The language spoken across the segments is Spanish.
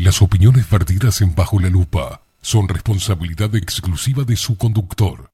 Las opiniones vertidas en Bajo la Lupa son responsabilidad exclusiva de su conductor.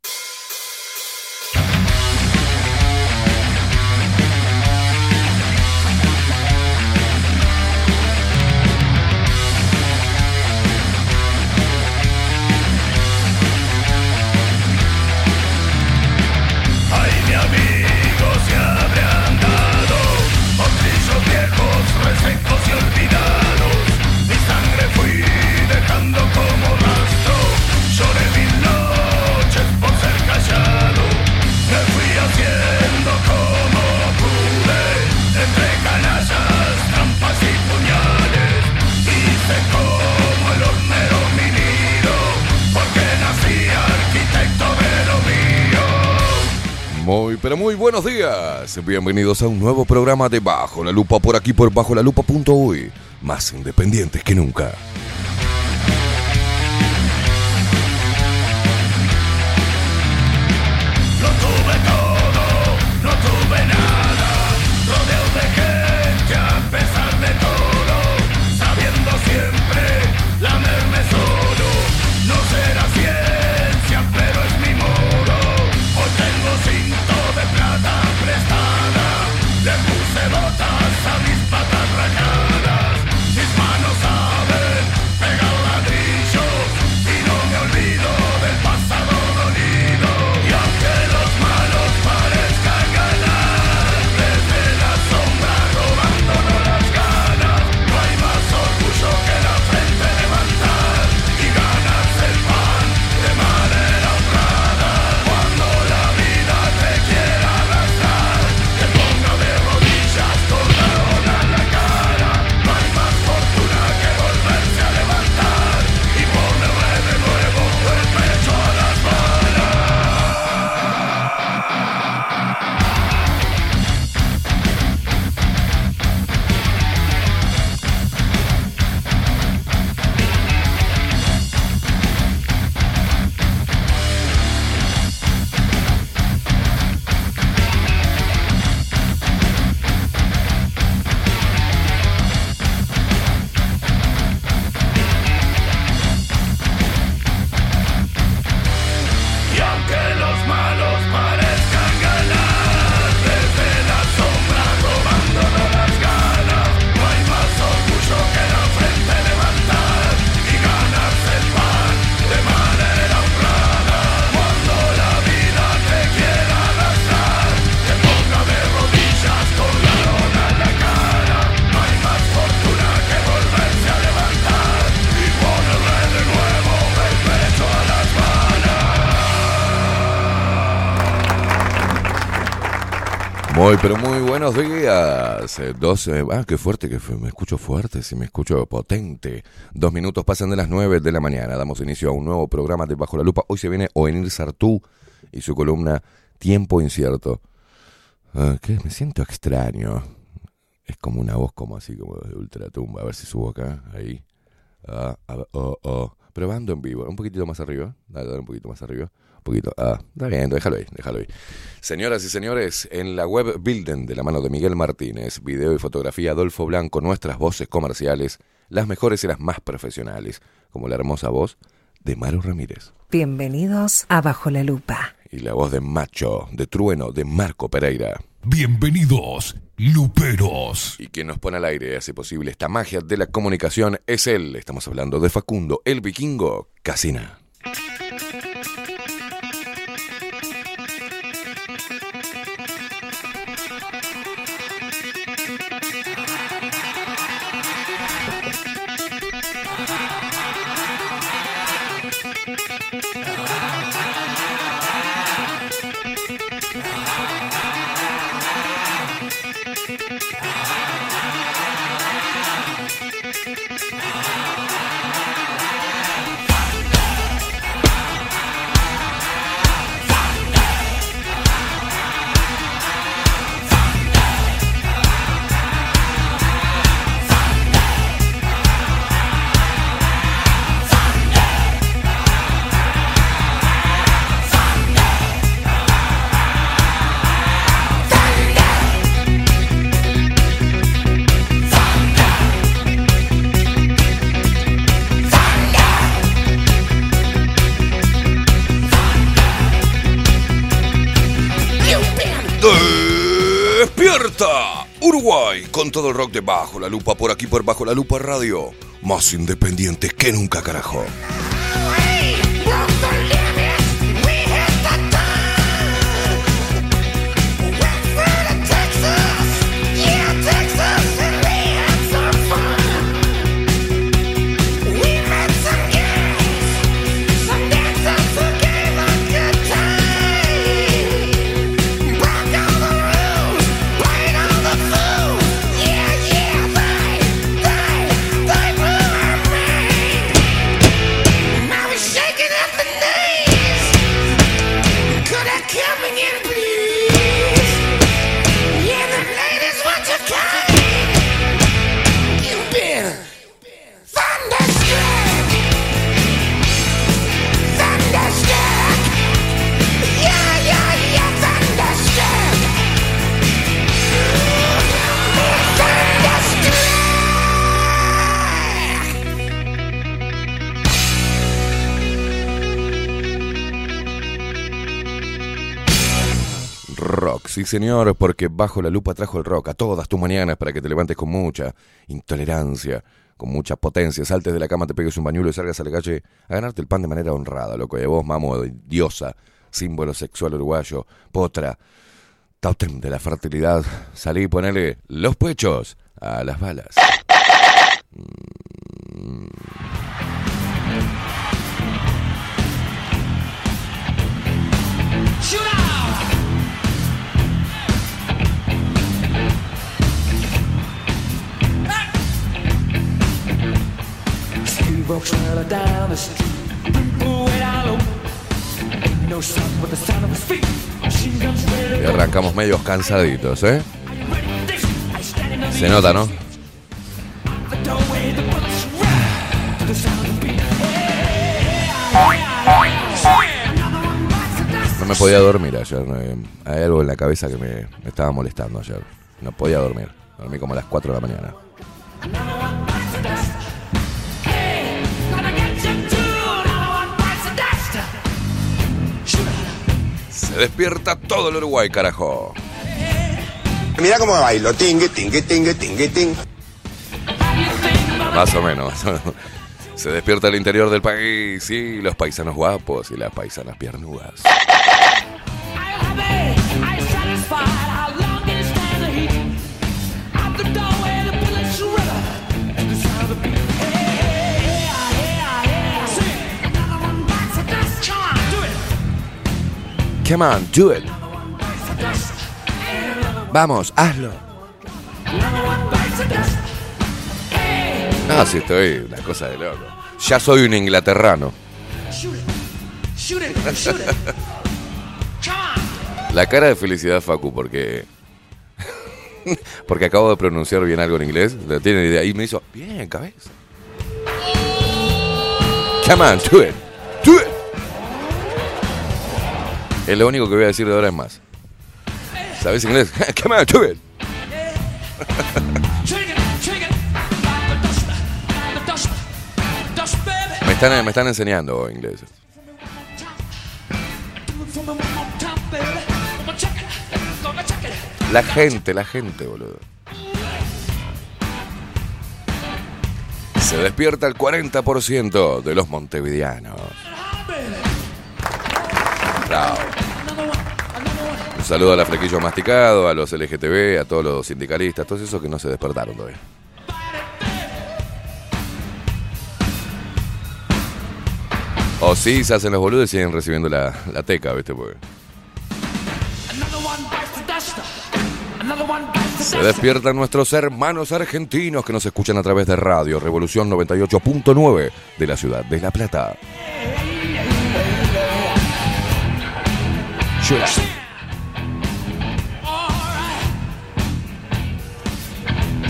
Pero muy buenos días, bienvenidos a un nuevo programa de Bajo la Lupa, por aquí por bajolalupa.uy, más independientes que nunca. Pero muy buenos días, 12, qué fuerte que fue, me escucho fuerte, sí, me escucho potente. 2 minutos pasan de las 9 de la mañana, damos inicio a un nuevo programa de Bajo la Lupa. Hoy se viene Oenir Sartú y su columna Tiempo Incierto. ¿Qué? Me siento extraño, es como una voz como así, como de ultratumba, a ver si subo acá, ahí, probando en vivo, un poquitito más arriba, dale, un poquito más arriba. Poquito. Está bien, déjalo ahí. Señoras y señores, en la web Bilden, de la mano de Miguel Martínez, video y fotografía Adolfo Blanco, nuestras voces comerciales, las mejores y las más profesionales, como la hermosa voz de Maru Ramírez. Bienvenidos a Bajo la Lupa. Y la voz de Macho, de Trueno, de Marco Pereira. Bienvenidos, luperos. Y quien nos pone al aire y hace posible esta magia de la comunicación es él. Estamos hablando de Facundo, el vikingo Casina. Uruguay, con todo el rock de Bajo la Lupa, por aquí por Bajo la Lupa Radio. Más independientes que nunca, carajo. Sí, señor, porque Bajo la Lupa trajo el rock a todas tus mañanas para que te levantes con mucha intolerancia, con mucha potencia, saltes de la cama, te pegues un bañuelo y salgas a la calle a ganarte el pan de manera honrada, loco. Y vos, mamo, diosa, símbolo sexual uruguayo, potra, tótem de la fertilidad, salí y ponele los pechos a las balas. Steamboat trailer down the street, people wait all over. Ain't no sun but the sound of his feet. Machine guns ready. Y arrancamos medios cansaditos, ¿eh? Se nota, ¿no? No me podía dormir ayer. Hay algo en la cabeza que me estaba molestando ayer. No podía dormir. Dormí como a las 4 de la mañana. Despierta todo el Uruguay, carajo. Mirá cómo bailo, tingue, tingue, tingue, tingue, tingue. Más o menos. Se despierta el interior del país y los paisanos guapos y las paisanas piernudas. Come on, do it. Vamos, hazlo. No, si estoy una cosa de loco. Ya soy un inglaterrano. La cara de felicidad, Facu, porque acabo de pronunciar bien algo en inglés. No tienen idea. Y me hizo, bien, cabeza. Come on, do it. Do it. Es lo único que voy a decir de ahora en más. ¿Sabés inglés? Come on, do it. Me están enseñando inglés. La gente, boludo. Se despierta el 40% de los montevideanos. Bravo. Un saludo a la Flequillo Masticado, a los LGTB, a todos los sindicalistas, todos esos que no se despertaron todavía. O sí, se hacen los boludos y siguen recibiendo la teca, ¿viste? Porque se despiertan nuestros hermanos argentinos que nos escuchan a través de Radio Revolución 98.9 de la ciudad de La Plata.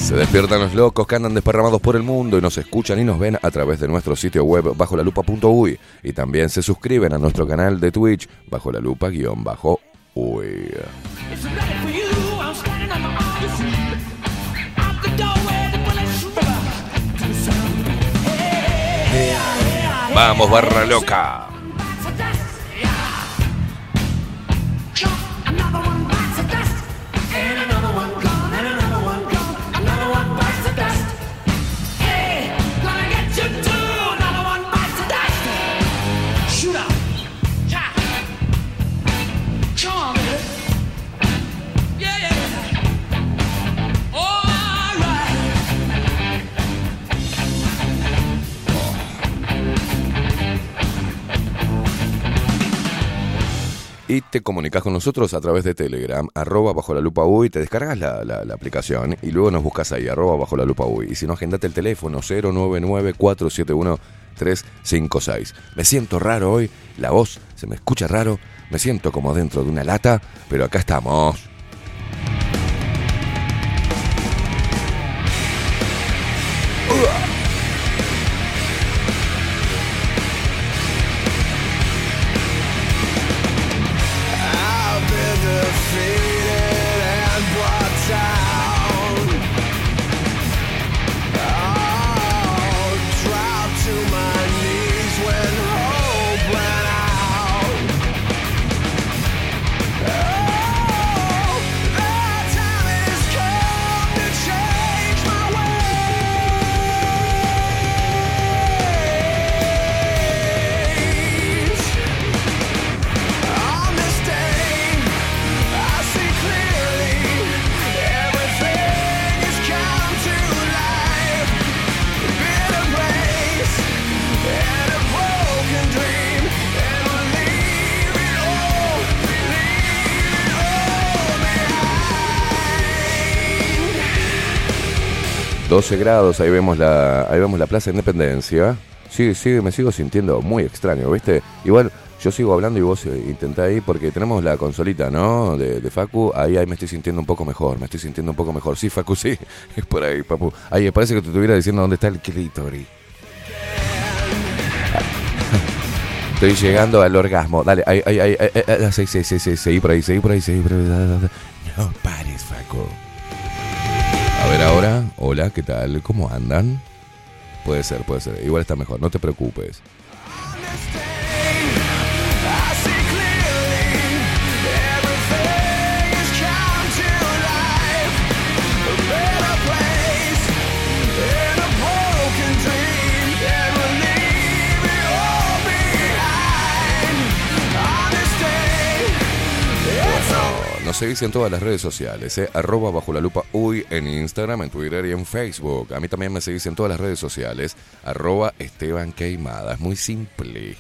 Se despiertan los locos que andan desparramados por el mundo y nos escuchan y nos ven a través de nuestro sitio web bajolalupa.uy y también se suscriben a nuestro canal de Twitch bajolalupa-uy. Vamos, barra loca. Y te comunicas con nosotros a través de Telegram, @BajoLaLupaUy, te descargas la aplicación y luego nos buscas ahí, @BajoLaLupaUy. Y si no, agendate el teléfono 099-471-356. Me siento raro hoy, la voz se me escucha raro, me siento como dentro de una lata, pero acá estamos. grados, ahí vemos la Plaza Independencia. Sí, me sigo sintiendo muy extraño, ¿viste? Igual yo sigo hablando y vos intentá ahí porque tenemos la consolita, ¿no? De Facu, ahí me estoy sintiendo un poco mejor, Sí, Facu, sí, es por ahí, papu. Ahí parece que te estuviera diciendo dónde está el clítoris. Estoy llegando al orgasmo, dale, ahí, seguí por ahí. No pares, Facu. A ver ahora, hola, ¿qué tal? ¿Cómo andan? Puede ser, igual está mejor, no te preocupes. Nos seguís en todas las redes sociales, @BajoLaLupaUy en Instagram, en Twitter y en Facebook. A mí también me seguís en todas las redes sociales, @EstebanQueimada. Es muy simple.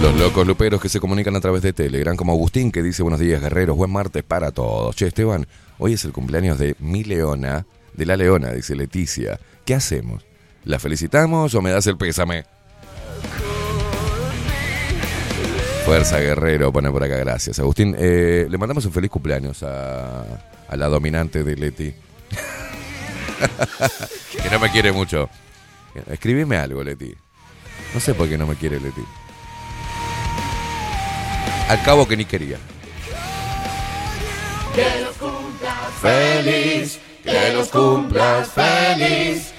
Los locos luperos que se comunican a través de Telegram, como Agustín, que dice: buenos días, guerreros, buen martes para todos. Che, Esteban, hoy es el cumpleaños de mi leona, de la leona, dice Leticia. ¿Qué hacemos? ¿La felicitamos o me das el pésame? Fuerza, guerrero, pone por acá, gracias. Agustín, le mandamos un feliz cumpleaños a la dominante de Leti. Que no me quiere mucho. Escribime algo, Leti. No sé por qué no me quiere Leti. Al cabo que ni quería. Que los cumplas feliz,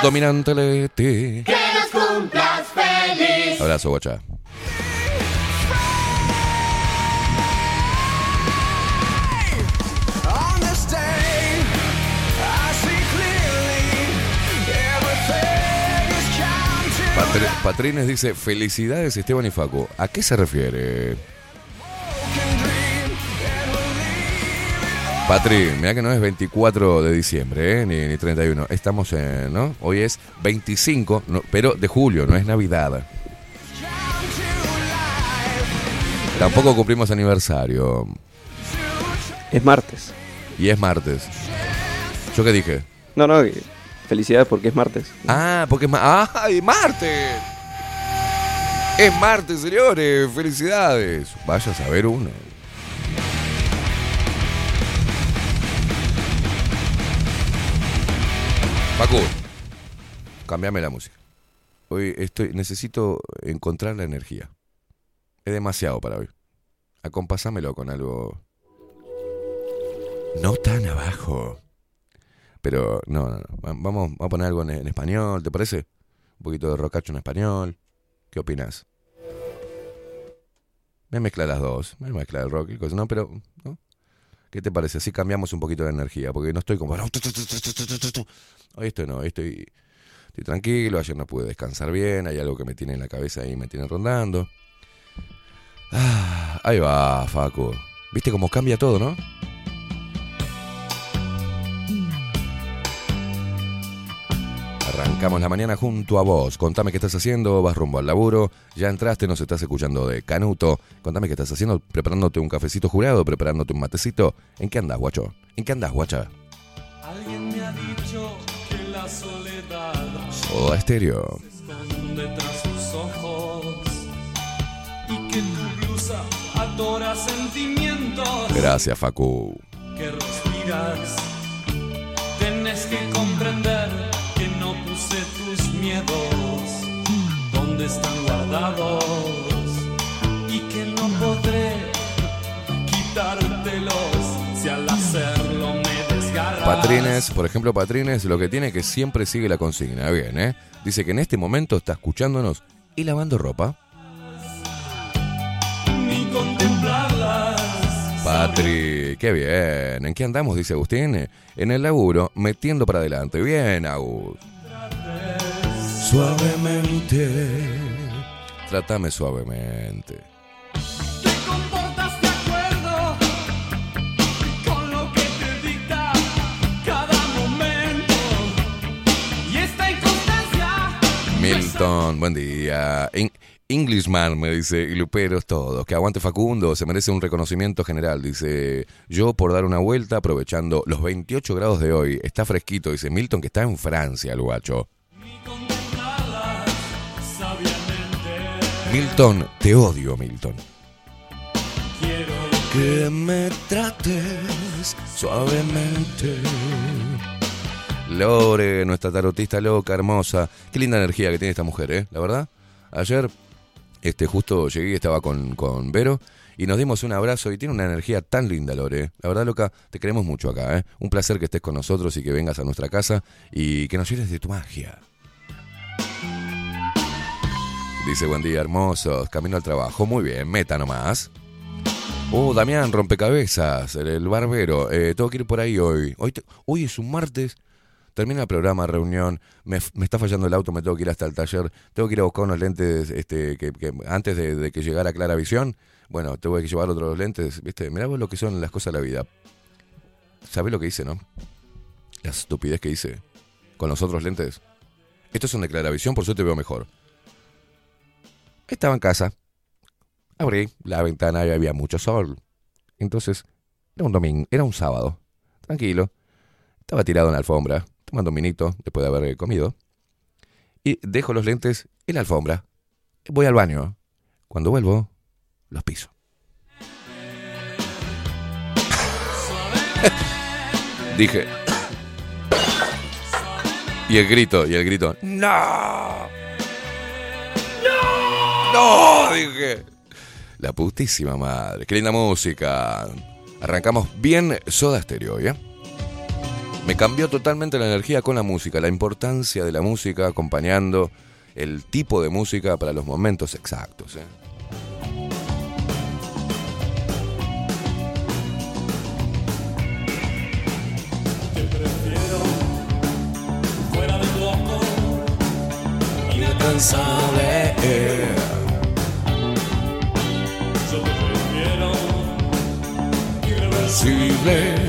dominante Leti. Que los cumplas feliz. Abrazo, guacha. Patrines dice: felicidades, Esteban y Facu. ¿A qué se refiere? Patrín, mirá que no es 24 de diciembre, ni 31. Estamos en, ¿no? Hoy es 25, no, pero de julio, no es Navidad. Tampoco cumplimos aniversario. Es martes. Y es martes. ¿Yo qué dije? No. Felicidades porque es martes. Ah, porque es martes. ¡Ay, martes! Es martes, señores. Felicidades. Vaya a saber uno. Facu, cambiame la música. Hoy necesito encontrar la energía. Es demasiado para hoy. Acompasámelo con algo. No tan abajo. Pero no. Vamos a poner algo en español, ¿te parece? Un poquito de rocacho en español. ¿Qué opinas? Me mezcla las dos. Me mezcla el rock y cosas. No, pero... ¿no? ¿Qué te parece? Así cambiamos un poquito de energía. Porque no estoy como... Hoy estoy tranquilo. Ayer no pude descansar bien. Hay algo que me tiene en la cabeza y me tiene rondando. Ahí va, Facu. ¿Viste cómo cambia todo, no? Arrancamos la mañana junto a vos. Contame qué estás haciendo, vas rumbo al laburo, ya entraste, nos estás escuchando de Canuto. Contame qué estás haciendo, preparándote un cafecito jurado, preparándote un matecito. ¿En qué andás, guacho? ¿En qué andás, guacha? Alguien me ha dicho que la soledad Soda Estéreo se esconde tras sus ojos y que tu blusa adora sentimientos. Gracias, Facu. Que respiras, tenés que comprender que no puse tus miedos donde están guardados y que no podré quitártelos si al hacerlo me desgarras. Patrines, por ejemplo, Patrines, lo que tiene es que siempre sigue la consigna, bien, ¿eh? Dice que en este momento está escuchándonos y lavando ropa. Ni contemplarlas. Patri, qué bien. ¿En qué andamos? Dice Agustín. En el laburo, metiendo para adelante. Bien, Agus. Suavemente. Trátame suavemente. Te comportas de acuerdo con lo que te dicta cada momento. Y esta inconstancia. Milton, buen día. Englishman, me dice, y Luperos todos. Que aguante Facundo, se merece un reconocimiento general. Dice, yo por dar una vuelta aprovechando los 28 grados de hoy. Está fresquito, dice Milton, que está en Francia el guacho. Milton, te odio, Milton. Quiero que me trates suavemente. Lore, nuestra tarotista loca, hermosa. Qué linda energía que tiene esta mujer, ¿eh? La verdad. Ayer... justo llegué, estaba con Vero y nos dimos un abrazo y tiene una energía tan linda, Lore. La verdad, loca, te queremos mucho acá, ¿eh? Un placer que estés con nosotros y que vengas a nuestra casa y que nos llenes de tu magia. Dice, buen día, hermosos, camino al trabajo. Muy bien, meta nomás. Damián, rompecabezas, el barbero. Tengo que ir por ahí hoy. Hoy es un martes. Termina el programa, reunión, me está fallando el auto, me tengo que ir hasta el taller, tengo que ir a buscar unos lentes que antes de que llegara Clara Visión, bueno, tengo que llevar otros lentes, ¿viste? Mirá vos lo que son las cosas de la vida. ¿Sabés lo que hice, no? La estupidez que hice con los otros lentes. Estos son de Clara Visión, por suerte veo mejor. Estaba en casa, abrí la ventana y había mucho sol. Entonces, era un domingo, era un sábado, tranquilo. Estaba tirado en la alfombra, tomando un minito después de haber comido. Y dejo los lentes en la alfombra. Voy al baño. Cuando vuelvo, los piso. Dije. Y el grito. ¡No! ¡No! ¡No! Dije. La putísima madre. ¡Qué linda música! Arrancamos bien Soda Stereo, ¿ya? Me cambió totalmente la energía con la música, la importancia de la música acompañando el tipo de música para los momentos exactos, ¿eh? Te prefiero fuera de loco, inalcanzable. Yo te prefiero irreversible.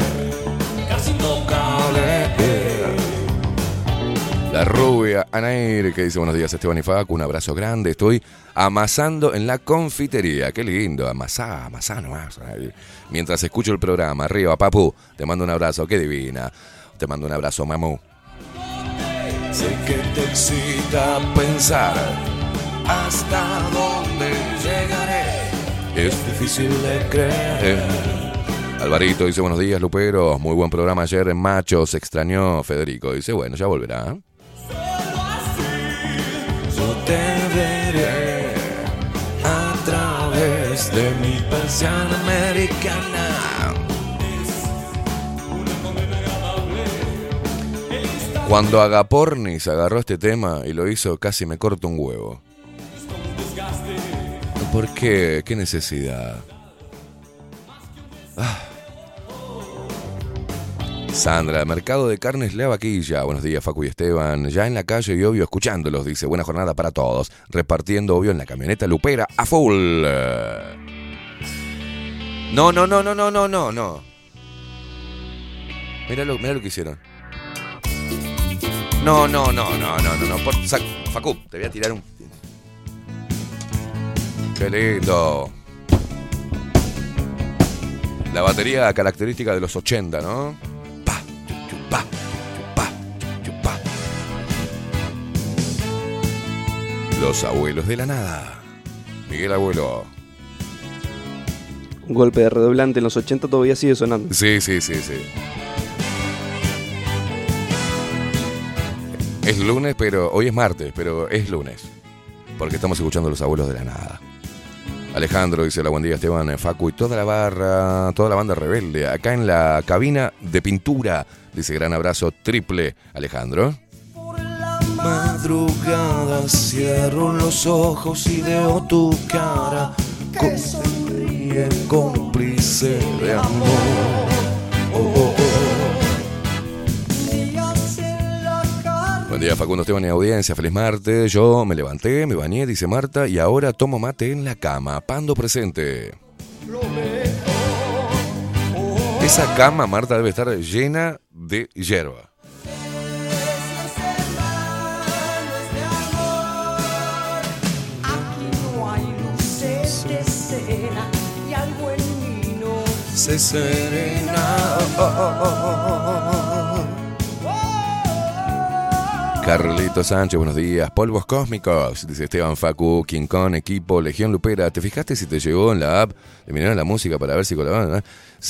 La rubia Anair que dice buenos días Esteban y Facu, un abrazo grande, estoy amasando en la confitería, qué lindo, amasá nomás, Anair. Mientras escucho el programa, arriba papu, te mando un abrazo, qué divina, te mando un abrazo mamú. Sé que te excita pensar hasta dónde llegaré, es difícil de creer. Alvarito dice, buenos días, Luperos. Muy buen programa ayer en Machos. Extrañó Federico. Dice, bueno, ya volverá. Solo así yo te veré a través de mi persiana americana. Cuando Agapornis agarró este tema y lo hizo, casi me corto un huevo. ¿Por qué? ¿Qué necesidad? Sandra, mercado de carnes La Vaquilla. Buenos días, Facu y Esteban. Ya en la calle y obvio escuchándolos, dice. Buena jornada para todos. Repartiendo obvio en la camioneta Lupera a full. No. Mirá lo que hicieron. No. Facu, te voy a tirar un... ¡Qué lindo! La batería característica de los 80, ¿no? Pa, chupa, chupa, chupa. Los abuelos de la nada. Miguel Abuelo. Un golpe de redoblante en los 80 todavía sigue sonando. Sí. Es lunes, pero hoy es martes, pero es lunes. Porque estamos escuchando a los abuelos de la nada. Alejandro dice: hola, buen día, Esteban, Facu y toda la barra, toda la banda rebelde. Acá en la cabina de pintura. Dice: gran abrazo triple, Alejandro. Por la madrugada cierro los ojos y veo tu cara que sonríe, cómplice de amor. Buen día, Facundo, Esteban y audiencia, feliz martes. Yo me levanté, me bañé, dice Marta, y ahora tomo mate en la cama. Pando presente. Esa cama, Marta, debe estar llena de hierba. Se serena. Carlito Sánchez, buenos días. Polvos cósmicos, dice Esteban, Facu, King Kong, equipo, Legión Lupera. ¿Te fijaste si te llegó en la app? Le miraron la música para ver si colaboraban.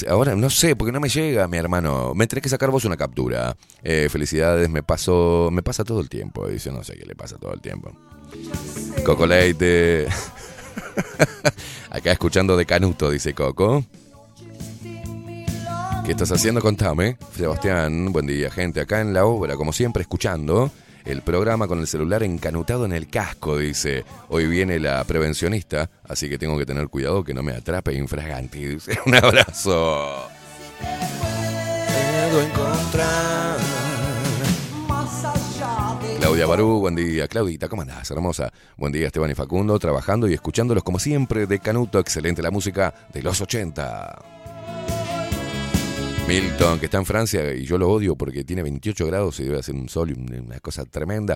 Ahora no sé, porque no me llega, mi hermano. Me tenés que sacar vos una captura. Felicidades, me pasa todo el tiempo. Dice, no sé qué le pasa todo el tiempo. Cocoleite. Acá escuchando de Canuto, dice Coco. ¿Qué estás haciendo? Contame. Sebastián, buen día, gente. Acá en la obra, como siempre, escuchando el programa con el celular encanutado en el casco, dice. Hoy viene la prevencionista, así que tengo que tener cuidado que no me atrape infragante, dice. Un abrazo. Puedo encontrar más allá de... Claudia Barú, buen día. Claudita, ¿cómo andás, hermosa? Buen día, Esteban y Facundo, trabajando y escuchándolos como siempre de Canuto. Excelente la música de los 80. Milton, que está en Francia, y yo lo odio porque tiene 28 grados y debe hacer un sol y una cosa tremenda.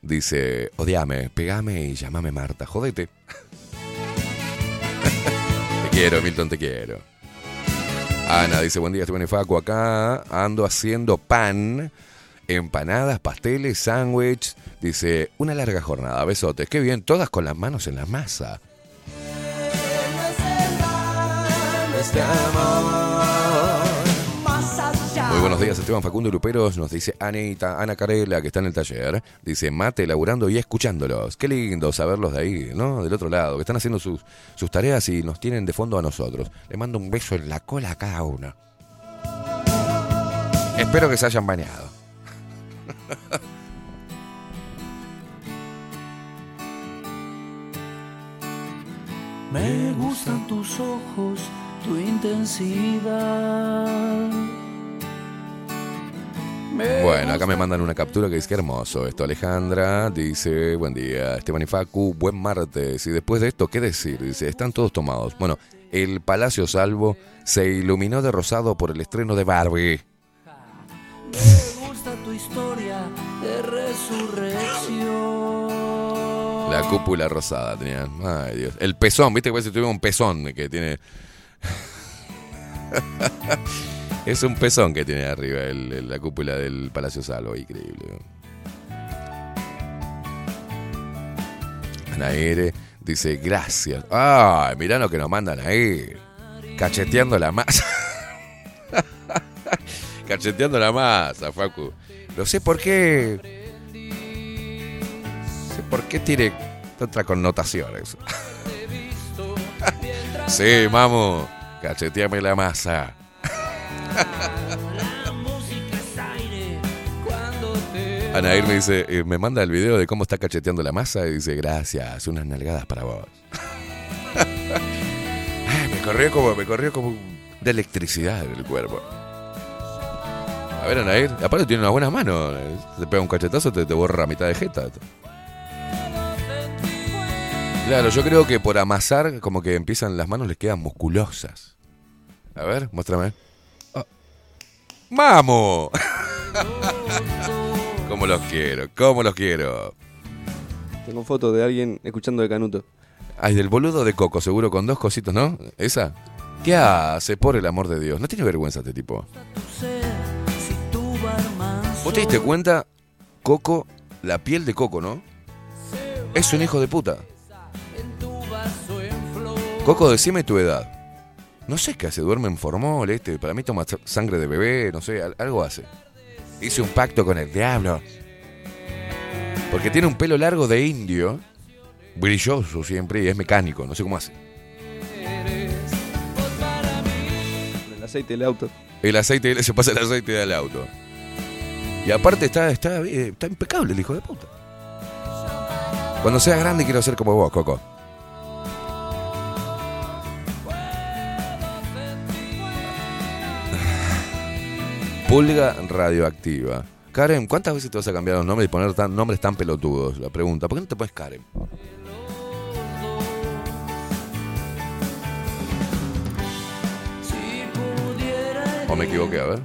Dice, odiame, pegame y llamame Marta, jodete. Te quiero, Milton, te quiero. Ana dice, buen día, Esteban y Facu, acá ando haciendo pan, empanadas, pasteles, sándwich. Dice, una larga jornada, besotes. Qué bien, todas con las manos en la masa. Este amor. Muy buenos días, Esteban, Facundo y Luperos, nos dice Anita, Ana Carela, que está en el taller. Dice, mate, laburando y escuchándolos. Qué lindo saberlos de ahí, ¿no? Del otro lado, que están haciendo sus tareas y nos tienen de fondo a nosotros. Le mando un beso en la cola a cada uno. Espero que se hayan bañado. Me gustan tus ojos, tu intensidad. Bueno, acá me mandan una captura que dice que hermoso esto. Alejandra dice, buen día, Esteban y Facu, buen martes. Y después de esto, ¿qué decir? Dice, están todos tomados. Bueno, el Palacio Salvo se iluminó de rosado por el estreno de Barbie. Me gusta tu historia de resurrección. La cúpula rosada tenían. Ay, Dios. El pezón, viste que si tuviera un pezón que tiene... Es un pezón que tiene arriba la cúpula del Palacio Salvo, increíble. Anaere dice, gracias. ¡Ay, mirá lo que nos mandan ahí! Cacheteando la masa. Cacheteando la masa, Facu. No sé por qué. No sé por qué tiene otra connotación eso. Sí, mamo, cacheteame la masa. Anair me dice, me manda el video de cómo está cacheteando la masa y dice, gracias, unas nalgadas para vos. Ay, me corrió como de electricidad en el cuerpo. A ver, Anael, aparte tiene una buena mano. Te pega un cachetazo, te borra mitad de jeta. Claro, yo creo que por amasar, como que empiezan las manos, les quedan musculosas. A ver, muéstrame. Oh. ¡Vamos! ¿Cómo los quiero? ¿Cómo los quiero? Tengo fotos de alguien escuchando de Canuto. Ay, del boludo de Coco, seguro con dos cositos, ¿no? ¿Esa? ¿Qué hace, por el amor de Dios? No tiene vergüenza este tipo. ¿Vos te diste cuenta? Coco, la piel de Coco, ¿no? Es un hijo de puta. Coco, decime tu edad. No sé qué hace, duerme en formol, para mí toma sangre de bebé, no sé, algo hace. Hice un pacto con el diablo. Porque tiene un pelo largo de indio, brilloso siempre, y es mecánico, no sé cómo hace. El aceite del auto. Se pasa el aceite del auto. Y aparte está impecable el hijo de puta. Cuando sea grande quiero ser como vos, Coco. Pulga radioactiva. Karen, ¿cuántas veces te vas a cambiar los nombres y poner nombres tan pelotudos? La pregunta, ¿por qué no te pones Karen? ¿O me equivoqué? A ver.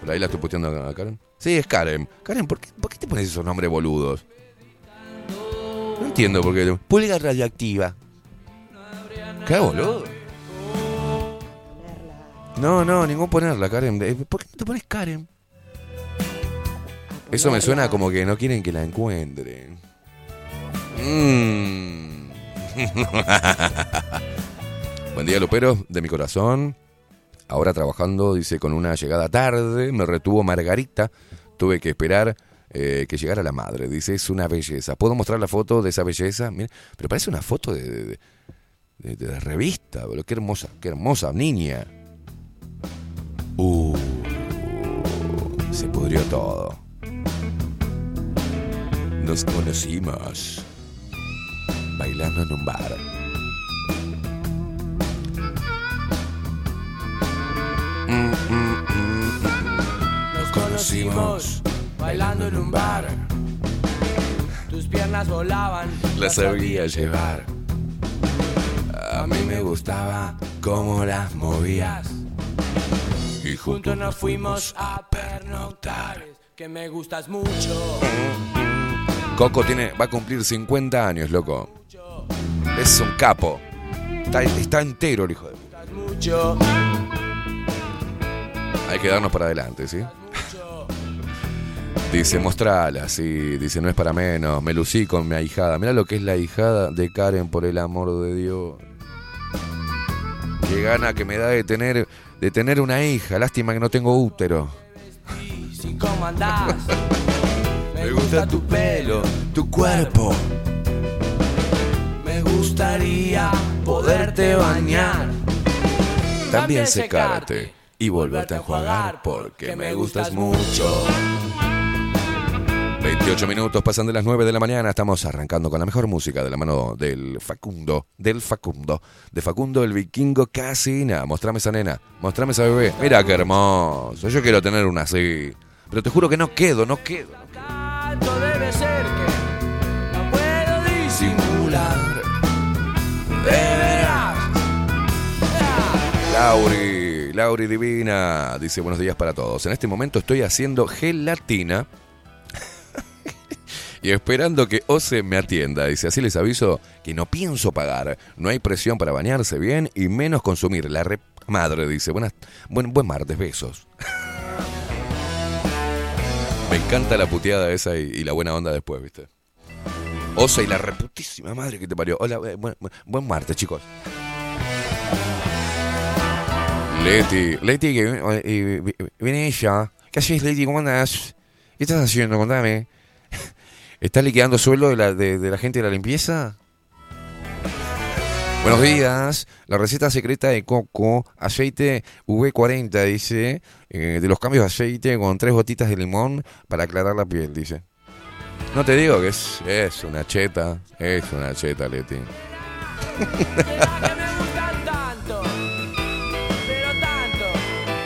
¿Por ahí la estoy puteando a Karen? Sí, es Karen. Karen, ¿por qué te pones esos nombres boludos? No entiendo por qué. Pulga radioactiva. ¿Qué boludo? No, ningún ponerla, Karen. ¿Por qué no te pones Karen? Eso me suena como que no quieren que la encuentren. Buen día, Lupero, de mi corazón. Ahora trabajando, dice, con una llegada tarde. Me retuvo Margarita. Tuve que esperar que llegara la madre. Dice, es una belleza. ¿Puedo mostrar la foto de esa belleza? Mira, pero parece una foto de revista, bro. Qué hermosa niña. Se pudrió todo. Nos conocimos bailando en un bar. Nos conocimos bailando en un bar. Tus piernas volaban, las sabía llevar. A mí me gustaba cómo las movías. Y juntos nos fuimos a pernoctar. Que me gustas mucho. Coco va a cumplir 50 años, loco. Es un capo. Está entero el hijo de puta. Hay que darnos para adelante, ¿sí? Dice, mostrala, sí. Dice, no es para menos. Me lucí con mi ahijada. Mirá lo que es la ahijada de Karen, por el amor de Dios. Qué gana que me da de tener una hija. Lástima que no tengo útero. Me gusta tu pelo, tu cuerpo. Me gustaría poderte bañar. También secarte y volverte a enjuagar porque me gustas mucho. 28 minutos pasan de las 9 de la mañana. Estamos arrancando con la mejor música de la mano de Facundo el Vikingo Casina. Mostrame esa nena, mostrame esa bebé. Mira qué hermoso. Yo quiero tener una así. Pero te juro que no quedo. Debe ser que no puedo disimular. De veras. Lauri Divina dice, buenos días para todos. En este momento estoy haciendo gelatina y esperando que Ose me atienda. Dice, así les aviso que no pienso pagar. No hay presión para bañarse bien y menos consumir. La madre dice, buen martes, besos. Me encanta la puteada esa y la buena onda después, ¿viste? Osa y la reputísima madre que te parió. Hola, buen martes, chicos. Leti, viene ella. ¿Qué haces, Leti? ¿Cómo andás? ¿Qué estás haciendo? Contame. ¿Estás liquidando sueldo de la gente de la limpieza? Buenos días, la receta secreta de Coco, aceite V40, dice, de los cambios de aceite con 3 gotitas de limón para aclarar la piel, dice. No te digo que es una cheta, Leti.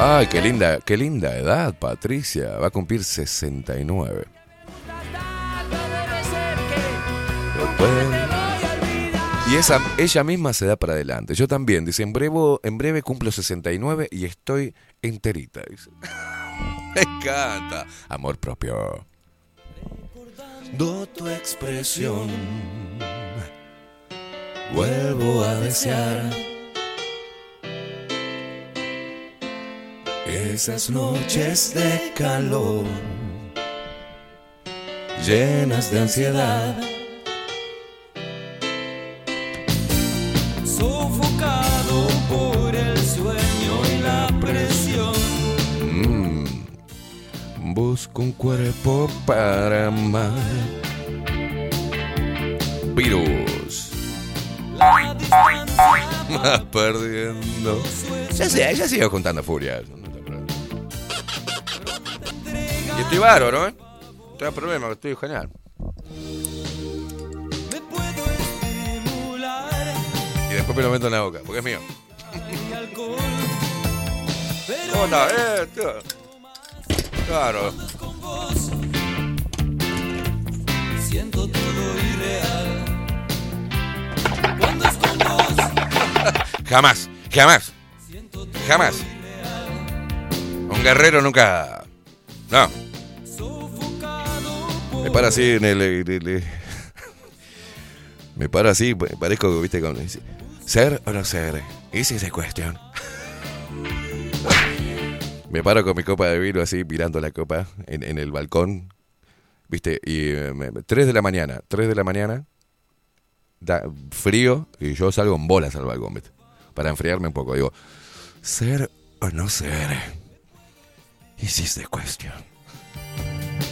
Ay, qué linda edad, Patricia. Va a cumplir 69. Y ella misma se da para adelante. Yo también, dice, en breve cumplo 69 y estoy enterita, dice. Me encanta. Amor propio. Recordando tu expresión, vuelvo a desear esas noches de calor llenas de ansiedad, sofocado por el sueño y la presión. Busco un cuerpo para amar. Virus. Más perdiendo. Ya sigo contando furias. Y estoy bárbaro, ¿no? No tengo problema, que estoy genial. Y después me lo meto en la boca, porque es mío. ¿Cómo está? Tío. Claro. Siento todo irreal. Cuando es con vos. Jamás. Un guerrero nunca. No. Me para así en el me para así, parezco, viste, con ser o no ser. Esa es la cuestión. Me paro con mi copa de vino así, mirando la copa en el balcón, viste, y 3 de la mañana, da frío y yo salgo en bolas al balcón, viste, para enfriarme un poco. Digo, ser o no ser. Esa es la cuestión.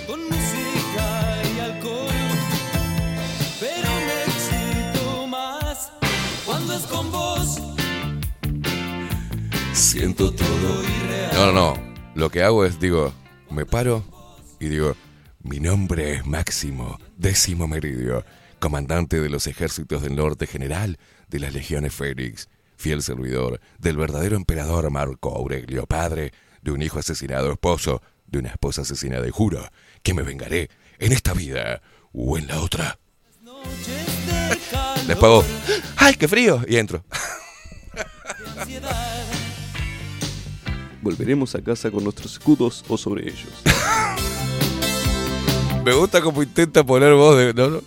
Con música y alcohol, pero me excito más cuando es con vos. Siento todo irreal. No. Lo que hago es, digo, me paro y digo, mi nombre es Máximo, 10º Meridio, comandante de los ejércitos del norte, general de las legiones Fénix, fiel servidor del verdadero emperador Marco Aurelio, padre de un hijo asesinado, esposo de una esposa asesinada, y juro que me vengaré en esta vida o en la otra. Después vos, ¡ay, qué frío! Y entro. Volveremos a casa con nuestros escudos o sobre ellos. Me gusta como intenta poner voz de... No.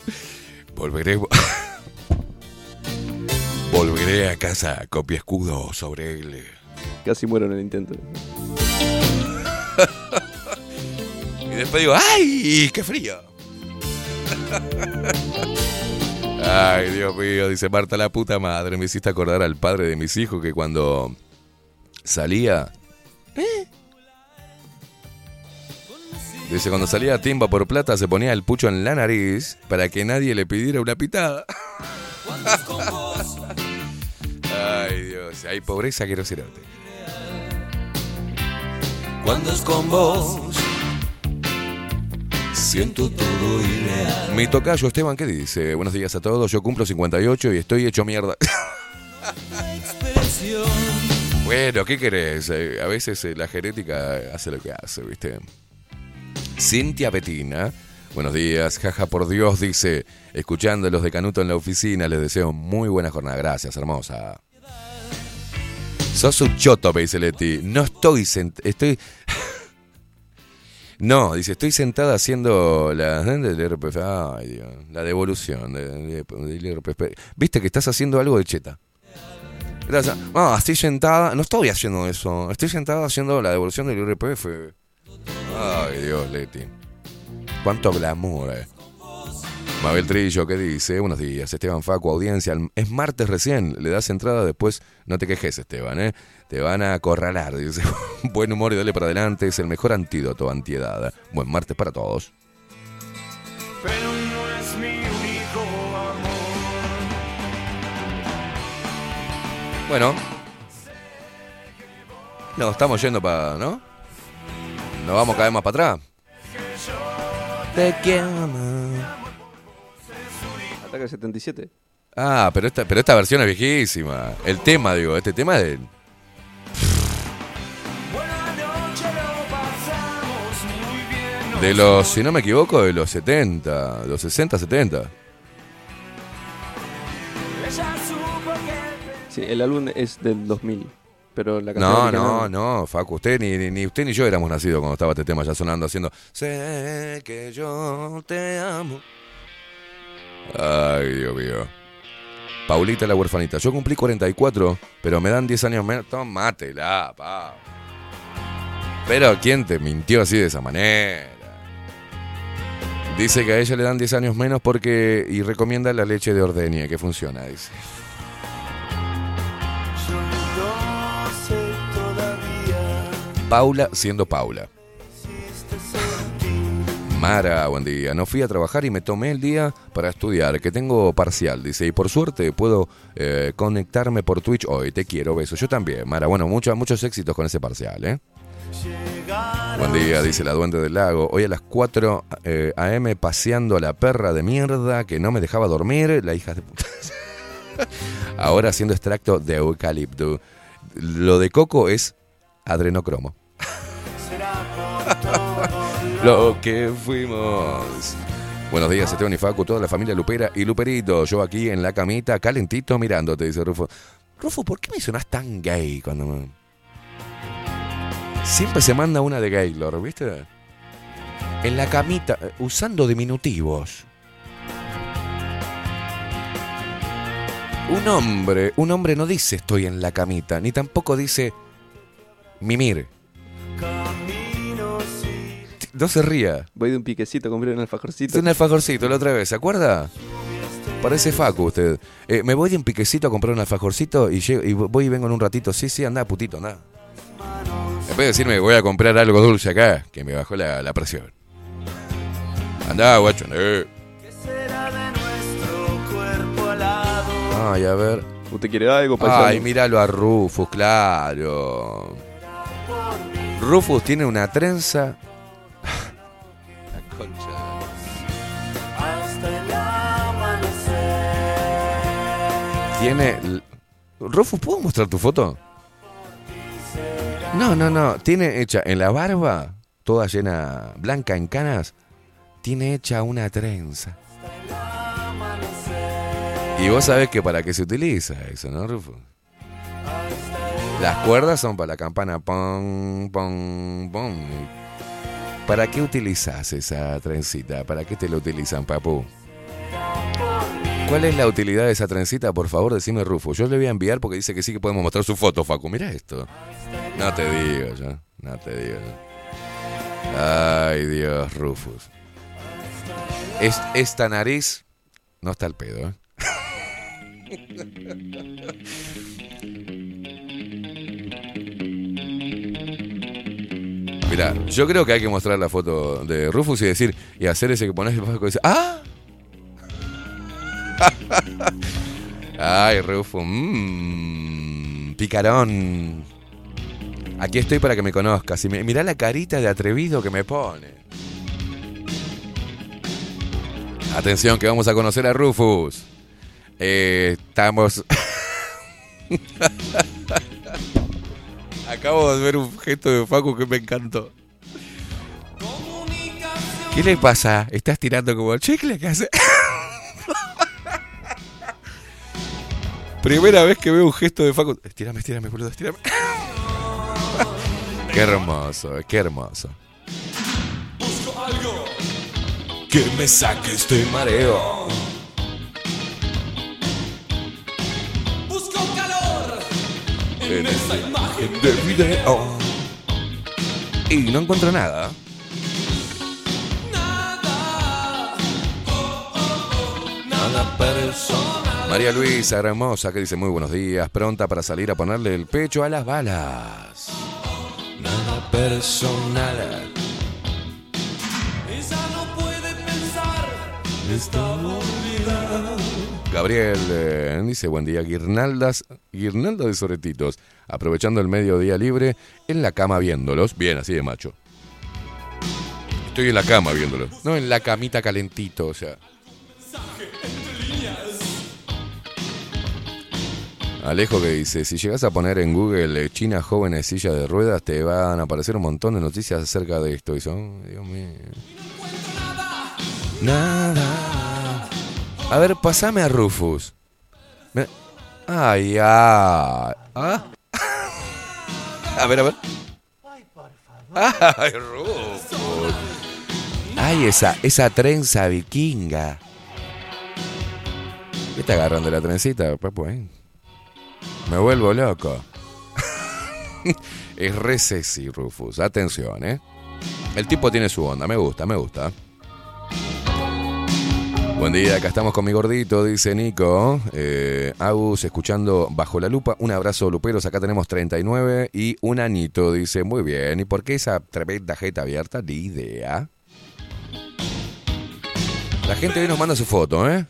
Volveremos... Volveré a casa con mi escudo o sobre él. Casi muero en el intento. Y después digo, ¡ay, qué frío! Ay, Dios mío, dice Marta, la puta madre. Me hiciste acordar al padre de mis hijos que cuando salía... Dice, cuando salía a timba por plata se ponía el pucho en la nariz para que nadie le pidiera una pitada. Ay, Dios, hay pobreza, quiero decirte. Cuando es con vos, siento todo irreal. Mi tocayo Esteban, ¿qué dice? Buenos días a todos, yo cumplo 58 y estoy hecho mierda. Bueno, ¿qué querés? A veces la genética hace lo que hace, ¿viste? Cintia Betina, buenos días, jaja, por Dios, dice, escuchando los de Canuto en la oficina, les deseo muy buena jornada, gracias, hermosa. Sos un choto, me dice Leti. No estoy estoy. No, dice, estoy sentada haciendo la del IRPF. Ay, Dios. La devolución del IRPF. Viste que estás haciendo algo de cheta. No, estoy sentada. No estoy haciendo eso. Estoy sentada haciendo la devolución del IRPF. Ay, Dios, Leti. Cuánto glamour, Mabel Trillo, ¿qué dice? Buenos días, Esteban Facu, audiencia. Es martes recién, le das entrada, después no te quejes, Esteban, ¿eh? Te van a acorralar, dice. Buen humor y dale para adelante, es el mejor antídoto, antiedad. Buen martes para todos. Pero no es mi único amor. Bueno. Nos estamos yendo para... ¿no? Nos vamos cada vez más para atrás. Te quiero. Ataque 77. Ah, pero esta versión es viejísima. El tema, digo, este tema es del... De los, si no me equivoco, de los 70, los 60, 70. Sí, el álbum es del 2000, pero la canción... No, Facu, usted ni yo éramos nacidos cuando estaba este tema ya sonando, haciendo... Sé que yo te amo. Ay, Dios mío. Paulita la huerfanita. Yo cumplí 44, pero me dan 10 años menos. Tómatela, pa. Pero ¿quién te mintió así de esa manera? Dice que a ella le dan 10 años menos porque... Y recomienda la leche de ordeña, que funciona, dice. Paula siendo Paula. Mara, buen día. No fui a trabajar y me tomé el día para estudiar, que tengo parcial, dice. Y por suerte puedo conectarme por Twitch hoy. Te quiero, besos. Yo también, Mara. Bueno, muchos éxitos con ese parcial, ¿eh? Buen día, dice la duende del lago. Hoy a las 4 a.m. paseando a la perra de mierda que no me dejaba dormir, la hija de puta. Ahora haciendo extracto de eucalipto. Lo de coco es adrenocromo. Lo que fuimos. Buenos días, Esteban y Facu, toda la familia Lupera y Luperito. Yo aquí en la camita, calentito, mirándote, dice Rufo. Rufo, ¿por qué me sonás tan gay cuando me... Siempre se manda una de Gaylord, ¿viste? En la camita, usando diminutivos. Un hombre no dice estoy en la camita, ni tampoco dice... Mimir. No se ría. Voy de un piquecito, compré un alfajorcito. Es un alfajorcito, la otra vez, ¿se acuerda? Parece Facu usted. Me voy de un piquecito a comprar un alfajorcito y llego, y voy y vengo en un ratito. Sí, anda, putito, anda. En vez de decirme voy a comprar algo dulce acá, que me bajó la presión. Anda, guacho. Ay, a ver. ¿Usted quiere algo? Pasando. Ay, míralo a Rufus, claro. Rufus tiene una trenza. La concha. Rufus, ¿puedo mostrar tu foto? No. Tiene hecha en la barba, toda llena, blanca en canas, tiene hecha una trenza. Y vos sabés que para qué se utiliza eso, ¿no, Rufus? Las cuerdas son para la campana. Pom, pom, pom. ¿Para qué utilizas esa trencita? ¿Para qué te la utilizan, papú? ¿Cuál es la utilidad de esa trencita? Por favor, decime, Rufo. Yo le voy a enviar porque dice que sí que podemos mostrar su foto, Facu. Mirá esto. No te digo yo. Ay, Dios, Rufus. Esta nariz no está al pedo, ¿eh? Mirá, yo creo que hay que mostrar la foto de Rufus y decir, y hacer ese que pones el paso y decir, ¡ah! ¡Ay, Rufus! ¡Picarón! Aquí estoy para que me conozcas. Y mirá la carita de atrevido que me pone. Atención, que vamos a conocer a Rufus. Estamos... Acabo de ver un gesto de Facu que me encantó. ¿Qué le pasa? ¿Estás tirando como chicle? ¿Qué hace? Primera vez que veo un gesto de Facu. Estírame, boludo, estírame. Qué hermoso, qué hermoso. Busco algo que me saque este mareo. Busco calor en esa imagen de video. Y no encuentro nada. Nada personal. María Luisa, hermosa, que dice muy buenos días, pronta para salir a ponerle el pecho a las balas. Nada personal. Ella no puede pensar, está olvidada. Gabriel dice buen día, guirnaldas de soretitos, aprovechando el mediodía libre, en la cama viéndolos, bien, así de macho. Estoy en la cama viéndolos, no en la camita calentito, o sea. Alejo, que dice, si llegas a poner en Google China joven en silla de ruedas, te van a aparecer un montón de noticias acerca de esto. Y son, Dios mío. Nada. A ver, pasame a Rufus. Ay, ay. ¿Ah? A ver, a ver. Ay, por favor. Ay, Rufus. Ay, esa trenza vikinga. ¿Qué está agarrando la trencita, papu, eh? Me vuelvo loco. Es re sexy, Rufus. Atención, eh. El tipo tiene su onda. Me gusta, me gusta. Buen día, acá estamos con mi gordito, dice Nico. Agus, escuchando Bajo la Lupa. Un abrazo, luperos. Acá tenemos 39 y un anito, dice. Muy bien. ¿Y por qué esa tremenda jeta abierta? Ni idea. La gente hoy nos manda su foto, ¿eh?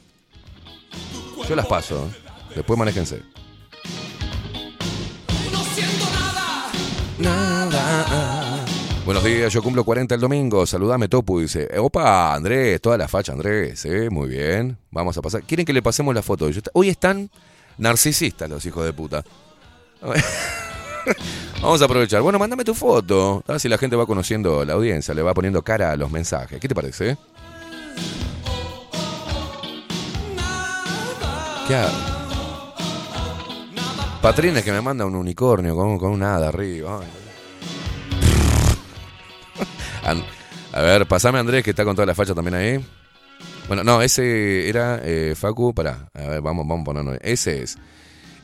Yo las paso. Después manéjense. No siento nada. Nada. Buenos días, yo cumplo 40 el domingo. Saludame, Topu, dice. Opa, Andrés, toda la facha, Andrés. Muy bien. Vamos a pasar. ¿Quieren que le pasemos la foto? Hoy están narcisistas los hijos de puta. Vamos a aprovechar. Bueno, mándame tu foto. A ver si la gente va conociendo la audiencia, le va poniendo cara a los mensajes. ¿Qué te parece? ¿Qué hago? Patrina que me manda un unicornio con un hada arriba. A ver, pasame a Andrés, que está con toda la facha también ahí. Bueno, no, ese era Facu, pará. A ver, vamos ponernos. Ese es.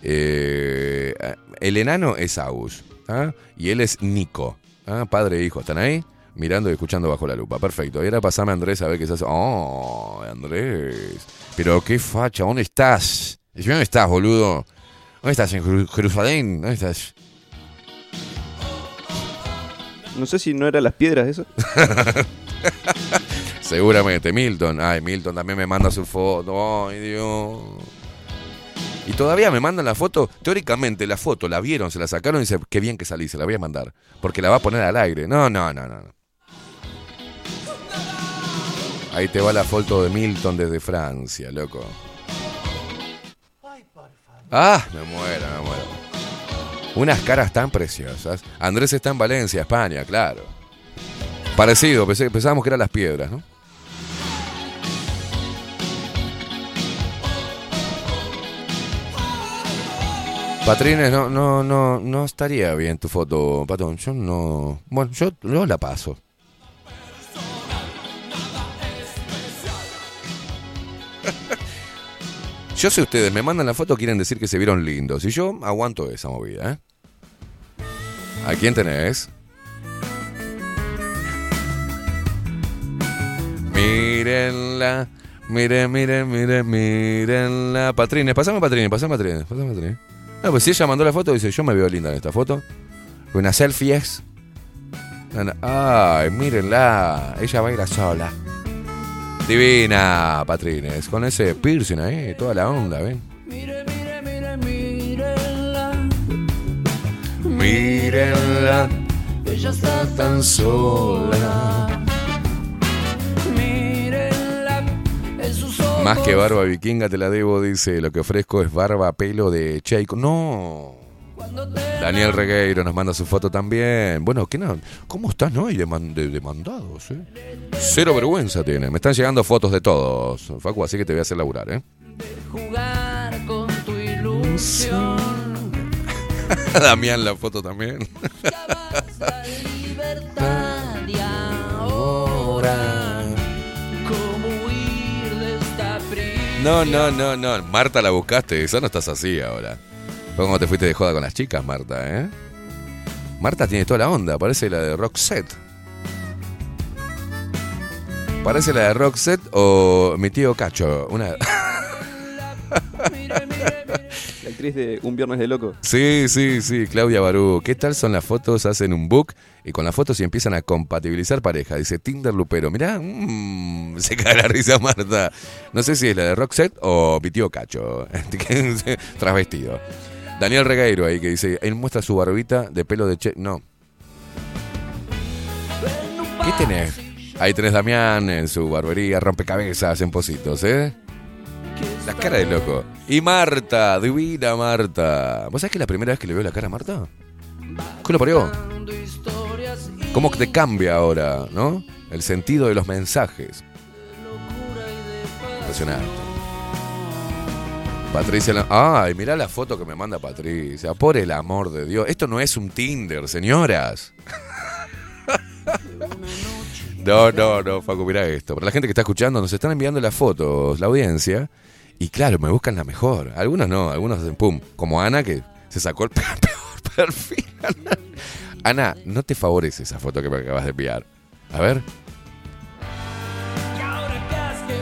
El enano es Agus, ¿ah? Y él es Nico, ¿ah? Padre e hijo. ¿Están ahí? Mirando y escuchando Bajo la Lupa. Perfecto. Y ahora pasame a Andrés a ver qué se hace. ¡Oh, Andrés! Pero qué facha, ¿dónde estás? ¿Dónde estás, boludo? ¿Dónde estás? ¿En Jerusalén? ¿Dónde estás? No sé si no eran las piedras eso. Seguramente. Milton. Ay, Milton también me manda su foto. Ay, Dios. Y todavía me mandan la foto. Teóricamente la foto la vieron, se la sacaron y dice, qué bien que salí, se la voy a mandar. Porque la va a poner al aire. No. Ahí te va la foto de Milton desde Francia, loco. Ah, me muero. Unas caras tan preciosas. Andrés está en Valencia, España, claro. Parecido, pensábamos que eran las piedras, ¿no? Patrines, no estaría bien tu foto, Patón. Yo no... Bueno, yo la paso. Yo sé, ustedes me mandan la foto, quieren decir que se vieron lindos. Y yo aguanto esa movida, ¿eh? ¿A quién tenés? Mírenla. Mírenla. Patrines, pasame Patrines. No, pues si ella mandó la foto, dice, yo me veo linda en esta foto. Una selfie es. Ay, mírenla. Ella baila sola. Divina, Patrines, con ese piercing ahí, toda la onda, ¿ven? Mírenla, ella está tan sola. Mírenla, en sus ojos. Más que barba vikinga te la debo, dice, lo que ofrezco es barba pelo de Cheico. No. Daniel Regueiro nos manda su foto también. Bueno, ¿qué no? ¿Cómo están hoy demandados, eh? Cero vergüenza tiene. Me están llegando fotos de todos, Facu, así que te voy a hacer laburar, ¿eh? Jugar con tu ilusión. Damián la foto también. La libertad y ahora, ¿cómo huir de esta prisión? No. Marta la buscaste, esa no estás así ahora. ¿Cómo te fuiste de joda con las chicas, Marta, eh? Marta tiene toda la onda, parece la de Roxette. Parece la de Roxette o mi tío Cacho. Una... La actriz de Un Viernes de Loco. Sí, Claudia Barú. ¿Qué tal son las fotos? Hacen un book y con las fotos se empiezan a compatibilizar pareja. Dice Tinder Lupero. Mirá, se cae la risa Marta. No sé si es la de Roxette o mi tío Cacho. Travestido. Daniel Regueiro ahí que dice, él muestra su barbita de pelo de che... No. ¿Qué tenés? Ahí tenés Damián en su barbería, rompecabezas en Positos, ¿eh? La cara de loco. Y Marta, divina Marta. ¿Vos sabés que es la primera vez que le veo la cara a Marta? ¿Qué lo parió? ¿Cómo te cambia ahora, no? El sentido de los mensajes. Impresionante. Patricia... Ay, mirá la foto que me manda Patricia. Por el amor de Dios. Esto no es un Tinder, señoras. No, Facu, mirá esto. Para la gente que está escuchando, nos están enviando las fotos, la audiencia. Y claro, me buscan la mejor. Algunos no, algunos hacen pum. Como Ana, que se sacó el peor perfil. Ana, no te favorece esa foto que me acabas de enviar. A ver.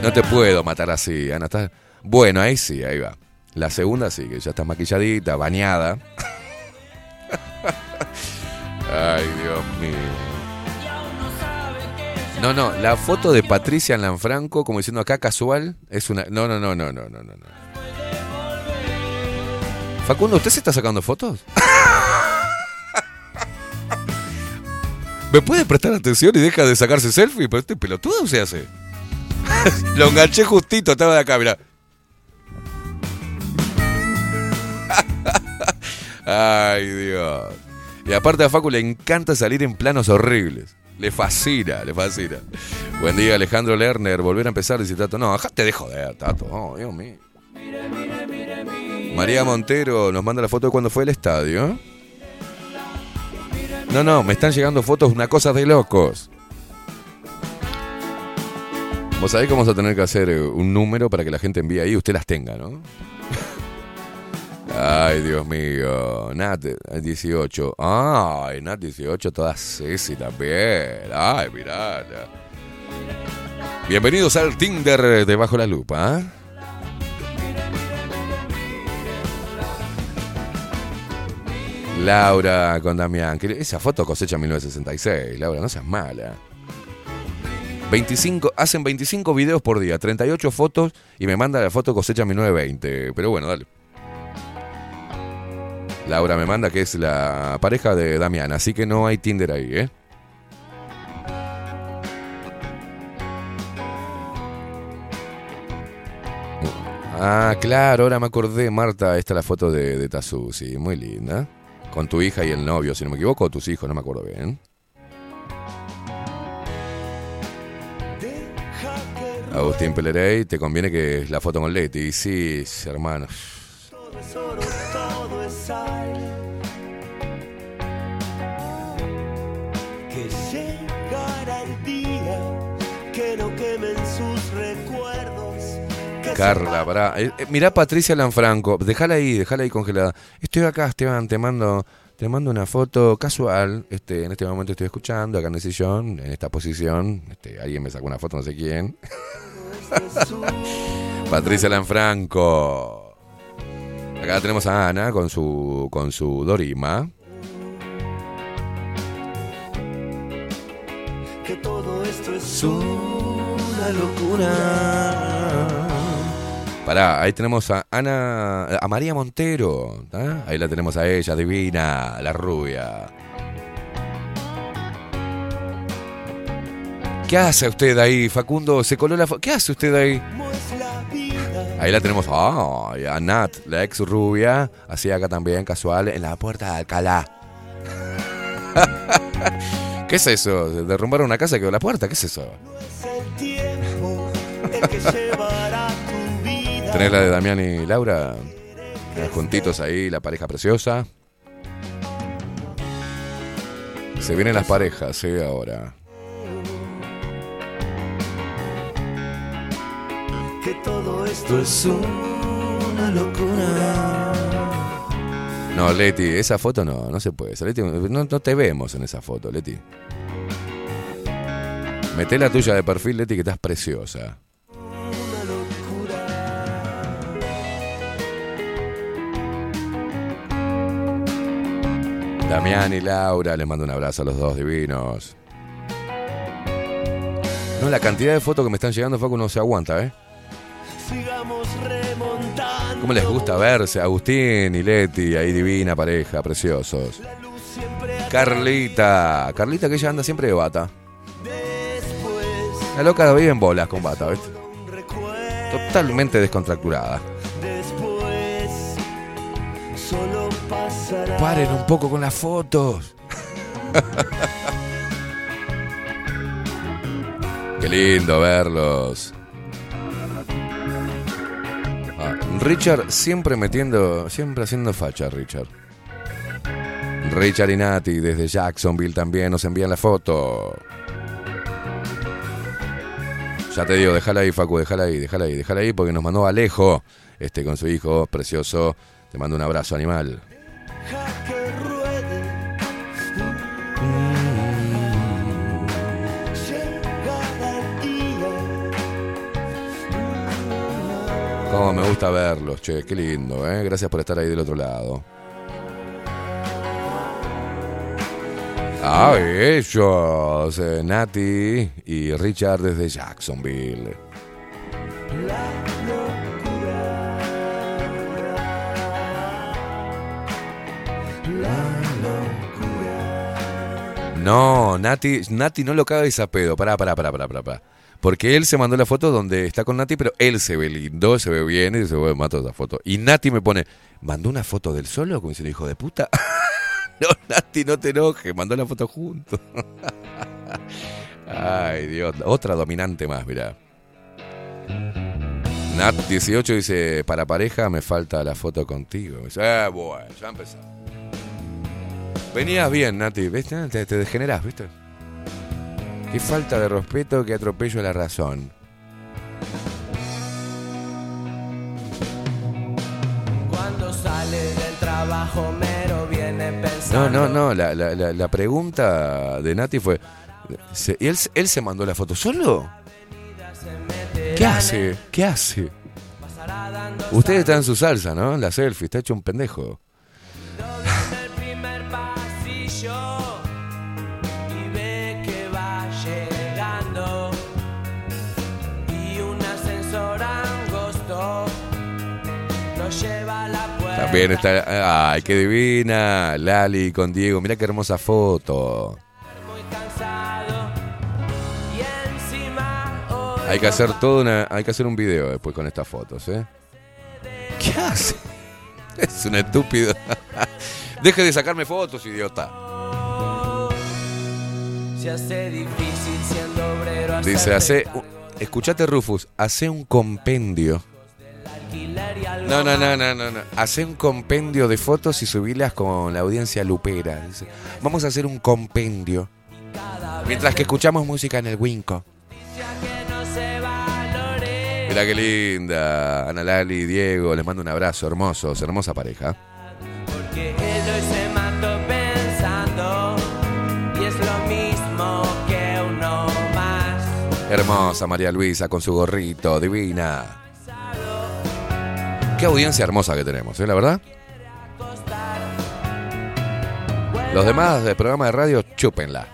No te puedo matar así, Ana. ¿Estás? Bueno, ahí sí, ahí va. La segunda sí, que ya estás maquilladita, bañada. Ay, Dios mío. No, la foto de Patricia Lanfranco, como diciendo acá casual, es una... No. Facundo, ¿usted se está sacando fotos? ¿Me puede prestar atención y deja de sacarse selfie? Pero este pelotudo se hace. Lo enganché justito, estaba de acá, mirá. Ay, Dios. Y aparte a Facu le encanta salir en planos horribles. Le fascina. Buen día, Alejandro Lerner. Volver a empezar, dice Tato. No, te de joder, Tato. Oh, Dios mío. María Montero nos manda la foto de cuando fue al estadio. No, me están llegando fotos, una cosa de locos. Vos sabés que vamos a tener que hacer un número para que la gente envíe ahí y usted las tenga, ¿no? Ay, Dios mío. Nat 18. Ay, Nat 18, toda Ceci también. Ay, mirá. Bienvenidos al Tinder de Bajo la Lupa, ¿eh? Laura con Damián. Esa foto cosecha 1966. Laura, no seas mala. 25 videos por día, 38 fotos y me manda la foto cosecha 1920. Pero bueno, dale. Laura me manda que es la pareja de Damián, así que no hay Tinder ahí, ¿eh? Ah, claro, ahora me acordé, Marta, esta es la foto de Tazú, sí, muy linda. Con tu hija y el novio, si no me equivoco, o tus hijos, no me acuerdo bien. Agustín Pelerey, te conviene que es la foto con Leti. Sí, hermano. Carla, pará. Mirá Patricia Lanfranco. Dejala ahí congelada. Estoy acá, Esteban, te mando una foto casual. En este momento estoy escuchando, acá en el sillón, en esta posición. Alguien me sacó una foto, no sé quién. Patricia Lanfranco. Acá tenemos a Ana con su Dorima. Que todo esto es una locura. Pará, ahí tenemos a Ana, a María Montero, ¿eh? Ahí la tenemos a ella, divina, la rubia. ¿Qué hace usted ahí, Facundo? Se coló la foto. ¿Qué hace usted ahí? Ahí la tenemos a Nat, la ex rubia, así acá también, casual, en la puerta de Alcalá. ¿Qué es eso? Derrumbaron una casa y quedó la puerta, ¿qué es eso? No es el tiempo el que llevará. Tenés la de Damián y Laura, juntitos ahí, la pareja preciosa. Se vienen las parejas, ¿eh? Ahora. Que todo esto es una locura. No, Leti, esa foto no se puede. Leti, no te vemos en esa foto, Leti. Meté la tuya de perfil, Leti, que estás preciosa. Damián y Laura, les mando un abrazo a los dos divinos. No, la cantidad de fotos que me están llegando, Facu, no se aguanta, ¿eh? Sigamos remontando. ¿Cómo les gusta verse? Agustín y Leti, ahí divina pareja, preciosos. Carlita, que ella anda siempre de bata. La loca vive en bolas con bata, ¿ves? totalmente descontracturada. Paren un poco con las fotos. Qué lindo verlos. Richard siempre metiendo, siempre haciendo facha, Richard. Richard y Nati desde Jacksonville también nos envían la foto. Ya te digo, déjala ahí, Facu, déjala ahí, porque nos mandó Alejo, con su hijo precioso. Te mando un abrazo, animal. Cómo me gusta verlos, che, qué lindo, ¿eh? Gracias por estar ahí del otro lado. Ah, ellos, Nati y Richard desde Jacksonville. No, Nati no lo cagues a pedo. Pará. Porque él se mandó la foto donde está con Nati, pero él se ve lindo, se ve bien y se ve, mato esa foto. Y Nati me pone, ¿mandó una foto del solo? Como diciendo, hijo de puta. No, Nati, no te enojes, mandó la foto juntos. Ay, Dios, otra dominante más, mirá. Nat18 dice, para pareja me falta la foto contigo. Me dice, bueno, ya empezamos. Venías bien, Nati, ¿ves? Te degenerás, ¿viste? Qué falta de respeto, que atropello la razón. Cuando sale del trabajo mero viene pensando. No, la pregunta de Nati fue, ¿él se mandó la foto solo? ¿Qué hace? Ustedes están en su salsa, ¿no? La selfie, está hecho un pendejo. También está... ¡Ay, qué divina! Lali con Diego. Mirá qué hermosa foto. Hay que hacer un video después con estas fotos, ¿eh? ¿Qué hace? Es un estúpido. Deje de sacarme fotos, idiota. Dice, escuchate, Rufus, hace un compendio. No. Hacé un compendio de fotos y subilas con la audiencia lupera. Vamos a hacer un compendio. Mientras que escuchamos música en el Winco. Mirá qué linda. Ana, Lali y Diego, les mando un abrazo. Hermosos, hermosa pareja. Porque él hoy se mató pensando y es lo mismo que uno más. Hermosa María Luisa con su gorrito, divina. Qué audiencia hermosa que tenemos, ¿eh? La verdad. Los demás del programa de radio, chúpenla.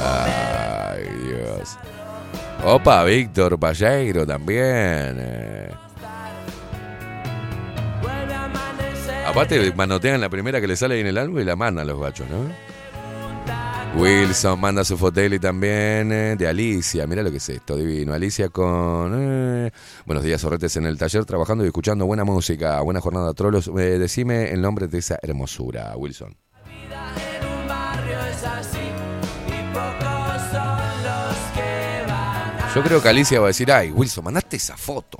Ay, Dios. Opa, Víctor Valleiro también. Aparte, manotean la primera que le sale ahí en el álbum y la mandan los gachos, ¿no? Wilson manda su fotel y también de Alicia. Mirá lo que es esto, divino. Alicia con... Buenos días, sorretes en el taller, trabajando y escuchando buena música. Buena jornada, trolos. Decime el nombre de esa hermosura, Wilson. La vida en un barrio es así y pocos son los que van. Yo creo que Alicia va a decir, ay, Wilson, mandaste esa foto.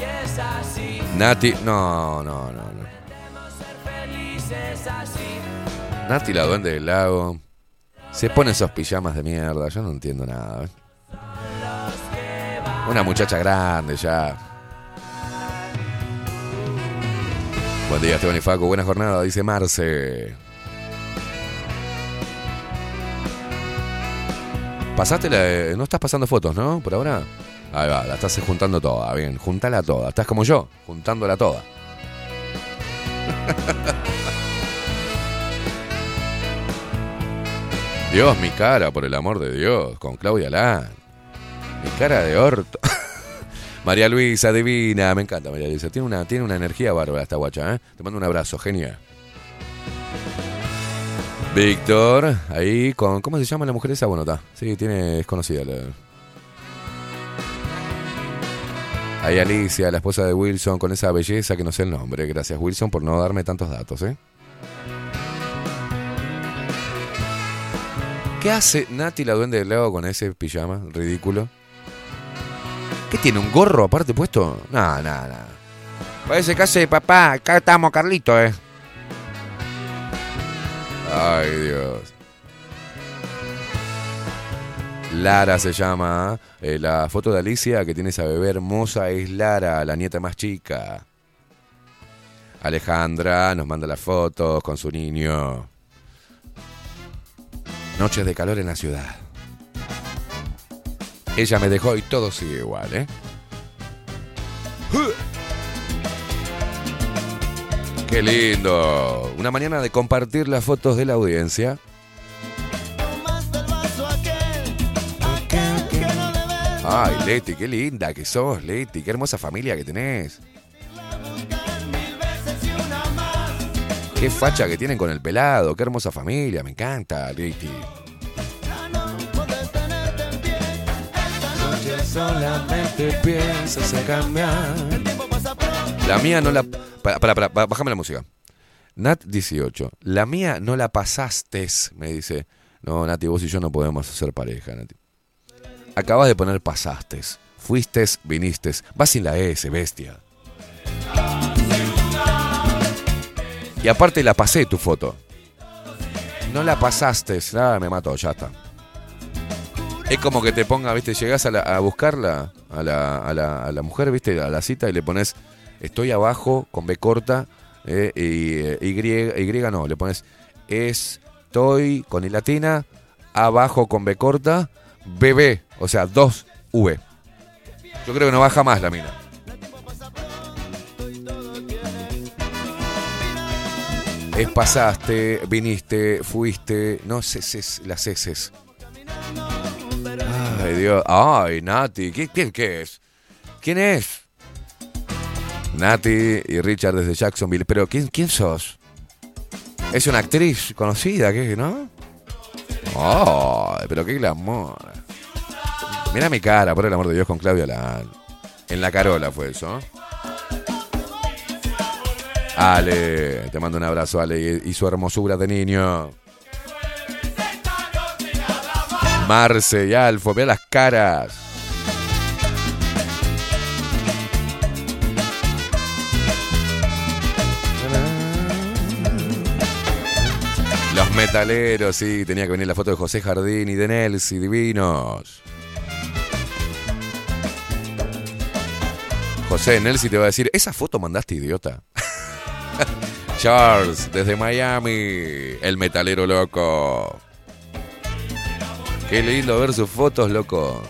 Y es así. Nati, no. Podemos ser felices así. Nati la duende del lago. Se pone esos pijamas de mierda, yo no entiendo nada. Una muchacha grande ya. Buen día, Esteban y Facu, buena jornada, dice Marce. Pasaste no estás pasando fotos, ¿no? Por ahora. Ahí va, la estás juntando toda, bien, juntala toda. Estás como yo, juntándola toda. Dios, mi cara, por el amor de Dios, con Claudia Lan. Mi cara de orto. María Luisa, divina, me encanta María Luisa. Tiene una energía bárbara esta guacha, ¿eh? Te mando un abrazo, genia. Víctor, ahí con... ¿Cómo se llama la mujer esa? Bueno, está. Sí, tiene... es conocida la... Ahí Alicia, la esposa de Wilson, con esa belleza que no sé el nombre. Gracias, Wilson, por no darme tantos datos, ¿eh? ¿Qué hace Nati, la duende del lago, con ese pijama ridículo? ¿Qué tiene, un gorro aparte puesto? No. Parece que hace papá. Acá estamos, Carlito, ¿eh? Ay, Dios. Lara se llama. La foto de Alicia que tiene esa bebé hermosa es Lara, la nieta más chica. Alejandra nos manda las fotos con su niño. Noches de calor en la ciudad. Ella me dejó y todo sigue igual, ¿eh? ¡Qué lindo! Una mañana de compartir las fotos de la audiencia. Ay, Leti, qué linda que sos, Leti. Qué hermosa familia que tenés. Qué facha que tienen con el pelado. Qué hermosa familia. Me encanta, Leti. Solamente piensas en cambiar. La mía no la... Para, bájame la música. Nat 18. La mía no la pasaste, me dice. No, Nati, vos y yo no podemos hacer pareja, Nati. Acabas de poner pasaste. Fuiste, viniste. Vas sin la S, bestia. Y aparte la pasé tu foto. No la pasaste. Nada, me mató, ya está. Es como que te ponga, viste, llegás a buscarla, a la mujer, viste, a la cita y le pones estoy abajo con B corta y no, le pones estoy con I latina, abajo con B corta, bebé, o sea, 2V. Yo creo que no baja más la mina. Es pasaste, viniste, fuiste, no ceses, las ceses. Ay, Dios. Ay, Nati. ¿Quién es? ¿Quién es? Nati y Richard desde Jacksonville. Pero, ¿quién sos? Es una actriz conocida, ¿qué? ¿No? Ay, oh, pero qué glamour. Mirá mi cara, por el amor de Dios, con Claudia Lan. En la Carola fue eso. Ale, te mando un abrazo, Ale. Y su hermosura de niño. Marce y Alfo, vea las caras. Los metaleros, sí, tenía que venir la foto de José Jardín y de Nelsi, divinos. José, Nelsi te va a decir, esa foto mandaste, idiota. Charles, desde Miami, el metalero loco. Qué lindo ver sus fotos, loco.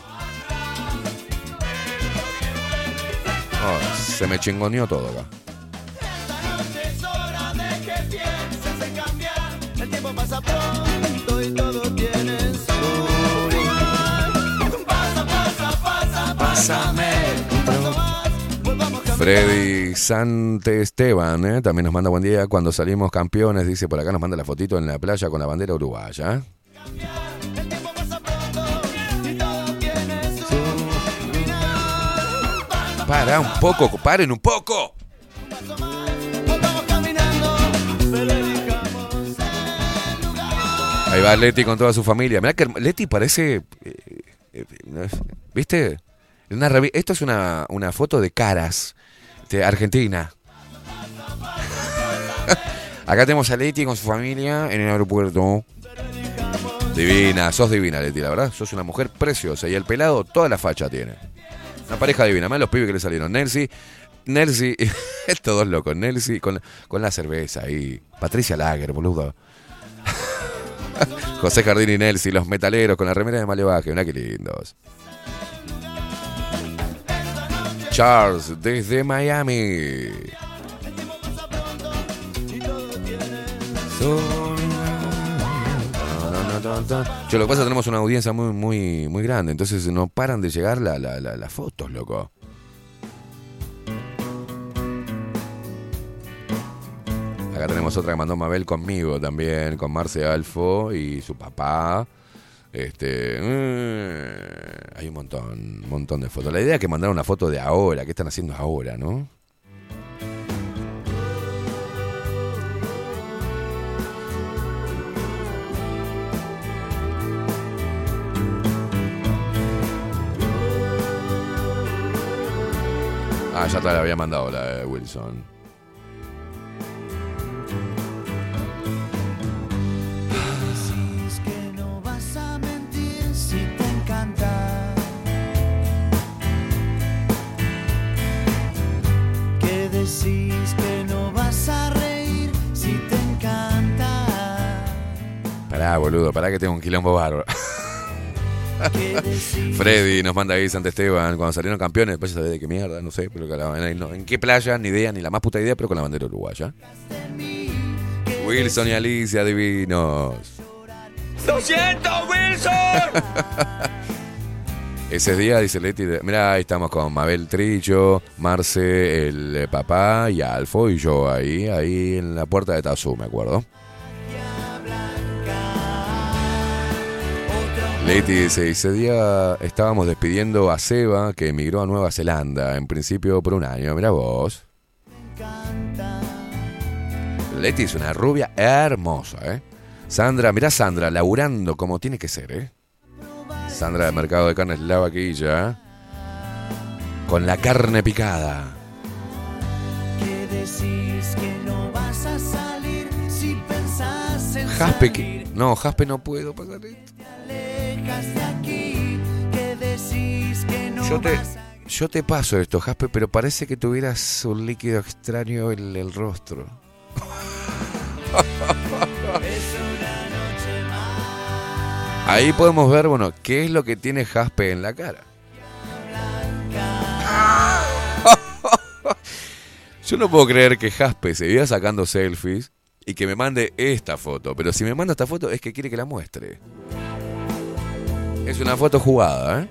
Oh, se me chingoneó todo acá. Freddy Sante Esteban, ¿eh? También nos manda buen día. Cuando salimos campeones, dice por acá, nos manda la fotito en la playa con la bandera uruguaya. Pará un poco, paren un poco. Ahí va Leti con toda su familia. Mirá que Leti parece... ¿Viste? Esto es una foto de caras. De Argentina. Acá tenemos a Leti con su familia en el aeropuerto. Divina, sos divina, Leti, la verdad. Sos una mujer preciosa. Y el pelado toda la facha tiene. Una pareja divina, más los pibes que le salieron. Nelsi, estos dos locos. Nelsi con la cerveza y Patricia Lager, boludo. José Jardín y Nelsi, los metaleros con la remera de Malevaje. Mirá que lindos. Charles, desde Miami. Yo lo que pasa, tenemos una audiencia muy, muy, muy grande, entonces no paran de llegar las fotos, loco. Acá tenemos otra que mandó Mabel conmigo también, con Marce Alfo y su papá. Hay un montón de fotos. La idea es que mandaron una foto de ahora, qué están haciendo ahora, ¿no? Ah, ya te la había mandado la de Wilson. Decís que no vas a mentir si te encanta. Que decís que no vas a reír si te encanta. Pará, boludo, pará que tengo un quilombo bárbaro. Freddy nos manda ahí Santo Esteban. Cuando salieron campeones, después ya sabés de qué mierda, no sé, pero en qué playa, ni idea, ni la más puta idea, pero con la bandera uruguaya. Wilson y Alicia, divinos. ¡Lo siento, Wilson! Ese día, dice Leti, mirá, ahí estamos con Mabel Trillo, Marce, el papá, y Alfo, y yo ahí en la puerta de Tazú, me acuerdo. Leti dice, ese día estábamos despidiendo a Seba, que emigró a Nueva Zelanda, en principio por un año. Mirá vos. Leti es una rubia hermosa, ¿eh? Sandra, mirá Sandra, laburando como tiene que ser, ¿eh? Sandra del Mercado de Carnes, la vaquilla, con la carne picada. Jaspe, que... No, Jaspe, no puedo pasar esto. Yo te paso esto, Jaspe, pero parece que tuvieras un líquido extraño en el rostro. Ahí podemos ver, bueno, qué es lo que tiene Jaspe en la cara. Yo no puedo creer que Jaspe se viva sacando selfies y que me mande esta foto. Pero si me manda esta foto es que quiere que la muestre. Es una foto jugada, ¿eh?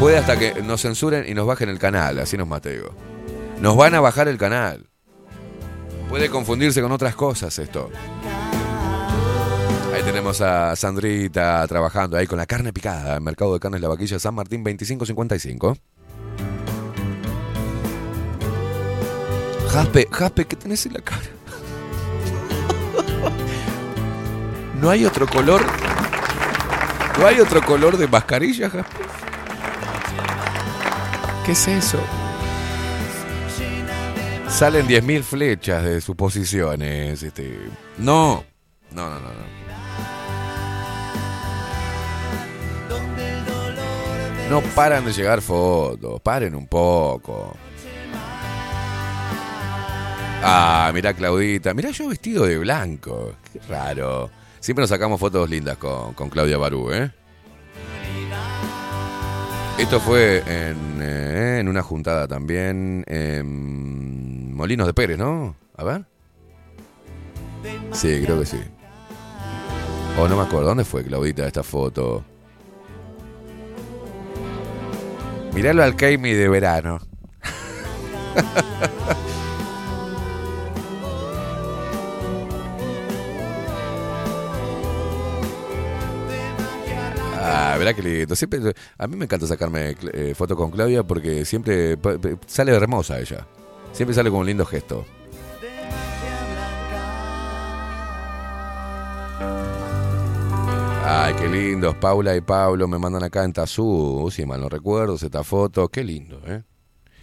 Puede hasta que nos censuren y nos bajen el canal, así nos mateo. Nos van a bajar el canal. Puede confundirse con otras cosas esto. Ahí tenemos a Sandrita trabajando ahí con la carne picada en Mercado de Carnes La Vaquilla, San Martín 2555. Jaspe, ¿qué tenés en la cara? No hay otro color... ¿No hay otro color de mascarilla, Jasper? ¿Qué es eso? Salen 10.000 flechas de suposiciones. No. No paran de llegar fotos. Paren un poco. Ah, mirá Claudita. Mirá yo vestido de blanco. Qué raro. Siempre nos sacamos fotos lindas con Claudia Barú, ¿eh? Esto fue en una juntada también en Molinos de Pérez, ¿no? A ver. Sí, creo que sí. Oh, no me acuerdo. ¿Dónde fue, Claudita, esta foto? Miralo al Keimi de verano. Ah, verá que lindo. Siempre, a mí me encanta sacarme fotos con Claudia porque siempre sale hermosa ella. Siempre sale con un lindo gesto. Ay, qué lindos. Paula y Pablo me mandan acá en Tazú, si mal no recuerdo, esta foto. Qué lindo, ¿eh?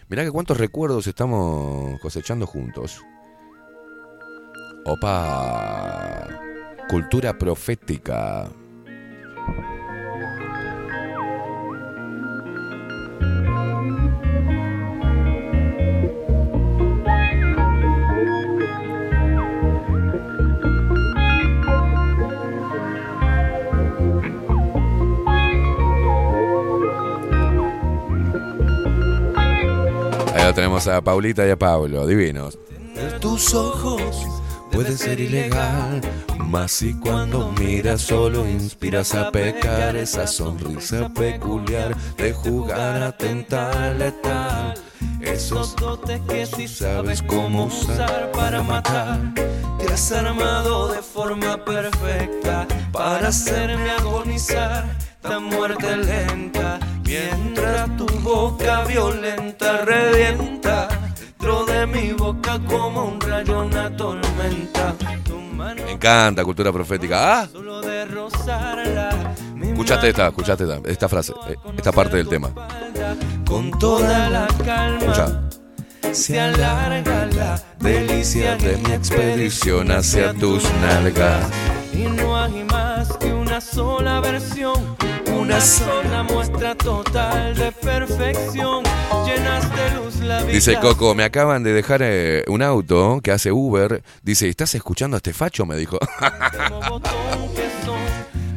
Mirá que cuántos recuerdos estamos cosechando juntos. Opa. Cultura profética. Tenemos a Paulita y a Pablo, divinos. Tus ojos puede ser ilegal, mas si cuando miras solo inspiras a pecar, esa sonrisa peculiar de jugar a tentar letal, esos dotes que si sabes cómo usar para matar. Te has armado de forma perfecta para hacerme agonizar tan muerte lenta, mientras tu boca violenta revienta dentro de mi boca como un rayo, una tormenta. Me encanta Cultura Profética. ¿Ah? Escuchate esta frase, esta parte del tema. Con toda la calma se alarga la delicia de mi expedición hacia tus nalgas. Y no hay más que una sola versión, una sola muestra total de perfección. Llenas de luz la vida. Dice Coco, me acaban de dejar un auto que hace Uber. Dice, ¿estás escuchando a este facho? Me dijo.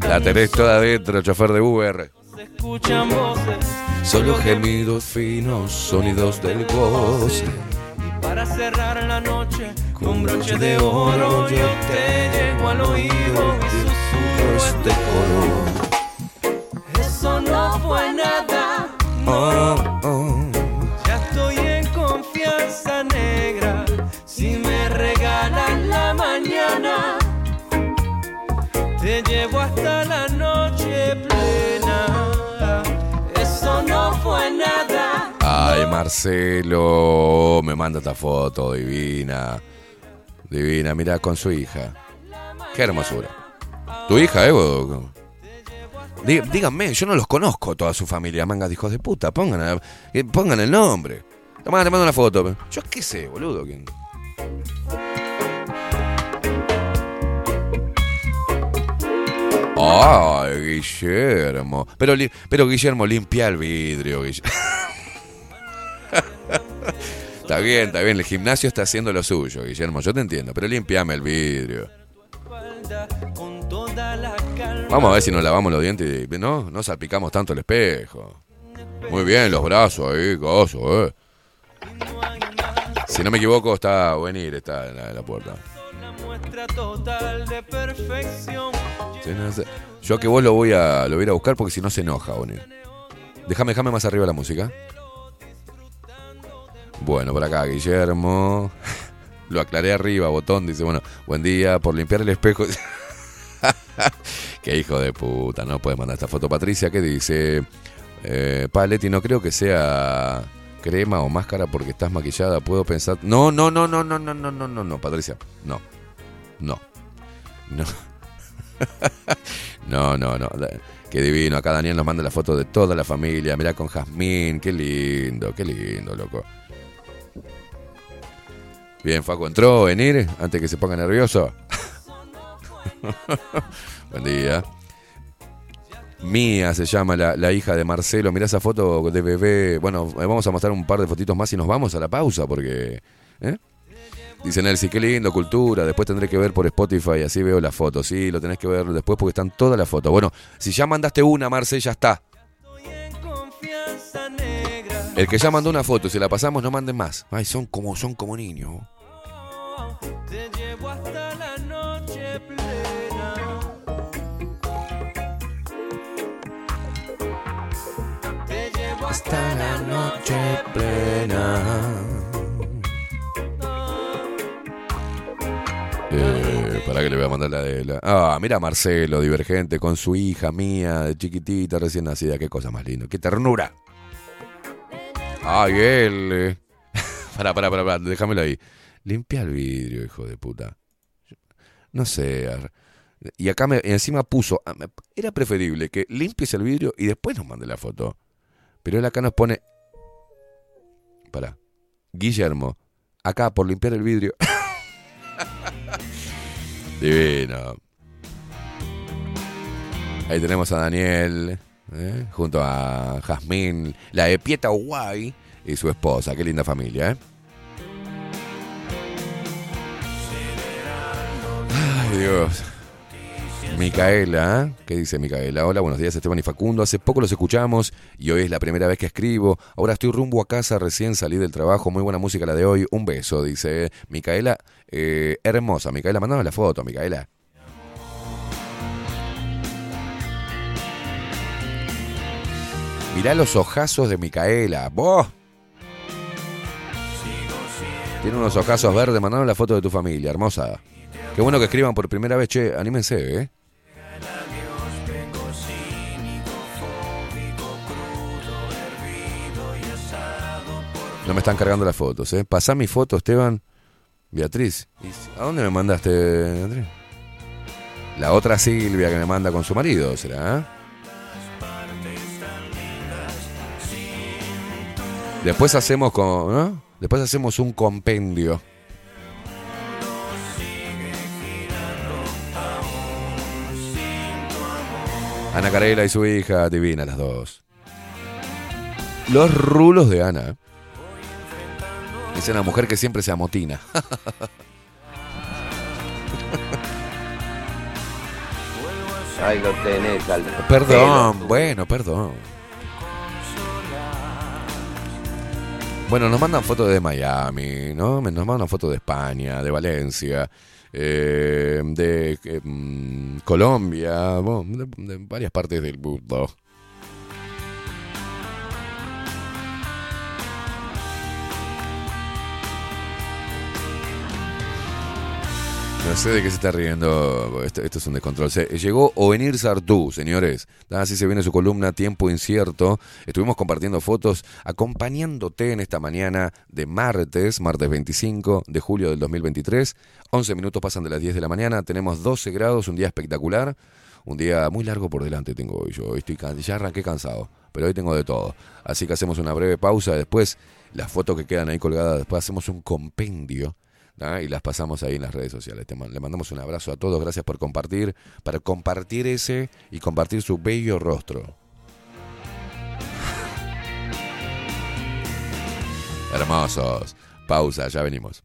La tenés toda dentro, chofer de Uber. Se escuchan voces, solo gemidos finos, sonidos del goce. Y para cerrar la noche, con broche de oro, yo te llego al oído y susurro este coro. Eso no fue nada, no. Ya estoy en confianza negra, si me regalan la mañana, te llevo hasta la noche plena. Eso no fue nada. Ay, Marcelo, me manda esta foto divina. Divina, mira, con su hija. Qué hermosura. Tu hija, Evo. Díganme, yo no los conozco toda su familia, mangas de hijos de puta. Pongan el nombre. Tomá, te mando una foto. Yo qué sé, boludo. Ay, Guillermo. Pero Guillermo, limpia el vidrio, Guillermo. Está bien. El gimnasio está haciendo lo suyo, Guillermo. Yo te entiendo, pero limpiame el vidrio. Vamos a ver si nos lavamos los dientes y no salpicamos tanto el espejo. Muy bien, los brazos ahí, coso, Si no me equivoco, está Venir, está en la puerta. Total de perfección. Yo que vos lo voy a buscar porque si no se enoja, Oni. Déjame más arriba la música. Bueno, por acá, Guillermo. Lo aclaré arriba, botón. Dice, bueno, buen día por limpiar el espejo. Qué hijo de puta, no puedes mandar esta foto. Patricia, ¿qué dice? Paletti, no creo que sea crema o máscara porque estás maquillada. Puedo pensar. No, Patricia, no. No. Qué divino. Acá Daniel nos manda la foto de toda la familia. Mirá con Jazmín. Qué lindo, loco. Bien, Facu entró, Venir, antes que se ponga nervioso. Buen día. Mía se llama la hija de Marcelo. Mirá esa foto de bebé. Bueno, vamos a mostrar un par de fotitos más y nos vamos a la pausa porque... Dice Nelsi, qué lindo, Cultura. Después tendré que ver por Spotify, así veo las fotos. Sí, lo tenés que ver después porque están todas las fotos. Bueno, si ya mandaste una, Marce, ya está. El que ya mandó una foto, si la pasamos, no manden más. Ay, son como niños. Te llevo hasta la noche plena. Te llevo hasta la noche plena. Para que le voy a mandar la de la... Ah, mira Marcelo, Divergente, con su hija Mía, de chiquitita, recién nacida. Qué cosa más linda, qué ternura. Ay, él. Pará, déjamelo ahí. Limpia el vidrio, hijo de puta. No sé. Y acá encima puso... Era preferible que limpies el vidrio y después nos mande la foto. Pero él acá nos pone... Pará. Guillermo, acá por limpiar el vidrio... Divino. Ahí tenemos a Daniel, junto a Jazmín, la de Pieta Guay y su esposa. Qué linda familia, Ay, Dios. Micaela, ¿qué dice Micaela? Hola, buenos días Esteban y Facundo, hace poco los escuchamos y hoy es la primera vez que escribo, ahora estoy rumbo a casa, recién salí del trabajo, muy buena música la de hoy, un beso, dice Micaela, hermosa, Micaela, mandame la foto, Micaela. Mirá los ojazos de Micaela, vos. Tiene unos ojazos verdes, mandame la foto de tu familia, hermosa. Qué bueno que escriban por primera vez, che, anímense, ¿eh? No me están cargando las fotos, ¿eh? Pasá mi foto, Esteban. Beatriz, ¿a dónde me mandaste, Beatriz? La otra Silvia que me manda con su marido, ¿será? Después hacemos con, ¿no? Después hacemos un compendio. Ana Carela y su hija, divina las dos. Los rulos de Ana. Es una mujer que siempre se amotina. Ahí lo tenés, Alberto. Perdón, bueno, perdón. Bueno, nos mandan fotos de Miami, ¿no? Nos mandan fotos de España, de Valencia. De Colombia, bueno, de varias partes del mundo. No sé de qué se está riendo, esto es un descontrol. Llegó Ovenir Sartú, señores. Así se viene su columna Tiempo Incierto. Estuvimos compartiendo fotos, acompañándote en esta mañana de martes 25 de julio del 2023. 11 minutos pasan de las 10 de la mañana. Tenemos 12 grados, un día espectacular. Un día muy largo por delante tengo hoy. Yo estoy ya arranqué cansado, pero hoy tengo de todo. Así que hacemos una breve pausa. Después, las fotos que quedan ahí colgadas, después hacemos un compendio. Y las pasamos ahí en las redes sociales. Le mandamos un abrazo a todos, gracias por compartir, para compartir ese y compartir su bello rostro. Hermosos. Pausa, ya venimos.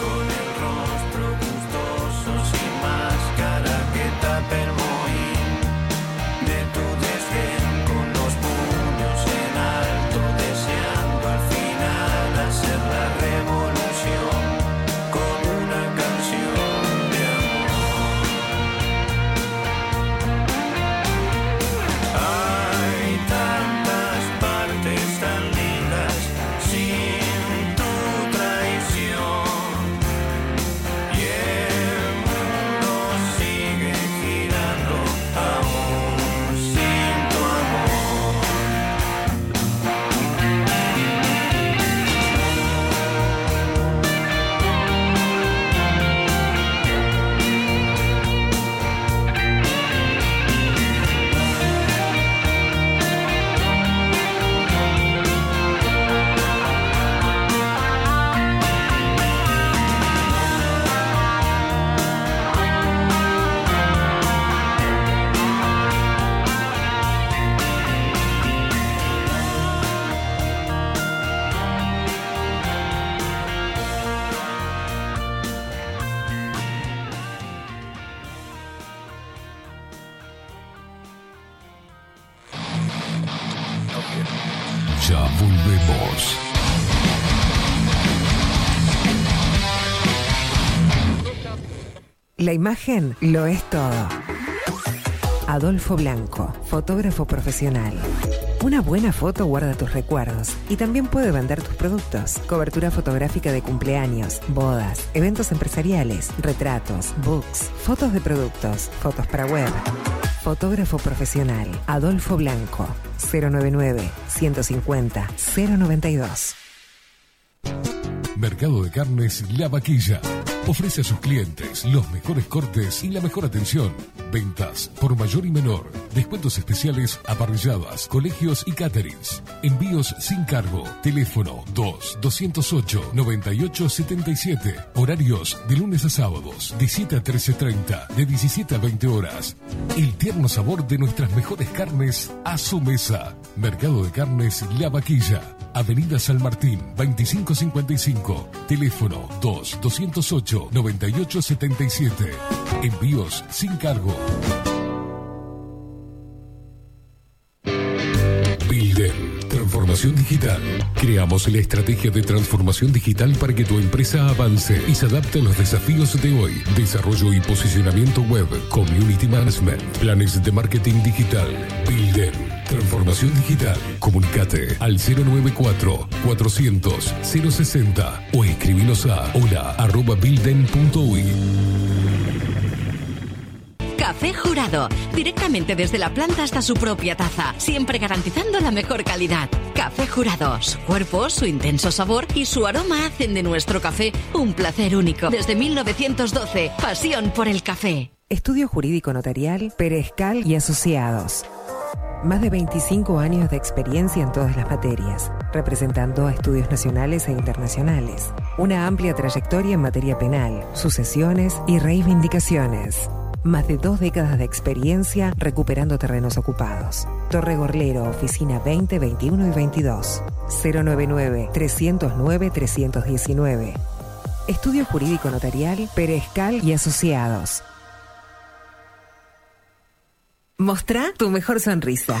Con el rostro gustoso, sin máscara que tape el mohín de tu desdén, con los puños en alto, deseando al final hacer la revolución. La imagen lo es todo. Adolfo Blanco, fotógrafo profesional. Una buena foto guarda tus recuerdos y también puede vender tus productos. Cobertura fotográfica de cumpleaños, bodas, eventos empresariales, retratos, books, fotos de productos, fotos para web. Fotógrafo profesional Adolfo Blanco, 099-150-092. Mercado de Carnes La Vaquilla. Ofrece a sus clientes los mejores cortes y la mejor atención. Ventas por mayor y menor. Descuentos especiales a parrilladas, colegios y caterings. Envíos sin cargo. Teléfono 2-208-9877. Horarios de lunes a sábados, de 7 a 13:30, de 17 a 20 horas. El tierno sabor de nuestras mejores carnes a su mesa. Mercado de Carnes La Vaquilla. Avenida San Martín, 2555. Teléfono 2-208. 368-9877. Envíos sin cargo. Transformación digital. Creamos la estrategia de transformación digital para que tu empresa avance y se adapte a los desafíos de hoy. Desarrollo y posicionamiento web, community management, planes de marketing digital. Builder, transformación digital. Comunicate al 094-400-060 o escribinos a hola@builden.uy. Café Jurado, directamente desde la planta hasta su propia taza, siempre garantizando la mejor calidad. Café Jurado, su cuerpo, su intenso sabor y su aroma hacen de nuestro café un placer único. Desde 1912, pasión por el café. Estudio Jurídico Notarial, Perezcal y Asociados. Más de 25 años de experiencia en todas las materias, representando a estudios nacionales e internacionales. Una amplia trayectoria en materia penal, sucesiones y reivindicaciones. Más de 2 décadas de experiencia recuperando terrenos ocupados. Torre Gorlero, Oficina 20, 21 y 22. 099-309-319. Estudio Jurídico Notarial, Perezcal y Asociados. Mostrá tu mejor sonrisa.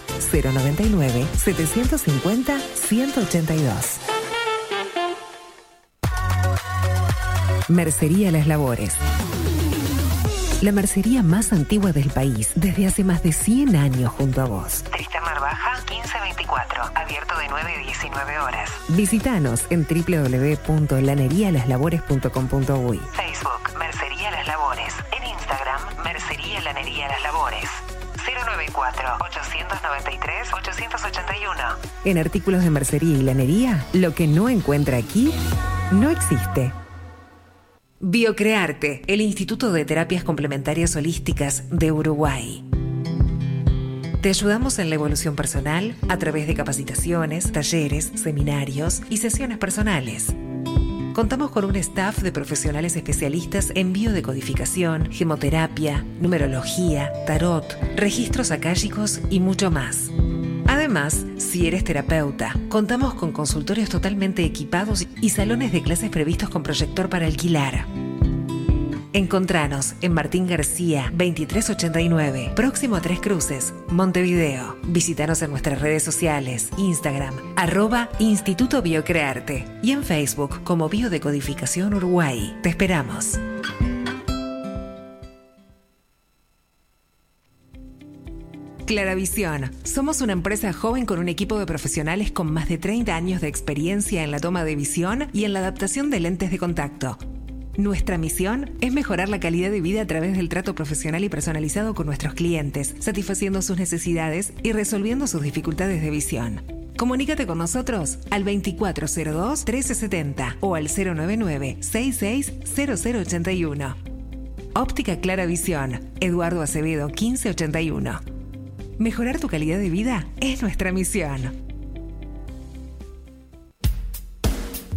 099-750-182. Mercería Las Labores. La mercería más antigua del país, desde hace más de 100 años junto a vos. Tristamar Baja, 1524, abierto de 9 a 19 horas. Visítanos en www.lanerialaslabores.com.uy. Facebook, Mercería Las Labores. En Instagram, Mercería Lanería Las Labores. 094-893-881. En artículos de mercería y lanería, lo que no encuentra aquí no existe. Biocrearte, el Instituto de Terapias Complementarias Holísticas de Uruguay. Te ayudamos en la evolución personal a través de capacitaciones, talleres, seminarios y sesiones personales. Contamos con un staff de profesionales especialistas en biodecodificación, gemoterapia, numerología, tarot, registros akáshicos y mucho más. Además, si eres terapeuta, contamos con consultorios totalmente equipados y salones de clases previstos con proyector para alquilar. Encontranos en Martín García, 2389, próximo a Tres Cruces, Montevideo. Visítanos en nuestras redes sociales, Instagram, @Instituto Biocrearte y en Facebook como Biodecodificación Uruguay. Te esperamos. Claravisión. Somos una empresa joven con un equipo de profesionales con más de 30 años de experiencia en la toma de visión y en la adaptación de lentes de contacto. Nuestra misión es mejorar la calidad de vida a través del trato profesional y personalizado con nuestros clientes, satisfaciendo sus necesidades y resolviendo sus dificultades de visión. Comunícate con nosotros al 2402-1370 o al 099-660081. Óptica Claravisión, Eduardo Acevedo, 1581. Mejorar tu calidad de vida es nuestra misión.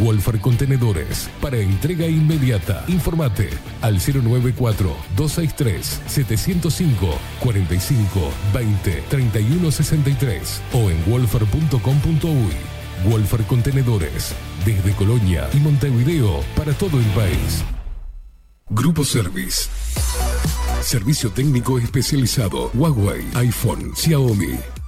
Wolfer Contenedores, para entrega inmediata. Informate al 094-263-705-45-20-3163 o en wolfer.com.uy. Wolfer Contenedores, desde Colonia y Montevideo para todo el país. Grupo Service. Servicio técnico especializado. Huawei, iPhone, Xiaomi.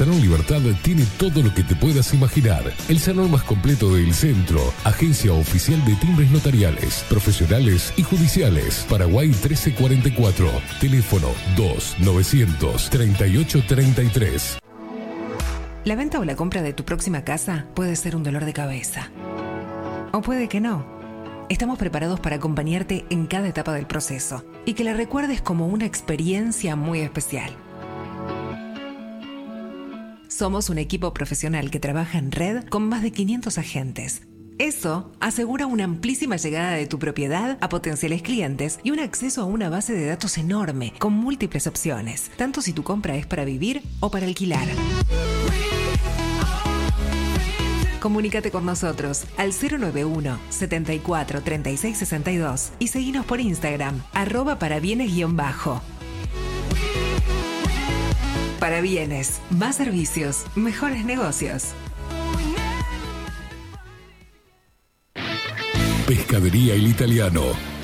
Salón Libertad tiene todo lo que te puedas imaginar. El salón más completo del centro. Agencia oficial de timbres notariales, profesionales y judiciales. Paraguay 1344. Teléfono 2900 3833. La venta o la compra de tu próxima casa puede ser un dolor de cabeza. O puede que no. Estamos preparados para acompañarte en cada etapa del proceso y que la recuerdes como una experiencia muy especial. Somos un equipo profesional que trabaja en red con más de 500 agentes. Eso asegura una amplísima llegada de tu propiedad a potenciales clientes y un acceso a una base de datos enorme con múltiples opciones, tanto si tu compra es para vivir o para alquilar. Comunícate con nosotros al 091-743662 y seguinos por Instagram, @parabienes_. Para bienes, más servicios, mejores negocios. Pescadería El Italiano.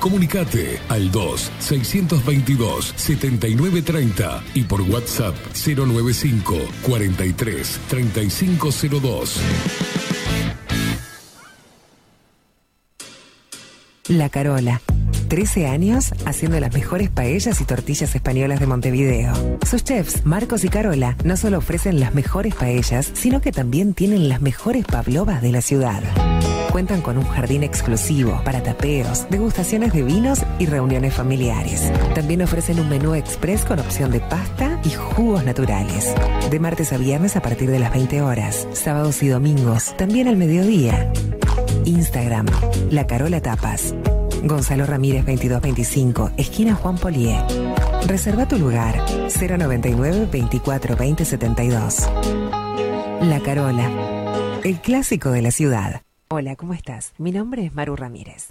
Comunicate al 2-622-7930 y por WhatsApp 095-43-3502. La Carola. 13 años haciendo las mejores paellas y tortillas españolas de Montevideo. Sus chefs, Marcos y Carola, no solo ofrecen las mejores paellas, sino que también tienen las mejores pavlovas de la ciudad. Cuentan con un jardín exclusivo para tapeos, degustaciones de vinos y reuniones familiares. También ofrecen un menú express con opción de pasta y jugos naturales. De martes a viernes a partir de las 20 horas, sábados y domingos, también al mediodía. Instagram, La Carola Tapas. Gonzalo Ramírez 2225, esquina Juan Polié. Reserva tu lugar, 099-24-2072. La Carola, el clásico de la ciudad. Hola, ¿cómo estás? Mi nombre es Maru Ramírez.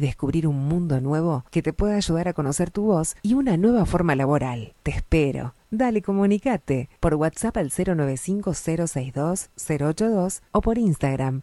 descubrir un mundo nuevo que te pueda ayudar a conocer tu voz y una nueva forma laboral. Te espero. Dale, comunicate por WhatsApp al 095-062-082 o por Instagram,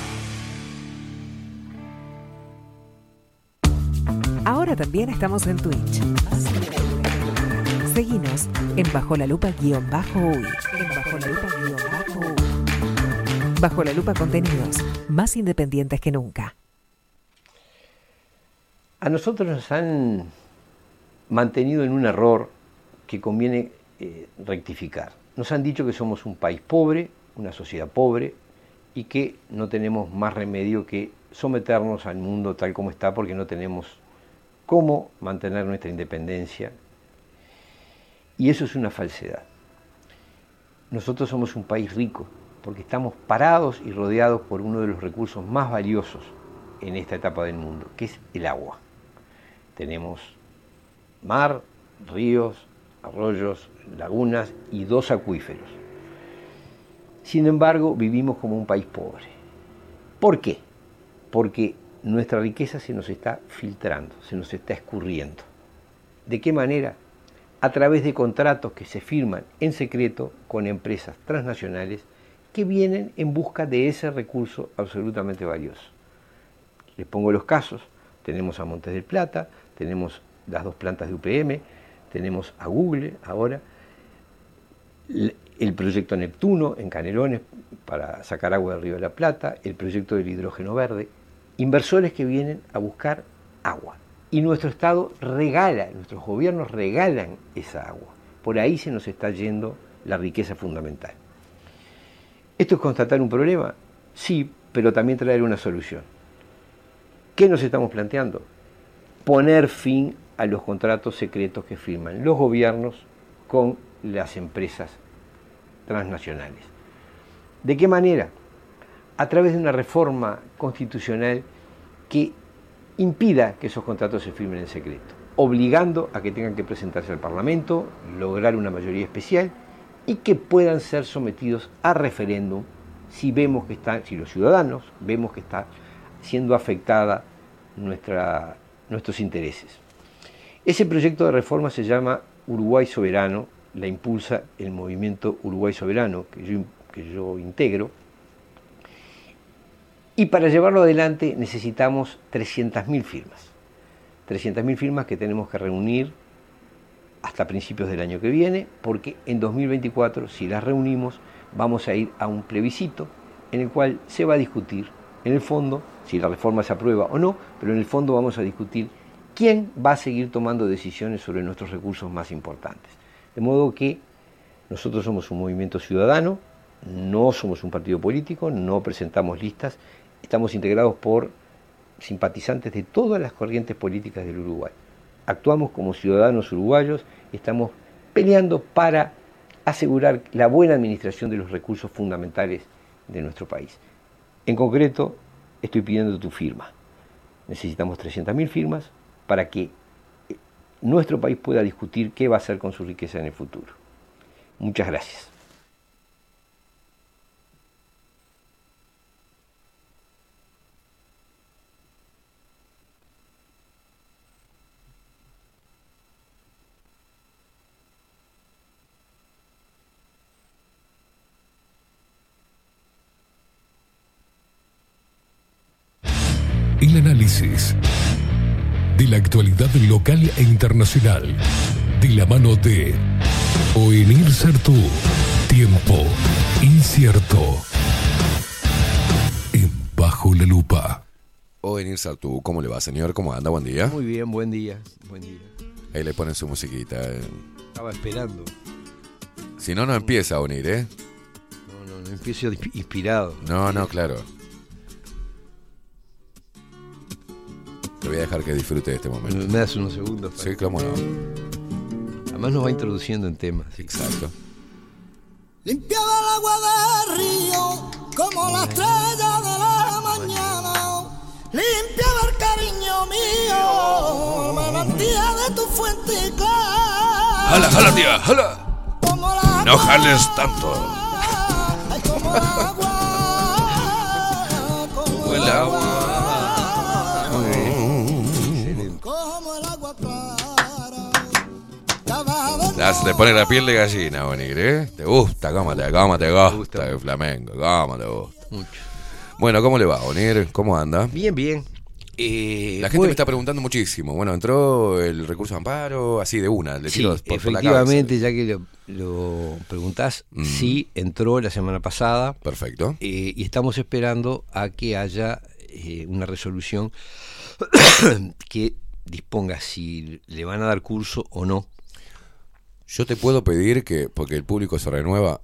Ahora también estamos en Twitch. Seguinos en bajolalupa_uy. Bajo la Lupa contenidos más independientes que nunca. A nosotros nos han mantenido en un error que conviene rectificar. Nos han dicho que somos un país pobre, una sociedad pobre, y que no tenemos más remedio que someternos al mundo tal como está, porque no tenemos cómo mantener nuestra independencia. Y eso es una falsedad. Nosotros somos un país rico porque estamos parados y rodeados por uno de los recursos más valiosos en esta etapa del mundo, que es el agua. Tenemos mar, ríos, arroyos, lagunas y 2 acuíferos. Sin embargo, vivimos como un país pobre. ¿Por qué? Porque nuestra riqueza se nos está filtrando, se nos está escurriendo. ¿De qué manera? A través de contratos que se firman en secreto con empresas transnacionales que vienen en busca de ese recurso absolutamente valioso. Les pongo los casos. Tenemos a Montes del Plata, tenemos las dos plantas de UPM, tenemos a Google ahora, el proyecto Neptuno en Canelones para sacar agua del Río de la Plata, el proyecto del hidrógeno verde, inversores que vienen a buscar agua. Y nuestro Estado regala, nuestros gobiernos regalan esa agua. Por ahí se nos está yendo la riqueza fundamental. ¿Esto es constatar un problema? Sí, pero también traer una solución. ¿Qué nos estamos planteando? Poner fin a los contratos secretos que firman los gobiernos con las empresas transnacionales. ¿De qué manera? A través de una reforma constitucional que impida que esos contratos se firmen en secreto, obligando a que tengan que presentarse al Parlamento, lograr una mayoría especial y que puedan ser sometidos a referéndum si los ciudadanos vemos que está siendo afectada nuestros intereses. Ese proyecto de reforma se llama Uruguay Soberano, la impulsa el movimiento Uruguay Soberano que yo integro, y para llevarlo adelante necesitamos 300.000 firmas. 300.000 firmas que tenemos que reunir hasta principios del año que viene, porque en 2024, si las reunimos, vamos a ir a un plebiscito en el cual se va a discutir, en el fondo, si la reforma se aprueba o no, pero en el fondo vamos a discutir quién va a seguir tomando decisiones sobre nuestros recursos más importantes. De modo que nosotros somos un movimiento ciudadano, no somos un partido político, no presentamos listas, estamos integrados por simpatizantes de todas las corrientes políticas del Uruguay. Actuamos como ciudadanos uruguayos y estamos peleando para asegurar la buena administración de los recursos fundamentales de nuestro país. En concreto, estoy pidiendo tu firma. Necesitamos 300.000 firmas para que nuestro país pueda discutir qué va a hacer con su riqueza en el futuro. Muchas gracias. El análisis de la actualidad local e internacional, de la mano de Oenir Sartú. Tiempo incierto en Bajo la Lupa. Oenir Sartú, ¿cómo le va, señor? ¿Cómo anda? Buen día. Muy bien, buen día. Buen día. Ahí le ponen su musiquita. Estaba esperando. Si no empieza a unir, ¿eh? No empiezo inspirado. No, claro. Te voy a dejar que disfrute de este momento. Me das unos segundos. Sí, cómo no. Además nos va introduciendo en temas. Exacto. Limpiaba el agua del río como la estrella de la mañana. Limpiaba el cariño mío, me mantía de tu fuente clara. Jala, tía, jala. No jales tanto. Como el agua, como el agua. Te pone la piel de gallina, Bonir, ¿eh? ¿Te gusta? ¿Cómo te gusta el flamenco? ¿Cómo te gusta? Mucho. Bueno, ¿cómo le va, Bonir? ¿Cómo anda? Bien. La gente me está preguntando muchísimo. Bueno, entró el recurso de amparo, así de una. Le tiro sí, por efectivamente, la ya que lo preguntás, sí, entró la semana pasada. Perfecto. Y estamos esperando a que haya una resolución que disponga si le van a dar curso o no. Yo te puedo pedir que, porque el público se renueva,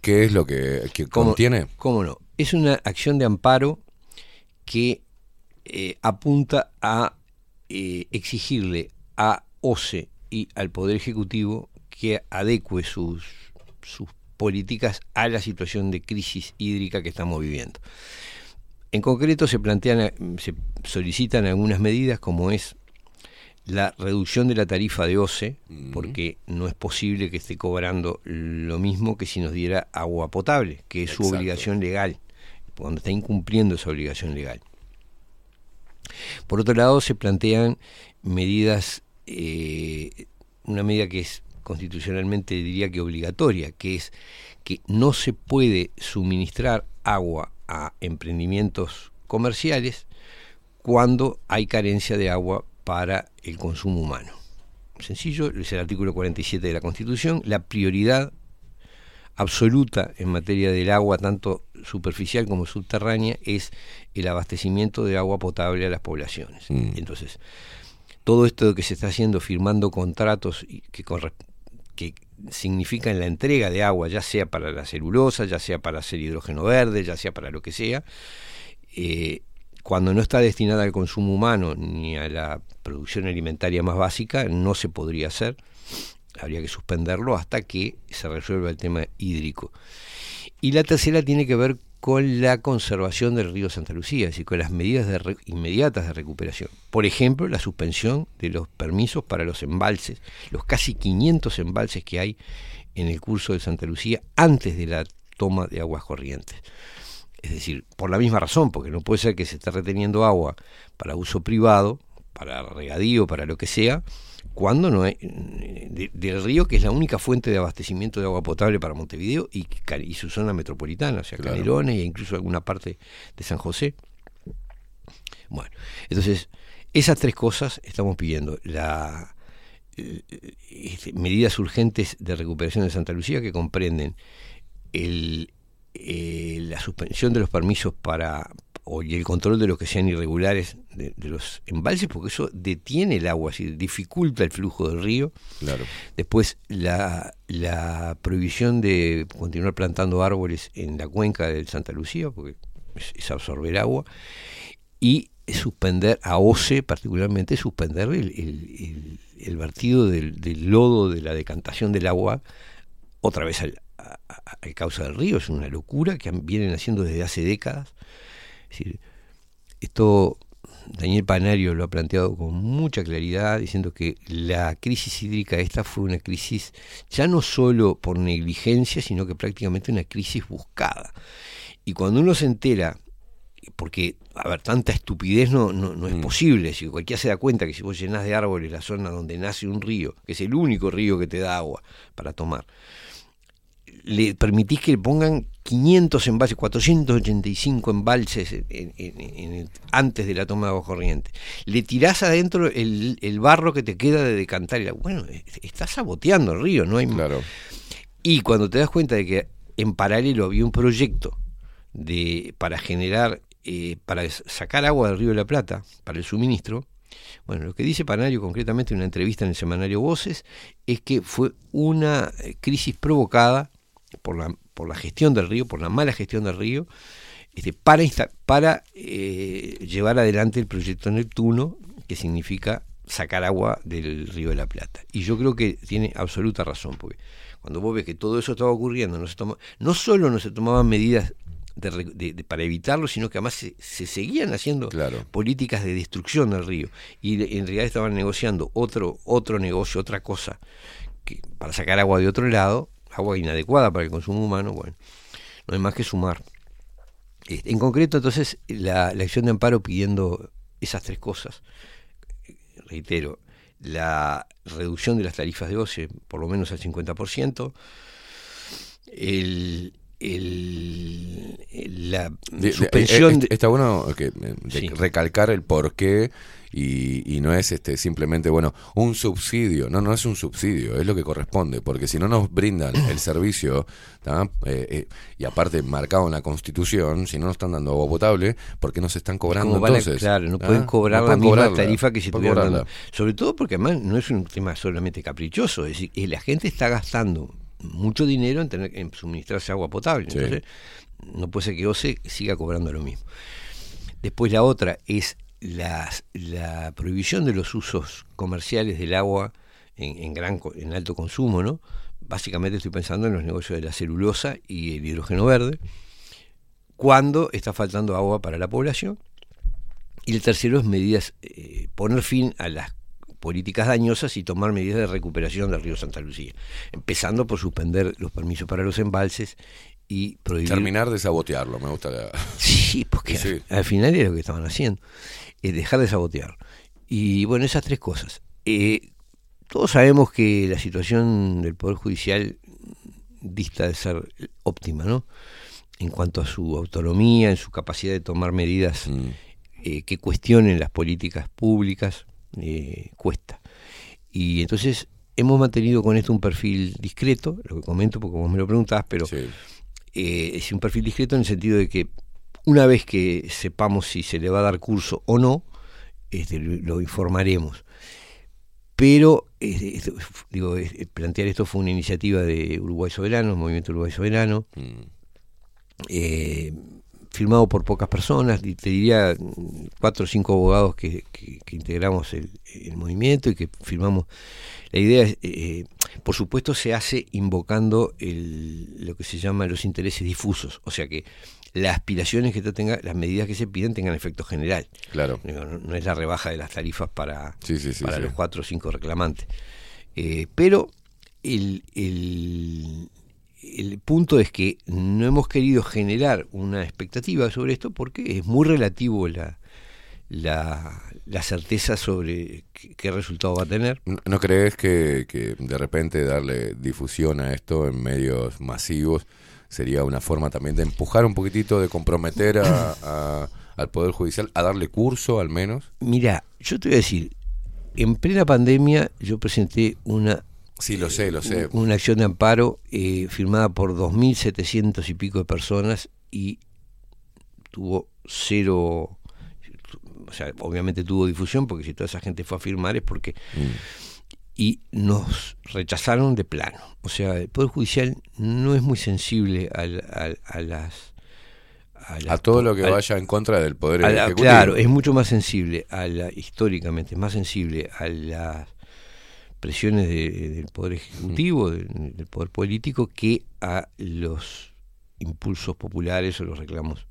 ¿qué es lo que contiene? ¿Cómo no? Es una acción de amparo que apunta a exigirle a OCE y al Poder Ejecutivo que adecue sus políticas a la situación de crisis hídrica que estamos viviendo. En concreto se solicitan algunas medidas como es la reducción de la tarifa de OCE, porque no es posible que esté cobrando lo mismo que si nos diera agua potable, que es su obligación legal, cuando está incumpliendo esa obligación legal. Por otro lado, se plantean medidas, una medida que es constitucionalmente, diría que obligatoria, que es que no se puede suministrar agua a emprendimientos comerciales cuando hay carencia de agua para el consumo humano. Sencillo, es el artículo 47 de la Constitución, la prioridad absoluta en materia del agua, tanto superficial como subterránea, es el abastecimiento de agua potable a las poblaciones. Entonces, todo esto que se está haciendo, firmando contratos que significan la entrega de agua, ya sea para la celulosa, ya sea para hacer hidrógeno verde, ya sea para lo que sea, cuando no está destinada al consumo humano ni a la producción alimentaria más básica, no se podría hacer. Habría que suspenderlo hasta que se resuelva el tema hídrico. Y la tercera tiene que ver con la conservación del río Santa Lucía, es decir, con las medidas inmediatas de recuperación. Por ejemplo, la suspensión de los permisos para los embalses, los casi 500 embalses que hay en el curso de Santa Lucía antes de la toma de aguas corrientes. Es decir, por la misma razón, porque no puede ser que se esté reteniendo agua para uso privado, para regadío, para lo que sea, cuando no hay, del río, que es la única fuente de abastecimiento de agua potable para Montevideo y su zona metropolitana, o sea, claro, Canelones e incluso alguna parte de San José. Bueno, entonces, esas tres cosas estamos pidiendo. Medidas urgentes de recuperación de Santa Lucía que comprenden la suspensión de los permisos y el control de los que sean irregulares de los embalses, porque eso detiene el agua, así, dificulta el flujo del río. Claro. Después, la prohibición de continuar plantando árboles en la cuenca del Santa Lucía, porque es absorber agua, y suspender a OCE, particularmente suspender el vertido del lodo de la decantación del agua otra vez a causa del río. Es una locura que vienen haciendo desde hace décadas. Es decir, esto Daniel Panario lo ha planteado con mucha claridad, diciendo que la crisis hídrica esta fue una crisis ya no solo por negligencia, sino que prácticamente una crisis buscada. Y cuando uno se entera, porque, a ver, tanta estupidez no es posible. Si cualquiera se da cuenta que si vos llenás de árboles la zona donde nace un río, que es el único río que te da agua para tomar, le permitís que le pongan 500 embalses, 485 embalses antes de la toma de agua corriente. Le tirás adentro el barro que te queda de decantar. Bueno, estás saboteando el río, no hay. Claro. Y cuando te das cuenta de que en paralelo había un proyecto para sacar agua del río de la Plata para el suministro. Bueno, lo que dice Panario concretamente en una entrevista en el semanario Voces es que fue una crisis provocada por la gestión del río, por la mala gestión del río, para llevar adelante el proyecto Neptuno, que significa sacar agua del río de la Plata. Y yo creo que tiene absoluta razón, porque cuando vos ves que todo eso estaba ocurriendo, no solo no se tomaban medidas para evitarlo, sino que además se seguían haciendo, claro, políticas de destrucción del río, y en realidad estaban negociando otro negocio, otra cosa, para sacar agua de otro lado, agua inadecuada para el consumo humano. Bueno, no hay más que sumar. En concreto, entonces, la acción de amparo pidiendo esas tres cosas, reitero, la reducción de las tarifas de OCE por lo menos al 50%, la suspensión está bueno que sí, recalcar el porqué, y no es simplemente un subsidio, no es un subsidio, es lo que corresponde, porque si no nos brindan el servicio, y aparte marcado en la Constitución, si no nos están dando agua potable, ¿por qué nos están cobrando entonces? Claro, no pueden cobrar la misma tarifa que si estuvieran dando, sobre todo porque además no es un tema solamente caprichoso, es decir, la gente está gastando mucho dinero en suministrarse agua potable. Entonces, sí, no puede ser que OCE siga cobrando lo mismo. Después, la otra es la prohibición de los usos comerciales del agua en alto consumo, ¿no? Básicamente estoy pensando en los negocios de la celulosa y el hidrógeno verde, cuando está faltando agua para la población. Y el tercero es medidas, poner fin a las políticas dañosas y tomar medidas de recuperación del río Santa Lucía, empezando por suspender los permisos para los embalses y prohibir, terminar de sabotearlo. Me gusta sí, porque sí, Al final era lo que estaban haciendo, es dejar de sabotear. Y bueno, esas tres cosas. Todos sabemos que la situación del Poder Judicial dista de ser óptima, ¿no? En cuanto a su autonomía, en su capacidad de tomar medidas que cuestionen las políticas públicas cuesta. Y entonces hemos mantenido con esto un perfil discreto, lo que comento porque vos me lo preguntás, pero sí. Es un perfil discreto en el sentido de que una vez que sepamos si se le va a dar curso o no, lo informaremos. Pero plantear esto fue una iniciativa de Uruguay Soberano, el Movimiento Uruguay Soberano, firmado por pocas personas, te diría 4 o 5 abogados que integramos el movimiento y que firmamos. La idea es, por supuesto, se hace invocando lo que se llama los intereses difusos, o sea que las aspiraciones que las medidas que se piden tengan efecto general. Claro. No es la rebaja de las tarifas para los 4 o 5 reclamantes. Pero el punto es que no hemos querido generar una expectativa sobre esto porque es muy relativo la certeza sobre qué resultado va a tener. ¿No crees que de repente darle difusión a esto en medios masivos sería una forma también de empujar un poquitito, de comprometer al Poder Judicial a darle curso al menos? Mira, yo te voy a decir, en plena pandemia yo presenté una... Sí, lo sé. Una acción de amparo firmada por 2.700 y pico de personas y tuvo cero... O sea, obviamente tuvo difusión porque si toda esa gente fue a firmar es porque... Y nos rechazaron de plano. O sea, el Poder Judicial no es muy sensible a todo lo que vaya en contra del Poder Ejecutivo. Claro, es mucho más sensible, históricamente, es más sensible a las presiones del Poder Ejecutivo, del Poder Político, que a los impulsos populares o los reclamos.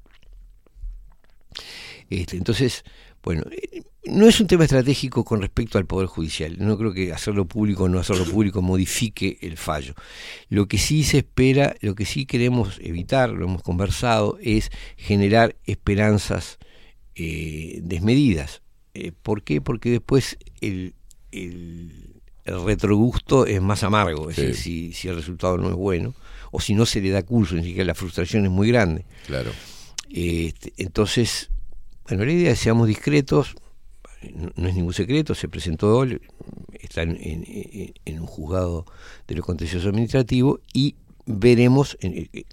Entonces, bueno... No es un tema estratégico con respecto al Poder Judicial. No creo que hacerlo público o no hacerlo público modifique el fallo. Lo que sí se espera, lo que sí queremos evitar, lo hemos conversado, es generar esperanzas desmedidas. ¿Por qué? Porque después el retrogusto es más amargo. Es decir, si el resultado no es bueno o si no se le da curso, ni siquiera la frustración es muy grande. Claro. Entonces, bueno, la idea es que seamos discretos. No es ningún secreto, se presentó, está en un juzgado de lo contencioso administrativo y veremos,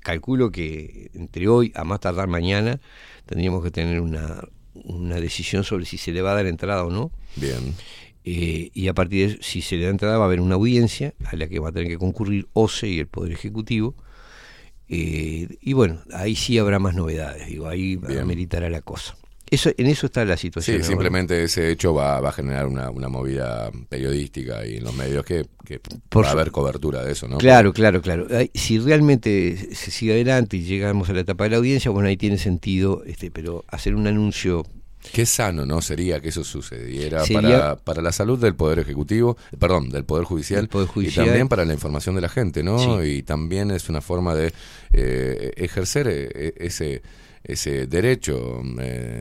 calculo que entre hoy a más tardar mañana tendríamos que tener una decisión sobre si se le va a dar entrada o no. Bien. Y a partir de eso, si se le da entrada va a haber una audiencia a la que va a tener que concurrir OCE y el Poder Ejecutivo. Y bueno, ahí sí habrá más novedades, ahí ameritará la cosa. En eso está la situación. Sí, simplemente ahora. Ese hecho va a generar una movida periodística y en los medios que va a haber cobertura de eso, ¿no? Claro. Si realmente se sigue adelante y llegamos a la etapa de la audiencia, bueno, ahí tiene sentido, pero hacer un anuncio... Qué sano, ¿no? Sería que eso sucediera para la salud del Poder Ejecutivo, perdón, del Poder Judicial, y también para la información de la gente, ¿no? Sí. Y también es una forma de ejercer ese derecho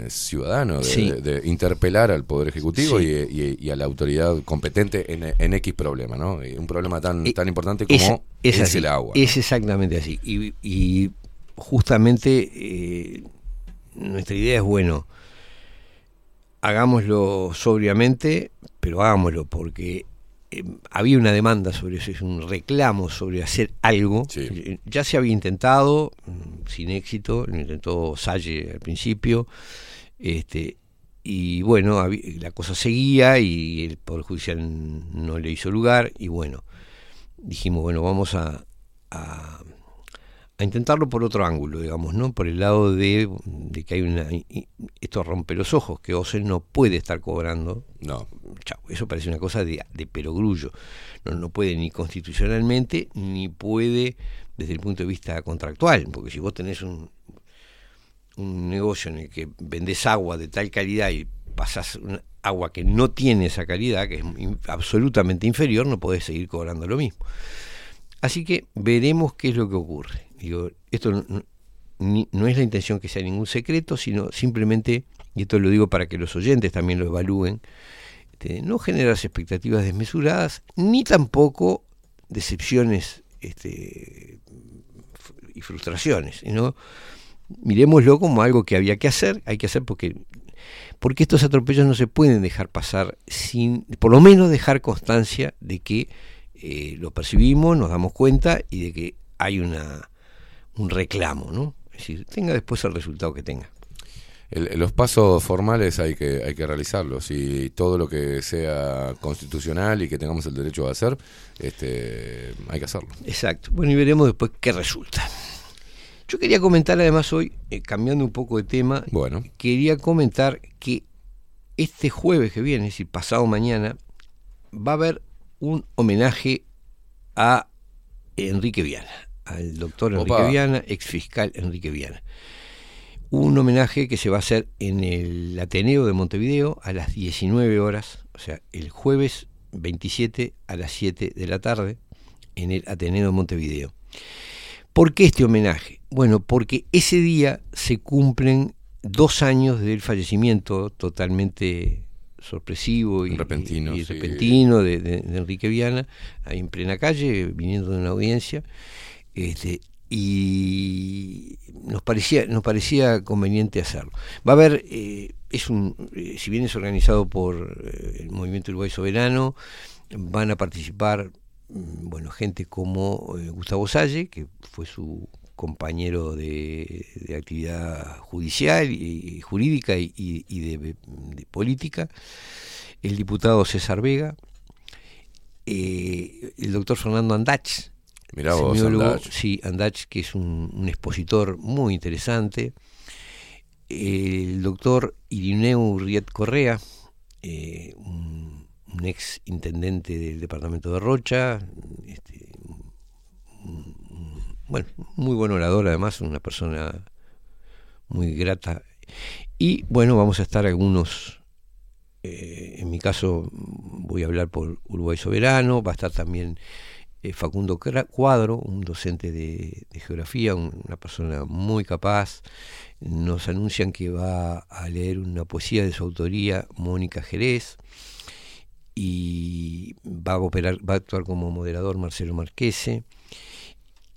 ciudadano de interpelar al Poder Ejecutivo y a la autoridad competente en X problema, ¿no? Y un problema tan importante como es el agua. Es exactamente así. Y justamente nuestra idea es, bueno, hagámoslo sobriamente, pero hagámoslo porque había una demanda sobre eso, es un reclamo sobre hacer algo. Sí. Ya se había intentado, sin éxito, lo intentó Salle al principio, y bueno, la cosa seguía y el Poder Judicial no le hizo lugar, y bueno, dijimos, bueno, vamos a intentarlo por otro ángulo, digamos, ¿no? Por el lado de que hay esto rompe los ojos, que OCE no puede estar cobrando. No. Chau, eso parece una cosa de perogrullo. No puede ni constitucionalmente, ni puede desde el punto de vista contractual, porque si vos tenés un negocio en el que vendés agua de tal calidad y pasás una agua que no tiene esa calidad, que es absolutamente inferior, no podés seguir cobrando lo mismo. Así que veremos qué es lo que ocurre. Digo, esto no es la intención que sea ningún secreto, sino simplemente, y esto lo digo para que los oyentes también lo evalúen, no generar expectativas desmesuradas, ni tampoco decepciones y frustraciones, ¿no? Miremoslo como algo que había que hacer, hay que hacer porque porque estos atropellos no se pueden dejar pasar sin, por lo menos, dejar constancia de que lo percibimos, nos damos cuenta y de que hay un reclamo, ¿no? Es decir, tenga después el resultado que tenga. Los pasos formales hay que realizarlos, y todo lo que sea constitucional y que tengamos el derecho a hacer, hay que hacerlo. Exacto. Bueno, y veremos después qué resulta. Yo quería comentar además hoy, cambiando un poco de tema, bueno, quería comentar que este jueves que viene, es decir, pasado mañana, va a haber un homenaje a Enrique Viana, al doctor Enrique Viana, exfiscal Enrique Viana. Un homenaje que se va a hacer en el Ateneo de Montevideo a las 19 horas, o sea, el jueves 27 a las 7 de la tarde, en el Ateneo de Montevideo. ¿Por qué este homenaje? Bueno, porque ese día se cumplen 2 años del fallecimiento totalmente sorpresivo y repentino, y repentino, sí, de Enrique Viana, ahí en plena calle, viniendo de una audiencia, y nos parecía conveniente hacerlo. Va a haber, si bien es organizado por el Movimiento Uruguay Soberano, van a participar, bueno, gente como Gustavo Salle, que fue su compañero de actividad judicial y jurídica y de política, el diputado César Vega, el doctor Fernando Andach. Mirá vos, Andach. Sí, Andach, que es un expositor muy interesante. El doctor Irineu Urriet Correa, un ex intendente del departamento de Rocha, bueno, muy buen orador además, una persona muy grata. Y bueno, vamos a estar algunos... en mi caso voy a hablar por Uruguay Soberano, va a estar también... Facundo Cuadro, un docente de geografía, una persona muy capaz. Nos anuncian que va a leer una poesía de su autoría, Mónica Jerez, y va a actuar como moderador Marcelo Marquese.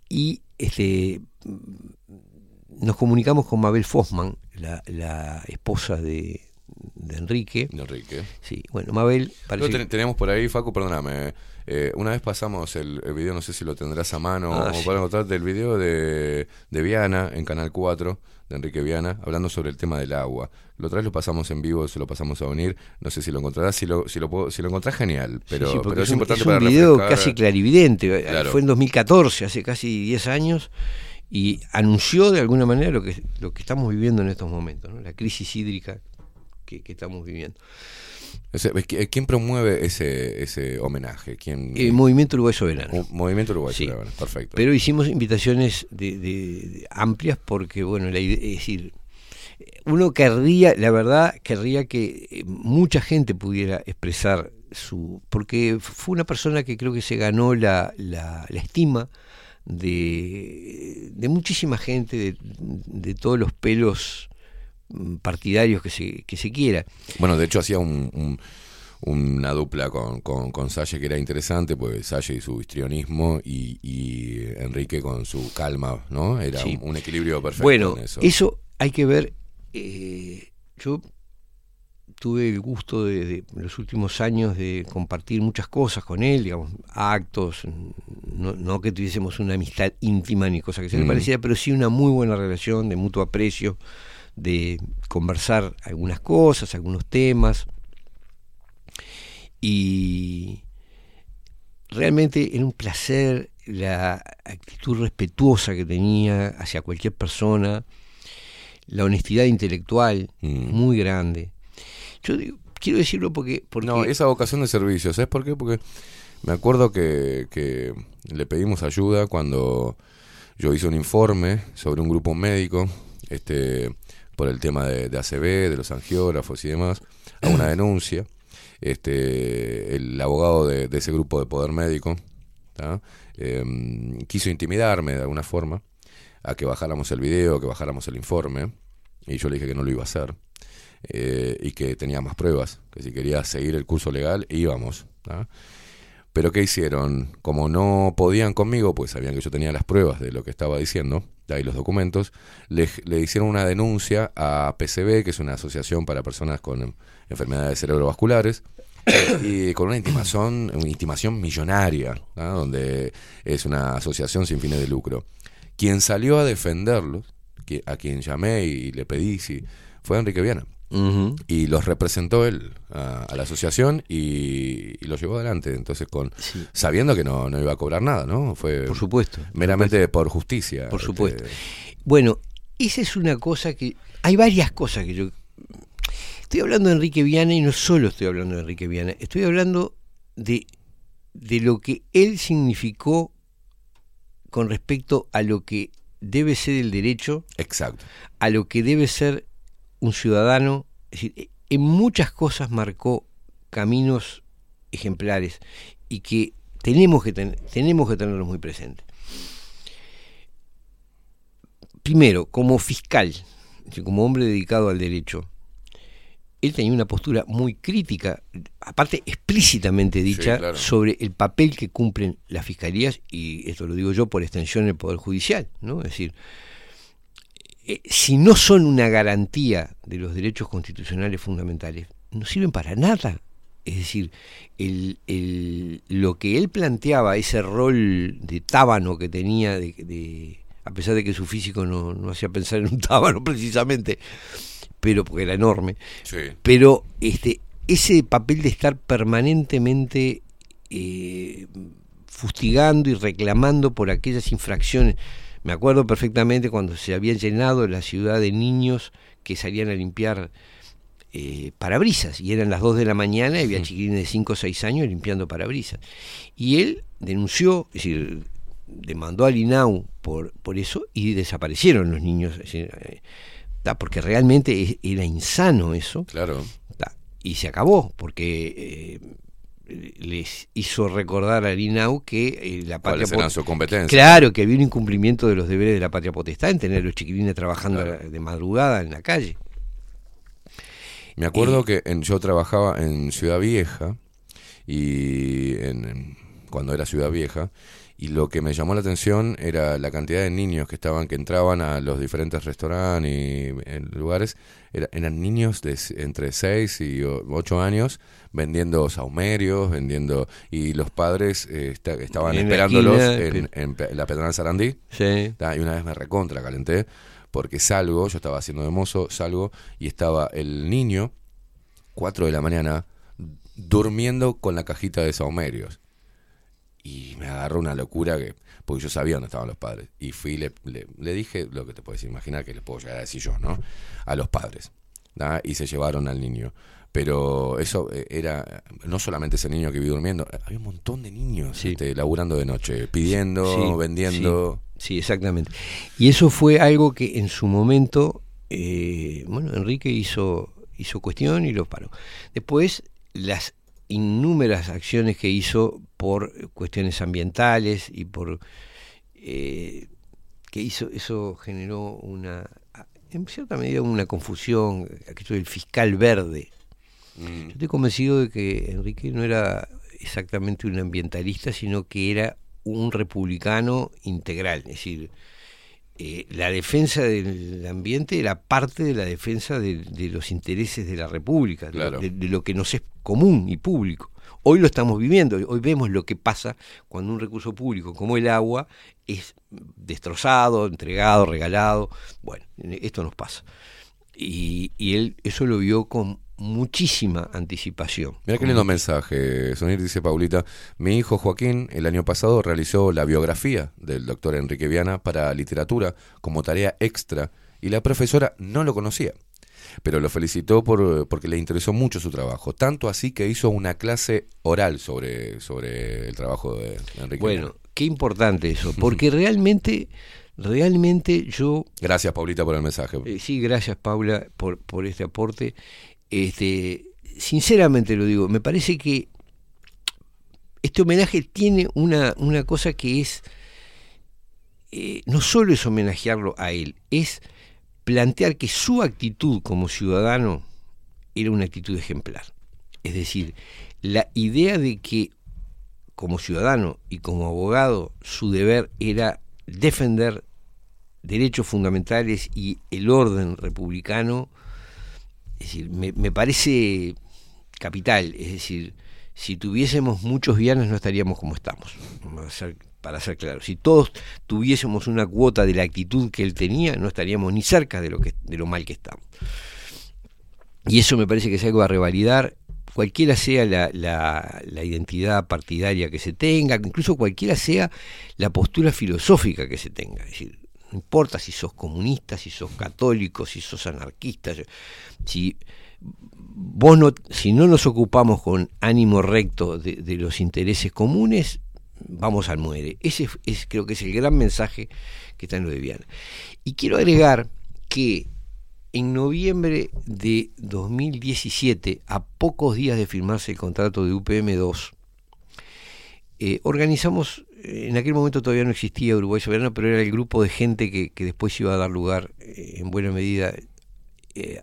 Y nos comunicamos con Mabel Fosman, la esposa de Enrique. De Enrique. Sí, bueno, Mabel... Teníamos por ahí, Facu, perdóname, una vez pasamos el video, no sé si lo tendrás a mano, o para encontrar del video de Viana en Canal 4, de Enrique Viana, hablando sobre el tema del agua. La otra vez lo pasamos en vivo, se lo pasamos a unir, no sé si lo encontrarás, si lo encontrás, genial, pero, sí, pero es importante para refrescar. Es un video casi clarividente, claro. Fue en 2014, hace casi 10 años, y anunció de alguna manera lo que estamos viviendo en estos momentos, ¿no? La crisis hídrica que estamos viviendo. ¿Quién promueve ese homenaje? El Movimiento Uruguay Soberano. Movimiento Uruguay Soberano, sí. Perfecto. Pero hicimos invitaciones de amplias porque, bueno, la idea, es decir, uno querría, la verdad, que mucha gente pudiera expresar porque fue una persona que creo que se ganó la estima de muchísima gente de todos los pelos partidarios que se quiera. Bueno, de hecho hacía una dupla con Salle, que era interesante, pues Salle y su histrionismo y Enrique con su calma, ¿no? Era sí. un equilibrio perfecto. Bueno, en eso hay que ver. Yo tuve el gusto de los últimos años de compartir muchas cosas con él, digamos, actos, no que tuviésemos una amistad íntima ni cosa que se le pareciera, pero sí una muy buena relación de mutuo aprecio, de conversar algunas cosas, algunos temas, y realmente era un placer la actitud respetuosa que tenía hacia cualquier persona, la honestidad intelectual muy grande. Yo quiero decirlo porque... No, esa vocación de servicio, ¿sabes por qué? Porque me acuerdo que le pedimos ayuda cuando yo hice un informe sobre un grupo médico, por el tema de ACV, de los angiógrafos y demás, a una denuncia. El abogado de ese grupo de Poder Médico quiso intimidarme de alguna forma a que bajáramos el video, que bajáramos el informe, y yo le dije que no lo iba a hacer, y que tenía más pruebas, que si quería seguir el curso legal íbamos, Pero ¿qué hicieron? Como no podían conmigo, pues sabían que yo tenía las pruebas de lo que estaba diciendo, ahí los documentos, le hicieron una denuncia a PCB, que es una asociación para personas con enfermedades cerebrovasculares, y con una intimación millonaria, ¿no? Donde es una asociación sin fines de lucro. Quien salió a defenderlos, a quien llamé y le pedí, fue Enrique Viana. Uh-huh. Y los representó él a la asociación y los llevó adelante, entonces sabiendo que no iba a cobrar nada, ¿no? Fue por supuesto, meramente por justicia. Por supuesto. Bueno, esa es una cosa que... Hay varias cosas que yo... Estoy hablando de Enrique Viana y no solo estoy hablando de Enrique Viana, estoy hablando de lo que él significó con respecto a lo que debe ser el derecho. Exacto. A lo que debe ser un ciudadano, es decir, en muchas cosas marcó caminos ejemplares y que tenemos que tenerlos muy presentes. Primero, como fiscal, como hombre dedicado al derecho, él tenía una postura muy crítica, aparte explícitamente dicha, sí, claro, sobre el papel que cumplen las fiscalías, y esto lo digo yo por extensión del Poder Judicial, ¿no? Es decir, si no son una garantía de los derechos constitucionales fundamentales, no sirven para nada. Es decir, lo que él planteaba, ese rol de tábano que tenía, a pesar de que su físico no hacía pensar en un tábano precisamente, pero porque era enorme, sí, pero ese papel de estar permanentemente fustigando y reclamando por aquellas infracciones. Me acuerdo perfectamente cuando se había llenado la ciudad de niños que salían a limpiar parabrisas, y eran las 2 de la mañana y había chiquilines de 5 o 6 años limpiando parabrisas. Y él denunció, es decir, demandó al INAU por eso, y desaparecieron los niños, es decir, porque realmente era insano eso. Claro. Y se acabó, porque... les hizo recordar al INAU que la patria potestad, claro, que había un incumplimiento de los deberes de la patria potestad en tener a los chiquilines trabajando, claro, de madrugada en la calle. Me acuerdo que yo trabajaba en Ciudad Vieja, y cuando era Ciudad Vieja, y lo que me llamó la atención era la cantidad de niños que entraban a los diferentes restaurantes y lugares. Eran niños de entre 6 y 8 años vendiendo saumerios, y los padres estaban esperándolos en la Pedernal Sarandí. Sí. Y una vez me recontra calenté, porque yo estaba haciendo de mozo, y estaba el niño, 4 de la mañana, durmiendo con la cajita de saumerios. Y me agarró una locura, porque yo sabía dónde estaban los padres. Y fui y le dije lo que te puedes imaginar que les puedo llegar a decir yo, ¿no? A los padres, ¿da? Y se llevaron al niño. Pero eso era, no solamente ese niño que vi durmiendo, había un montón de niños, sí, laburando de noche, pidiendo, sí, vendiendo. Sí, sí, exactamente. Y eso fue algo que en su momento, Enrique hizo cuestión y los paró. Después, las innúmeras acciones que hizo por cuestiones ambientales y por que hizo, eso generó en cierta medida una confusión, aquello del fiscal verde. Yo estoy convencido de que Enrique no era exactamente un ambientalista, sino que era un republicano integral, es decir, la defensa del ambiente era parte de la defensa de los intereses de la República, claro, de lo que nos es común y público. Hoy lo estamos viviendo, hoy vemos lo que pasa cuando un recurso público como el agua es destrozado, entregado, regalado. Bueno, esto nos pasa. Y él eso lo vio con muchísima anticipación. Mira qué lindo mensaje, Sonir, dice Paulita. Mi hijo Joaquín el año pasado realizó la biografía del doctor Enrique Viana para literatura como tarea extra, y la profesora no lo conocía, pero lo felicitó porque le interesó mucho su trabajo, tanto así que hizo una clase oral sobre el trabajo de Enrique Viana. Qué importante eso, porque realmente yo... Gracias, Paulita, por el mensaje. Sí, gracias, Paula, por este aporte. Sinceramente lo digo, me parece que este homenaje tiene una cosa que es, no solo es homenajearlo a él, es plantear que su actitud como ciudadano era una actitud ejemplar. Es decir, la idea de que como ciudadano y como abogado, su deber era defender derechos fundamentales y el orden republicano. Es decir, me parece capital. Es decir, si tuviésemos muchos vianos no estaríamos como estamos, para ser claro. Si todos tuviésemos una cuota de la actitud que él tenía, no estaríamos ni cerca de lo mal que estamos. Y eso me parece que es algo a revalidar, cualquiera sea la identidad partidaria que se tenga, incluso cualquiera sea la postura filosófica que se tenga. Es decir, no importa si sos comunista, si sos católico, si sos anarquista, si no nos ocupamos con ánimo recto de los intereses comunes, vamos al muere. Ese creo que es el gran mensaje que está en lo de Viana. Y quiero agregar que en noviembre de 2017, a pocos días de firmarse el contrato de UPM2, organizamos, en aquel momento todavía no existía Uruguay Soberano, pero era el grupo de gente que después iba a dar lugar en buena medida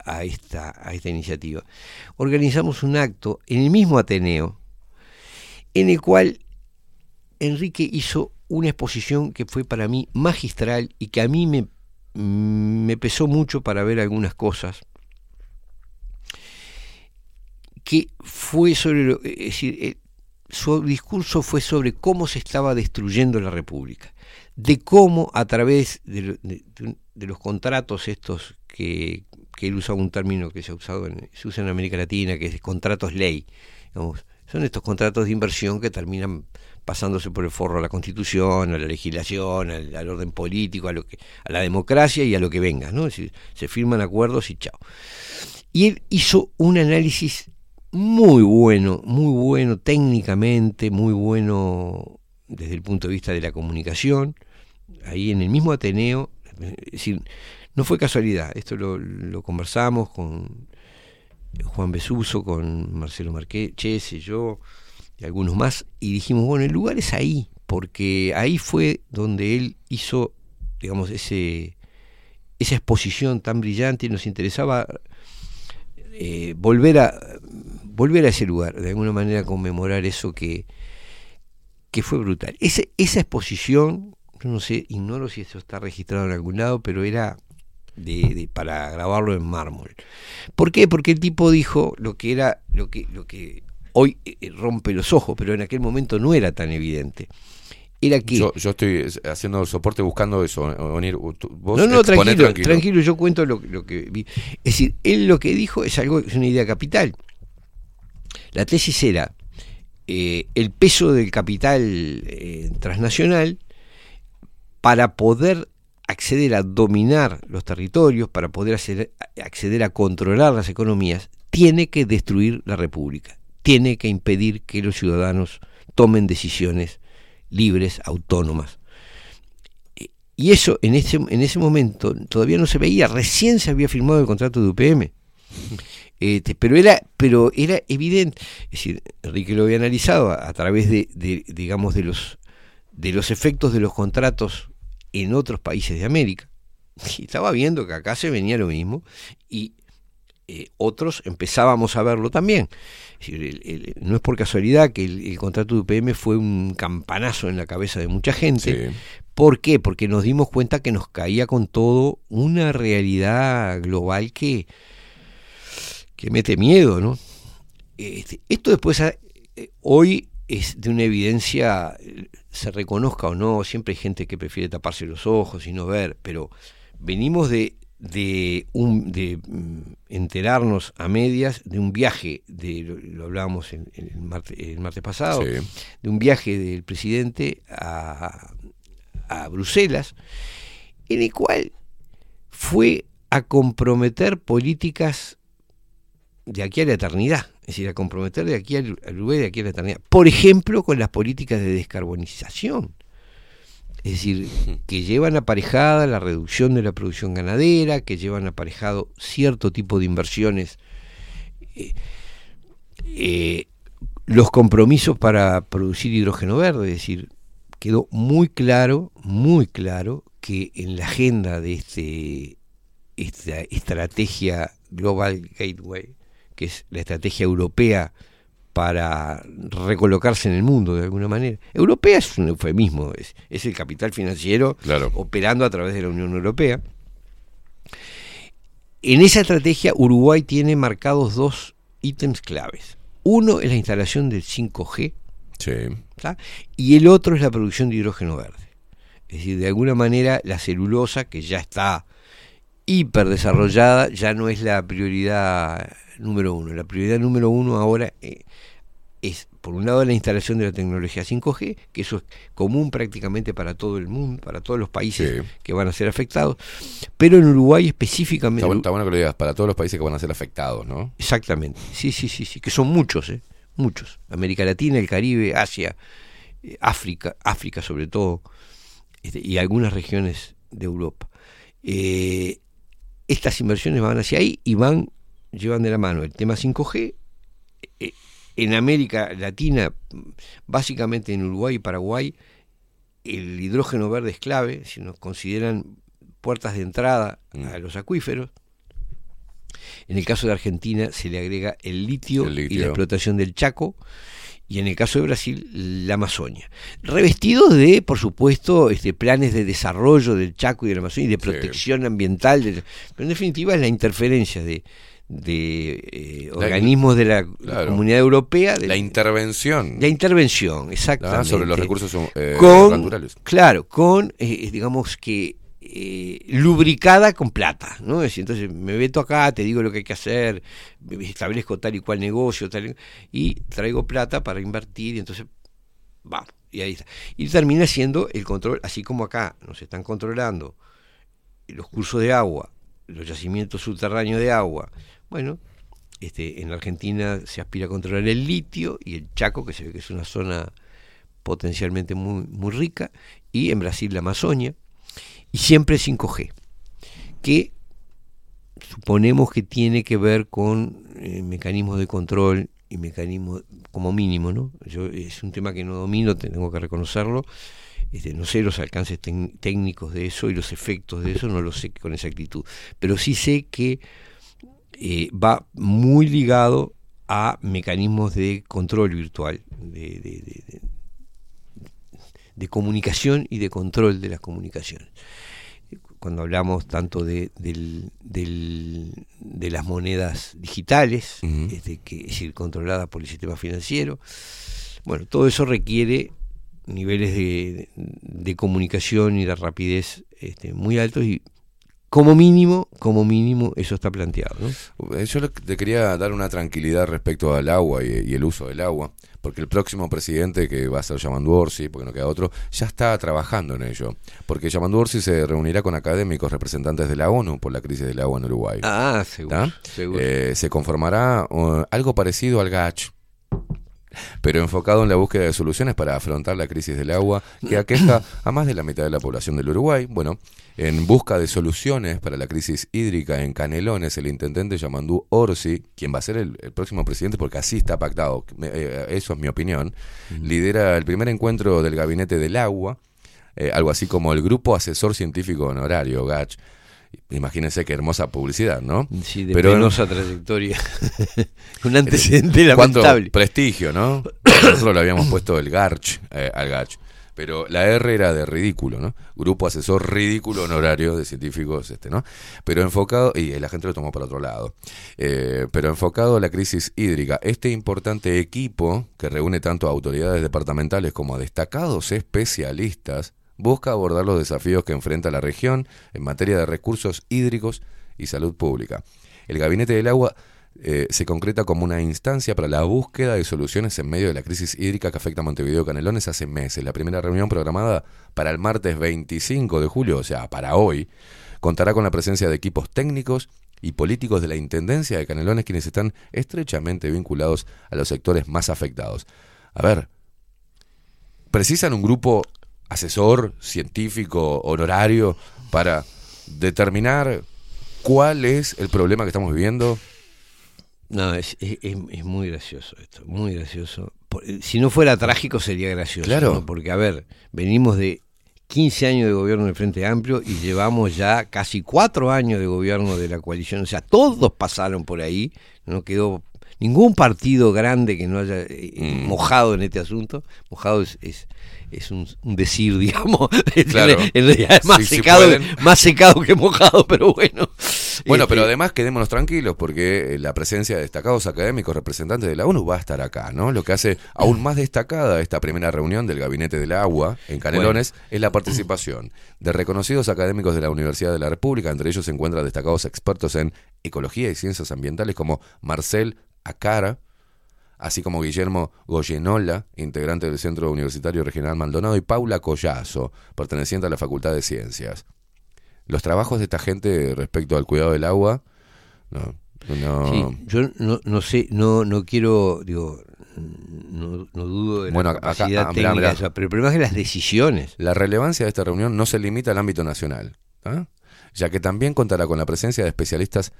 a esta iniciativa. Organizamos un acto en el mismo Ateneo, en el cual Enrique hizo una exposición que fue para mí magistral y que a mí me pesó mucho para ver algunas cosas, que fue sobre su discurso fue sobre cómo se estaba destruyendo la República, de cómo a través de los contratos estos que él usa un término que se usa en América Latina, que es contratos ley, digamos, son estos contratos de inversión que terminan pasándose por el forro a la Constitución, a la legislación, al orden político, a la democracia y a lo que venga, ¿no? Es decir, se firman acuerdos y chao. Y él hizo un análisis muy bueno técnicamente, muy bueno desde el punto de vista de la comunicación, ahí en el mismo Ateneo. Es decir, no fue casualidad, esto lo conversamos con Juan Besuso, con Marcelo Marqués, Chese, yo y algunos más, y dijimos, bueno, el lugar es ahí, porque ahí fue donde él hizo, digamos, esa exposición tan brillante, y nos interesaba volver a ese lugar, de alguna manera conmemorar eso que fue brutal. Esa exposición, yo no sé, ignoro si eso está registrado en algún lado, pero era para grabarlo en mármol. ¿Por qué? Porque el tipo dijo lo que hoy rompe los ojos, pero en aquel momento no era tan evidente. Era que yo estoy haciendo soporte buscando eso. ¿Vos no, tranquilo, yo cuento lo que vi. Es decir, él lo que dijo es una idea capital. La tesis era el peso del capital transnacional para poder acceder a dominar los territorios, para poder acceder a controlar las economías, tiene que destruir la República, tiene que impedir que los ciudadanos tomen decisiones libres, autónomas. Y eso en ese momento todavía no se veía, recién se había firmado el contrato de UPM. Pero era evidente. Es decir, Enrique lo había analizado a través digamos, de los efectos de los contratos en otros países de América. Y estaba viendo que acá se venía lo mismo y otros empezábamos a verlo también. Es decir, no es por casualidad que el contrato de UPM fue un campanazo en la cabeza de mucha gente. Sí. ¿Por qué? Porque nos dimos cuenta que nos caía con todo una realidad global que mete miedo, ¿no? Esto después, hoy es de una evidencia, se reconozca o no, siempre hay gente que prefiere taparse los ojos y no ver, pero venimos de enterarnos a medias de un viaje, lo hablábamos el martes pasado, sí, de un viaje del presidente a Bruselas, en el cual fue a comprometer políticas de aquí a la eternidad, es decir, a comprometer de aquí al lugar de aquí a la eternidad, por ejemplo, con las políticas de descarbonización. Es decir, que llevan aparejada la reducción de la producción ganadera, que llevan aparejado cierto tipo de inversiones, los compromisos para producir hidrógeno verde. Es decir, quedó muy claro que en la agenda de esta estrategia Global Gateway, que es la estrategia europea para recolocarse en el mundo de alguna manera. Europea es un eufemismo, es el capital financiero operando a través de la Unión Europea. En esa estrategia Uruguay tiene marcados dos ítems claves. Uno es la instalación del 5G, y el otro es la producción de hidrógeno verde. Es decir, de alguna manera la celulosa, que ya está hiperdesarrollada, ya no es la prioridad número uno. La prioridad número uno ahora es, por un lado, la instalación de la tecnología 5G, que eso es común prácticamente para todo el mundo, para todos los países que van a ser afectados, pero en Uruguay específicamente... Está bueno que lo digas, para todos los países que van a ser afectados, ¿no? Exactamente, sí, que son muchos, muchos. América Latina, el Caribe, Asia, África sobre todo, y algunas regiones de Europa. Estas inversiones van hacia ahí y llevan de la mano el tema 5G. En América Latina, básicamente en Uruguay y Paraguay, el hidrógeno verde es clave, si nos consideran puertas de entrada a los acuíferos. En el caso de Argentina se le agrega el litio y la explotación del Chaco, y en el caso de Brasil, la Amazonia. Revestidos de, por supuesto, planes de desarrollo del Chaco y de la Amazonia, y de protección ambiental. Pero en definitiva es la interferencia de organismos de la Comunidad Europea. La intervención. La intervención, exactamente. Sobre los recursos naturales. Claro, digamos que lubricada con plata, ¿no? Entonces me meto acá, te digo lo que hay que hacer, establezco tal y cual negocio, y traigo plata para invertir, y entonces va, y ahí está. Y termina siendo el control, así como acá nos están controlando los cursos de agua, los yacimientos subterráneos de agua. Bueno, en la Argentina se aspira a controlar el litio y el Chaco, que se ve que es una zona potencialmente muy, muy rica, y en Brasil la Amazonia. Y siempre 5G, que suponemos que tiene que ver con mecanismos de control y mecanismos como mínimo, ¿no? Es un tema que no domino, tengo que reconocerlo. No sé los alcances técnicos de eso y los efectos de eso, no lo sé con exactitud. Pero sí sé que va muy ligado a mecanismos de control virtual, de comunicación y de control de las comunicaciones. Cuando hablamos tanto de las monedas digitales, uh-huh, que es controlada por el sistema financiero, bueno, todo eso requiere niveles de comunicación y de rapidez muy altos, y como mínimo eso está planteado, ¿no? Yo te quería dar una tranquilidad respecto al agua y el uso del agua, porque el próximo presidente, que va a ser Yamandu Orsi, porque no queda otro, ya está trabajando en ello, porque Yamandu Orsi se reunirá con académicos representantes de la ONU por la crisis del agua en Uruguay. Ah, seguro. Se conformará algo parecido al GACH, pero enfocado en la búsqueda de soluciones para afrontar la crisis del agua que aqueja a más de la mitad de la población del Uruguay. Bueno, en busca de soluciones para la crisis hídrica en Canelones, el intendente Yamandu Orsi, quien va a ser el próximo presidente, porque así está pactado, eso es mi opinión, lidera el primer encuentro del Gabinete del Agua, algo así como el Grupo Asesor Científico Honorario, GACH. Imagínense qué hermosa publicidad, ¿no? Sí, de penosa trayectoria. Un antecedente lamentable. Cuánto prestigio, ¿no? Nosotros le habíamos puesto el GACH al GACH, pero la R era de ridículo, ¿no? Grupo Asesor Ridículo Honorario de Científicos, ¿no? Pero enfocado, y la gente lo tomó para otro lado, pero enfocado a la crisis hídrica. Este importante equipo, que reúne tanto a autoridades departamentales como a destacados especialistas, busca abordar los desafíos que enfrenta la región en materia de recursos hídricos y salud pública. El Gabinete del Agua se concreta como una instancia para la búsqueda de soluciones en medio de la crisis hídrica que afecta a Montevideo y Canelones hace meses. La primera reunión, programada para el martes 25 de julio, o sea, para hoy, contará con la presencia de equipos técnicos y políticos de la Intendencia de Canelones, quienes están estrechamente vinculados a los sectores más afectados. A ver, precisan un grupo asesor científico honorario para determinar cuál es el problema que estamos viviendo. No, es muy gracioso esto, muy gracioso. Si no fuera trágico sería gracioso, claro, ¿no? Porque, a ver, venimos de 15 años de gobierno del Frente Amplio y llevamos ya casi 4 años de gobierno de la coalición, o sea, todos pasaron por ahí, no quedó ningún partido grande que no haya mojado en este asunto. Mojado es un decir, digamos, claro. En realidad es más, sí, secado, sí, más secado que mojado, pero bueno. Bueno, pero además quedémonos tranquilos porque la presencia de destacados académicos representantes de la ONU va a estar acá, ¿no? Lo que hace aún más destacada esta primera reunión del Gabinete del Agua en Canelones, bueno, es la participación de reconocidos académicos de la Universidad de la República. Entre ellos se encuentran destacados expertos en ecología y ciencias ambientales como Marcel Acara, así como Guillermo Goyenola, integrante del Centro Universitario Regional Maldonado, y Paula Collazo, perteneciente a la Facultad de Ciencias. Los trabajos de esta gente respecto al cuidado del agua, no. Sí, yo no sé, no quiero, digo, no dudo de la capacidad técnica, mirá. O sea, pero el problema es que las decisiones. La relevancia de esta reunión no se limita al ámbito nacional, ¿eh? Ya que también contará con la presencia de especialistas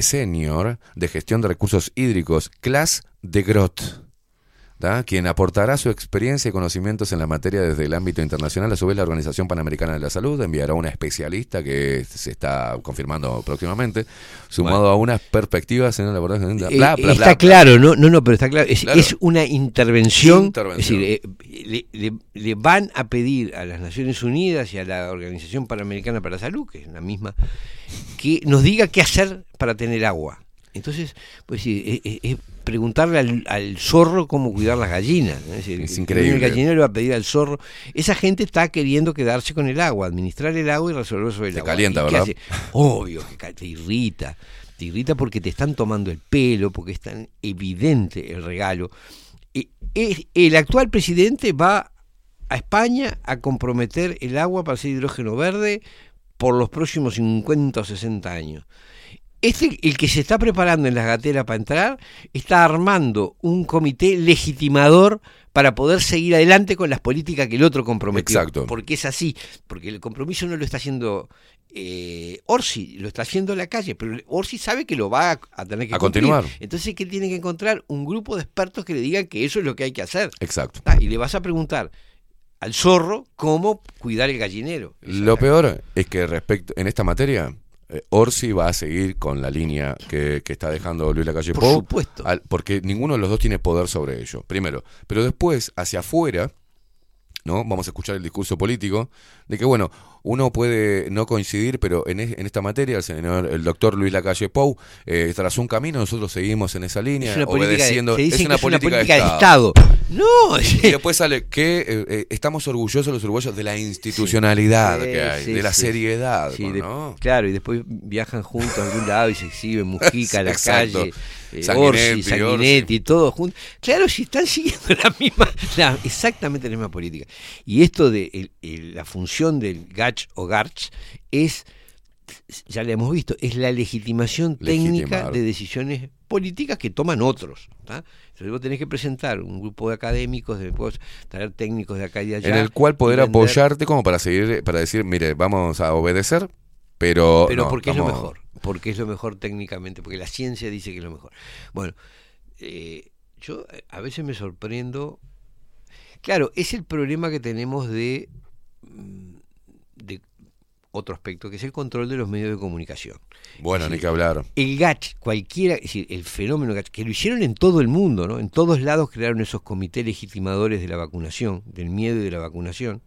senior de gestión de recursos hídricos, Klaas de Groot, ¿da? Quien aportará su experiencia y conocimientos en la materia desde el ámbito internacional. A su vez, la Organización Panamericana de la Salud enviará una especialista que se está confirmando próximamente, sumado a unas perspectivas en la abordaje. Está claro, no, pero está claro. Es una intervención. Es decir, le van a pedir a las Naciones Unidas y a la Organización Panamericana para la Salud, que es la misma, que nos diga qué hacer para tener agua. Entonces, pues sí, es preguntarle al zorro cómo cuidar las gallinas, ¿no? Es increíble. El gallinero va a pedir al zorro. Esa gente está queriendo quedarse con el agua, administrar el agua y resolver sobre el agua. Te calienta, ¿verdad? Obvio, que te irrita porque te están tomando el pelo, porque es tan evidente el regalo. El actual presidente va a España a comprometer el agua para ser hidrógeno verde por los próximos 50 o 60 años. El que se está preparando en las gateras para entrar, está armando un comité legitimador para poder seguir adelante con las políticas que el otro comprometió. Exacto. Porque es así, porque el compromiso no lo está haciendo Orsi, lo está haciendo la calle, pero Orsi sabe que lo va a tener que continuar. Entonces, ¿qué tiene que encontrar? Un grupo de expertos que le digan que eso es lo que hay que hacer. Exacto. Y le vas a preguntar al zorro cómo cuidar el gallinero. Lo peor es que respecto en esta materia... Orsi va a seguir con la línea que está dejando Luis Lacalle Pou. Por supuesto. Porque ninguno de los dos tiene poder sobre ello, primero. Pero después, hacia afuera, ¿no? Vamos a escuchar el discurso político de que, bueno, uno puede no coincidir, pero en esta materia el doctor Luis Lacalle Pou trazó un camino, nosotros seguimos en esa línea, obedeciendo. Es una política de Estado. No. Y después sale que estamos orgullosos los uruguayos de la institucionalidad que hay, de la seriedad. Sí, ¿no? Claro, y después viajan juntos a algún lado y se exhiben Mujica, la calle, Orsi, Sanguinetti, todos juntos. Claro, si están siguiendo exactamente la misma política. Y esto de la función del Gach o Garch es, ya la hemos visto, es la legitimación técnica de decisiones políticas que toman otros, ¿tá? Entonces vos tenés que presentar un grupo de académicos, de traer técnicos de acá y de allá, en el cual poder apoyarte como para decir, mire, vamos a obedecer, pero porque es lo mejor, porque es lo mejor técnicamente, porque la ciencia dice que es lo mejor. Bueno, yo a veces me sorprendo. Claro, es el problema que tenemos de otro aspecto, que es el control de los medios de comunicación. Bueno, decir, ni que hablar. El GACH, cualquiera, es decir, el fenómeno GACH, que lo hicieron en todo el mundo, ¿no? En todos lados crearon esos comités legitimadores de la vacunación, del miedo y de la vacunación.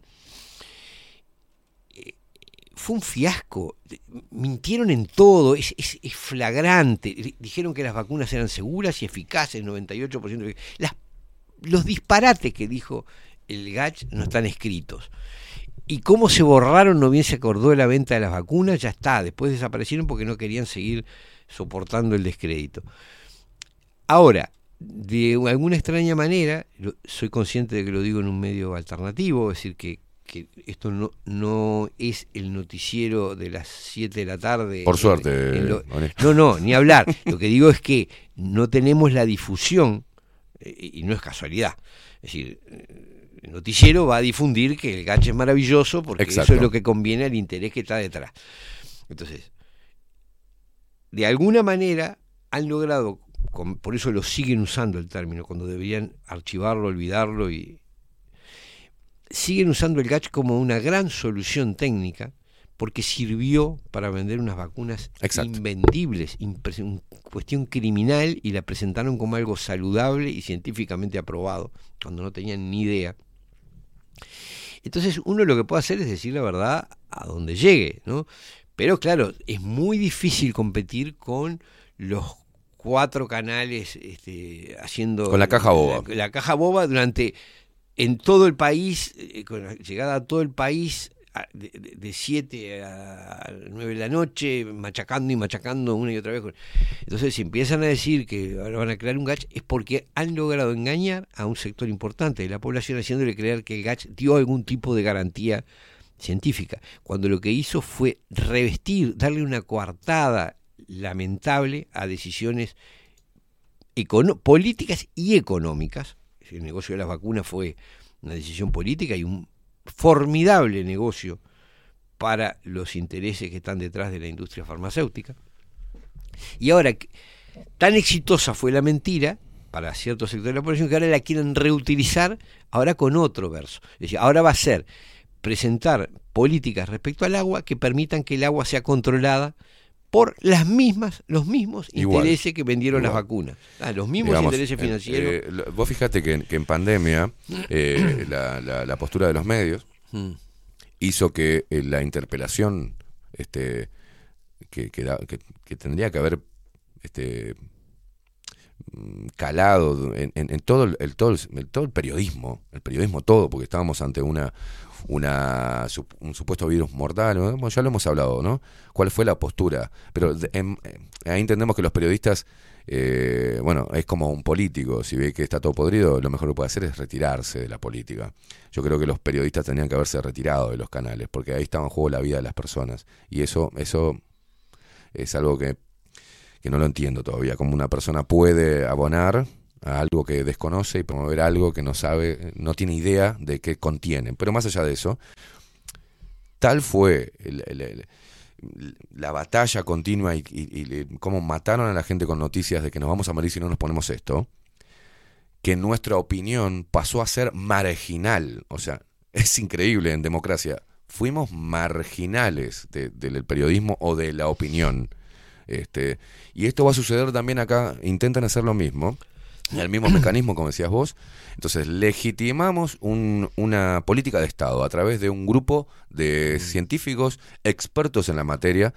Fue un fiasco. Mintieron en todo, es flagrante. Dijeron que las vacunas eran seguras y eficaces, 98% eficaces. Los disparates que dijo el GACH no están escritos. Y cómo se borraron, no bien se acordó de la venta de las vacunas, ya está. Después desaparecieron porque no querían seguir soportando el descrédito. Ahora, de alguna extraña manera, soy consciente de que lo digo en un medio alternativo, es decir, que esto no es el noticiero de las 7 de la tarde. Por suerte. No, ni hablar. Lo que digo es que no tenemos la difusión, y no es casualidad, es decir... El noticiero va a difundir que el GACH es maravilloso porque Exacto. Eso es lo que conviene al interés que está detrás. Entonces, de alguna manera han logrado, por eso lo siguen usando el término, cuando deberían archivarlo, olvidarlo, siguen usando el GACH como una gran solución técnica porque sirvió para vender unas vacunas invendibles, cuestión criminal, y la presentaron como algo saludable y científicamente aprobado, cuando no tenían ni idea. Entonces uno lo que puede hacer es decir la verdad a donde llegue, ¿no? Pero claro, es muy difícil competir con los 4 canales haciendo... Con la caja boba. La caja boba durante... En todo el país, con la llegada a todo el país, de 7 a 9 de la noche, machacando y machacando una y otra vez. Entonces, si empiezan a decir que ahora van a crear un GACH, es porque han logrado engañar a un sector importante de la población, haciéndole creer que el GACH dio algún tipo de garantía científica, cuando lo que hizo fue revestir, darle una coartada lamentable a decisiones políticas y económicas. El negocio de las vacunas fue una decisión política y un formidable negocio para los intereses que están detrás de la industria farmacéutica. Y ahora, tan exitosa fue la mentira para cierto sector de la población que ahora la quieren reutilizar ahora con otro verso. Es decir, ahora va a ser presentar políticas respecto al agua que permitan que el agua sea controlada por los mismos intereses que vendieron las vacunas. Los mismos, digamos, intereses financieros. Vos fijate que en pandemia la postura de los medios hizo que la interpelación que tendría que haber calado en todo el periodismo, porque estábamos ante un supuesto virus mortal, bueno, ya lo hemos hablado, ¿no? ¿Cuál fue la postura? Pero ahí entendemos que los periodistas, es como un político, si ve que está todo podrido, lo mejor que puede hacer es retirarse de la política. Yo creo que los periodistas tenían que haberse retirado de los canales, porque ahí estaba en juego la vida de las personas, y eso es algo que no lo entiendo todavía, cómo una persona puede abonar a algo que desconoce y promover algo que no sabe, no tiene idea de qué contienen. Pero más allá de eso, tal fue la batalla continua y cómo mataron a la gente con noticias de que nos vamos a morir si no nos ponemos esto, que nuestra opinión pasó a ser marginal. O sea, es increíble en democracia. Fuimos marginales del periodismo o de la opinión. Y esto va a suceder también acá. Intentan hacer lo mismo, el mismo mecanismo, como decías vos. Entonces legitimamos una política de Estado a través de un grupo de científicos expertos en la materia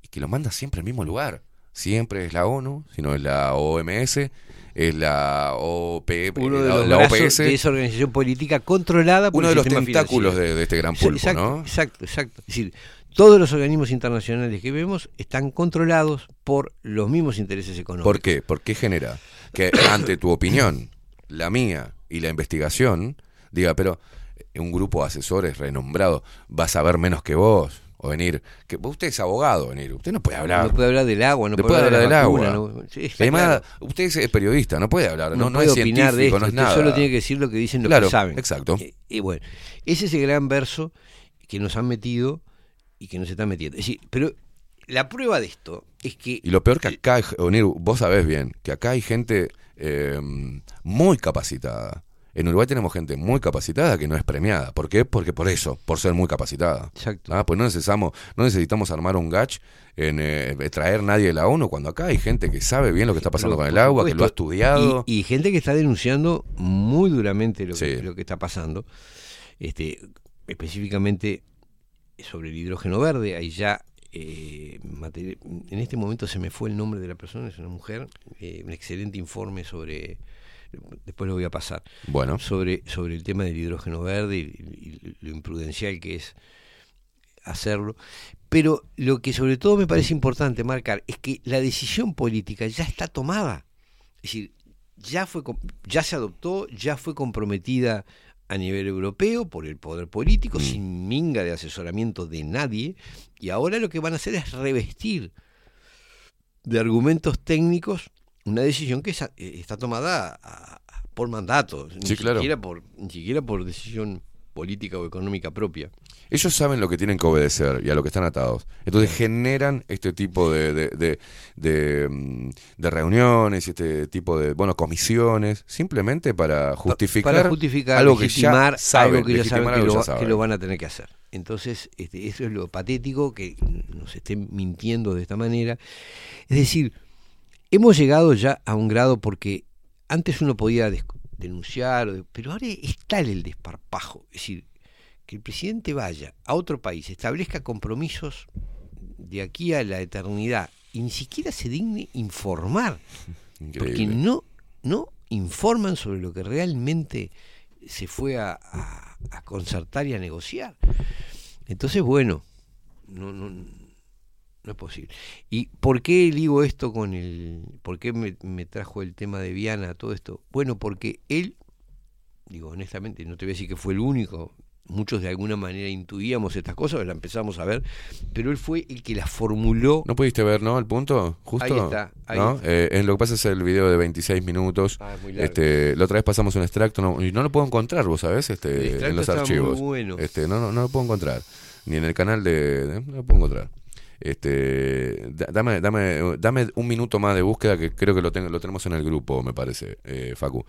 y que los manda siempre al mismo lugar. Siempre es la ONU, sino es la OMS, es la OPS. Uno de los brazos de esa organización política controlada por uno de los tentáculos de este gran pulpo, exacto, ¿no? Exacto. Es decir, todos los organismos internacionales que vemos están controlados por los mismos intereses económicos. ¿Por qué? Porque genera que ante tu opinión, la mía y la investigación, diga, pero un grupo de asesores renombrados va a saber menos que vos, o venir, que usted es abogado, venir, usted no puede hablar. No puede hablar del agua, no puede hablar de la vacuna, no, sí, además, claro. Usted es periodista, no puede hablar, no puede, no es científico, de esto, no es nada. Solo tiene que decir lo que dicen, que saben. Exacto. Y bueno, ese es el gran verso que nos han metido y que nos están metiendo. Es decir, pero la prueba de esto es que... Y lo peor que acá, Onir, vos sabés bien, que acá hay gente muy capacitada. En Uruguay tenemos gente muy capacitada que no es premiada. ¿Por qué? Porque por eso, por ser muy capacitada. Exacto. Pues no necesitamos armar un GACH, traer nadie de la ONU, cuando acá hay gente que sabe bien lo que está pasando con el agua, que lo ha estudiado. Y gente que está denunciando muy duramente lo que está pasando. Específicamente sobre el hidrógeno verde, ahí ya... en este momento se me fue el nombre de la persona, es una mujer, un excelente informe sobre, después lo voy a pasar, bueno, sobre el tema del hidrógeno verde y lo imprudencial que es hacerlo. Pero lo que sobre todo me parece importante marcar es que la decisión política ya está tomada, es decir, ya se adoptó, ya fue comprometida a nivel europeo por el poder político, sin minga de asesoramiento de nadie, y ahora lo que van a hacer es revestir de argumentos técnicos una decisión que está tomada por mandato, ni siquiera por decisión política o económica propia. Ellos saben lo que tienen que obedecer y a lo que están atados. Entonces generan este tipo de reuniones, este tipo de comisiones, simplemente para justificar algo que ya saben que lo van a tener que hacer. Entonces, eso es lo patético, que nos estén mintiendo de esta manera. Es decir, hemos llegado ya a un grado, porque antes uno podía denunciar, pero ahora es tal el desparpajo. Es decir, que el presidente vaya a otro país, establezca compromisos de aquí a la eternidad y ni siquiera se digne informar. Increíble. Porque no informan sobre lo que realmente se fue a concertar y a negociar. Entonces, bueno, no es posible. ¿Y por qué ligo esto con por qué me trajo el tema de Viana a todo esto? Bueno, porque él, digo honestamente, no te voy a decir que fue el único, muchos de alguna manera intuíamos estas cosas, las empezamos a ver, pero él fue el que las formuló. ¿No pudiste ver, no? ¿El punto? Justo. Ahí está. ¿No? Está. Lo que pasa es el video de 26 minutos. Ah, es muy largo. La otra vez pasamos un extracto y no lo puedo encontrar, vos sabés, el en los archivos. Muy bueno. No lo puedo encontrar. Ni en el canal no lo puedo encontrar. Dame un minuto más de búsqueda, que creo que lo tenemos en el grupo, me parece, Facu.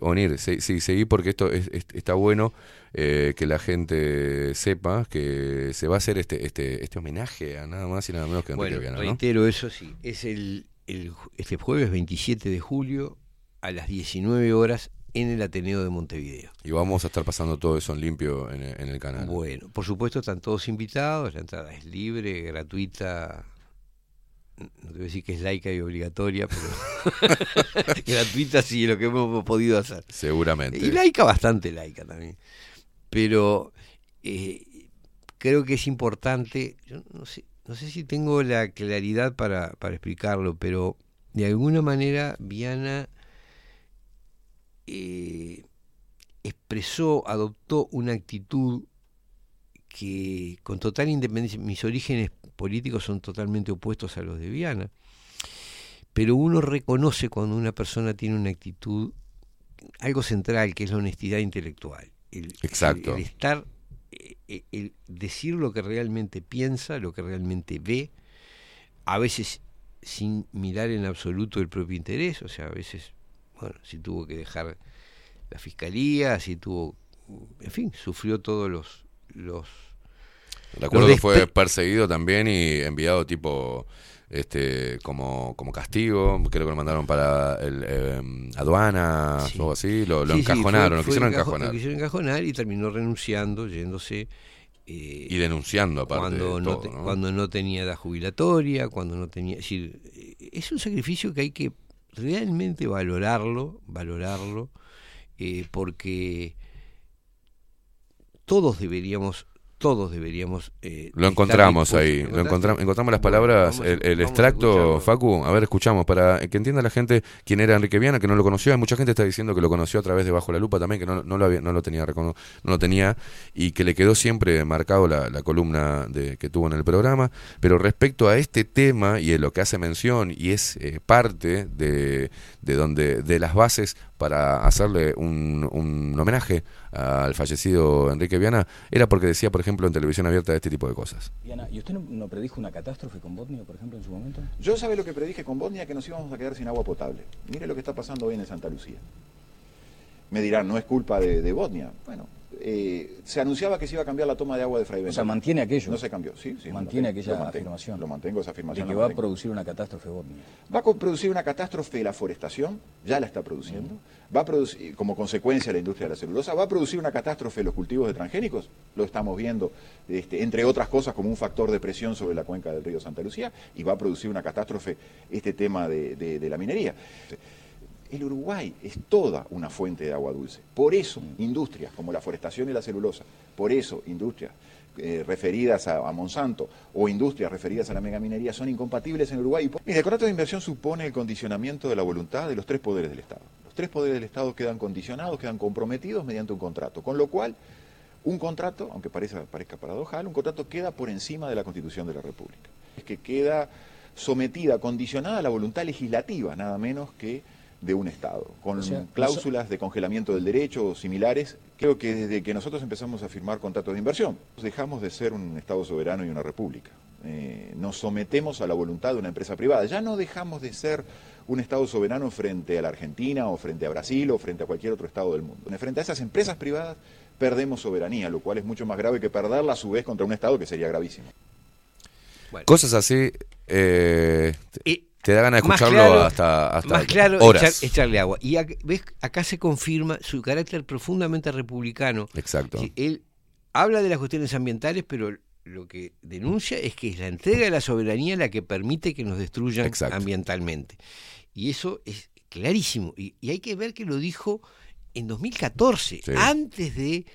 Onir, sí, seguí, porque esto está bueno, que la gente sepa que se va a hacer este homenaje a nada más y nada menos que Enrique Viana, ¿no? Reitero, eso sí, es este jueves 27 de julio a las 19 horas en el Ateneo de Montevideo. Y vamos a estar pasando todo eso en limpio en el canal. Bueno, por supuesto están todos invitados, la entrada es libre, gratuita, no te voy a decir que es laica y obligatoria, pero gratuita sí, es lo que hemos podido hacer. Seguramente. Y laica, bastante laica también. Pero creo que es importante, yo no sé si tengo la claridad para explicarlo, pero de alguna manera Viana adoptó una actitud que, con total independencia, mis orígenes políticos son totalmente opuestos a los de Viana, pero uno reconoce cuando una persona tiene una actitud, algo central, que es la honestidad intelectual. Exacto. El estar, el decir lo que realmente piensa, lo que realmente ve, a veces sin mirar en absoluto el propio interés, o sea, a veces... Bueno, si tuvo que dejar la fiscalía, en fin, sufrió todos los recuerdo que fue perseguido también y enviado tipo como castigo, creo que lo mandaron para aduana, sí, o algo así, lo encajonaron, lo quisieron encajonar y terminó renunciando, yéndose y denunciando aparte cuando no tenía la jubilatoria, es decir, es un sacrificio que hay que realmente valorarlo, porque todos deberíamos lo encontramos ahí, encontramos las palabras, bueno, el extracto, Facu, a ver, escuchamos, para que entienda la gente quién era Enrique Viana, que no lo conoció. Hay mucha gente que está diciendo que lo conoció a través de Bajo la Lupa también, que no lo tenía y que le quedó siempre marcado la columna que tuvo en el programa. Pero respecto a este tema y lo que hace mención, y es parte de las bases para hacerle un homenaje al fallecido Enrique Viana, era porque decía, por ejemplo, en televisión abierta este tipo de cosas. Viana, ¿y usted no predijo una catástrofe con Bosnia, por ejemplo, en su momento? Yo sabía lo que predije con Bosnia, que nos íbamos a quedar sin agua potable. Mire lo que está pasando hoy en Santa Lucía. Me dirán, no es culpa de Bosnia. Bueno, se anunciaba que se iba a cambiar la toma de agua de Fray Benito. O sea, mantiene aquello. No se cambió, sí. Mantiene aquella afirmación. Lo mantengo, esa afirmación. De que va a producir una catástrofe Bosnia. Va a producir una catástrofe la forestación, ya la está produciendo. Va a producir, como consecuencia, la industria de la celulosa. Va a producir una catástrofe los cultivos de transgénicos. Lo estamos viendo, entre otras cosas, como un factor de presión sobre la cuenca del río Santa Lucía. Y va a producir una catástrofe este tema de la minería. El Uruguay es toda una fuente de agua dulce. Por eso, industrias como la forestación y la celulosa, por eso industrias referidas a Monsanto o industrias referidas a la megaminería son incompatibles en Uruguay. Y el contrato de inversión supone el condicionamiento de la voluntad de los tres poderes del Estado. Los tres poderes del Estado quedan condicionados, quedan comprometidos mediante un contrato. Con lo cual, un contrato, aunque parezca paradojal, un contrato queda por encima de la Constitución de la República. Es que queda sometida, condicionada a la voluntad legislativa, nada menos que de un Estado, con cláusulas de congelamiento del derecho o similares. Creo que desde que nosotros empezamos a firmar contratos de inversión, dejamos de ser un Estado soberano y una república. Nos sometemos a la voluntad de una empresa privada. Ya no dejamos de ser un Estado soberano frente a la Argentina o frente a Brasil o frente a cualquier otro Estado del mundo. Frente a esas empresas privadas perdemos soberanía, lo cual es mucho más grave que perderla a su vez contra un Estado, que sería gravísimo. Bueno. Cosas así te da ganas de escucharlo claro, hasta más claro horas. Echarle agua. Y ves, acá se confirma su carácter profundamente republicano. Exacto. Él habla de las cuestiones ambientales, pero lo que denuncia es que es la entrega de la soberanía la que permite que nos destruyan Exacto. ambientalmente. Y eso es clarísimo. Y hay que ver que lo dijo en 2014, sí. antes de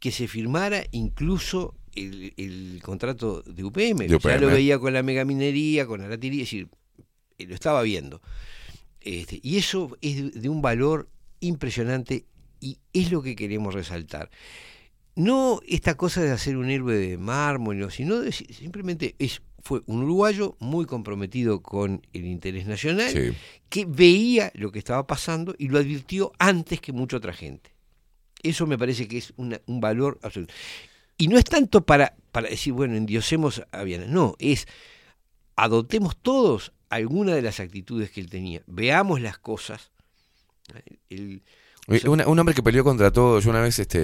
que se firmara incluso el contrato de UPM. Ya lo veía con la megaminería, con Aratiri, es decir, lo estaba viendo. Y eso es de un valor impresionante y es lo que queremos resaltar. No esta cosa de hacer un héroe de mármol, sino simplemente fue un uruguayo muy comprometido con el interés nacional, sí. que veía lo que estaba pasando y lo advirtió antes que mucha otra gente. Eso me parece que es un valor absoluto. Y no es tanto para decir, bueno, endiosemos a Viana. No, es adoptemos todos alguna de las actitudes que él tenía. Veamos las cosas. Un hombre que peleó contra todo. Yo una vez... esto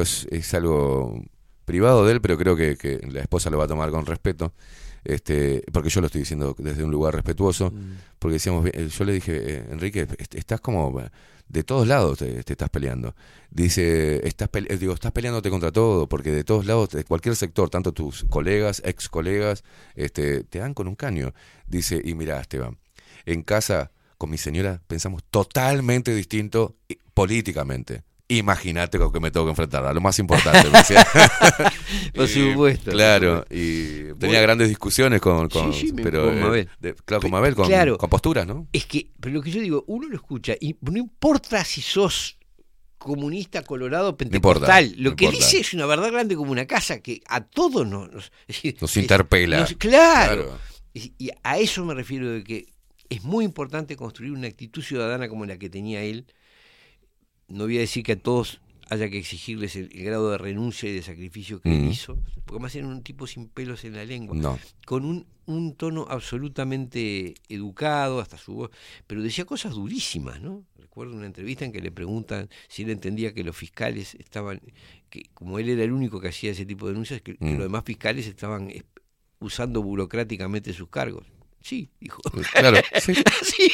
es algo privado de él, pero creo que la esposa lo va a tomar con respeto, porque yo lo estoy diciendo desde un lugar respetuoso, porque decíamos, yo le dije, Enrique, estás como de todos lados te estás peleando. Dice, estás peleándote contra todo, porque de todos lados, de cualquier sector, tanto tus colegas, ex colegas, te dan con un caño. Dice, y mirá, Esteban, en casa con mi señora pensamos totalmente distinto políticamente. Imagínate con que me tengo que enfrentar, a lo más importante. Por supuesto. Claro, y tenía grandes discusiones con Mabel. Con Mabel, con posturas, ¿no? Es que, pero lo que yo digo, uno lo escucha y no importa si sos comunista, colorado, pentecostal, lo que dice es una verdad grande como una casa que a todos nos interpela. Claro. Y a eso me refiero, de que es muy importante construir una actitud ciudadana como la que tenía él. No voy a decir que a todos haya que exigirles el grado de renuncia y de sacrificio que hizo, porque además era un tipo sin pelos en la lengua, con un tono absolutamente educado, hasta su voz, pero decía cosas durísimas, ¿no? Recuerdo una entrevista en que le preguntan si él entendía que los fiscales estaban, que como él era el único que hacía ese tipo de denuncias, que los demás fiscales estaban usando burocráticamente sus cargos. Sí, dijo. Claro, sí. Sí,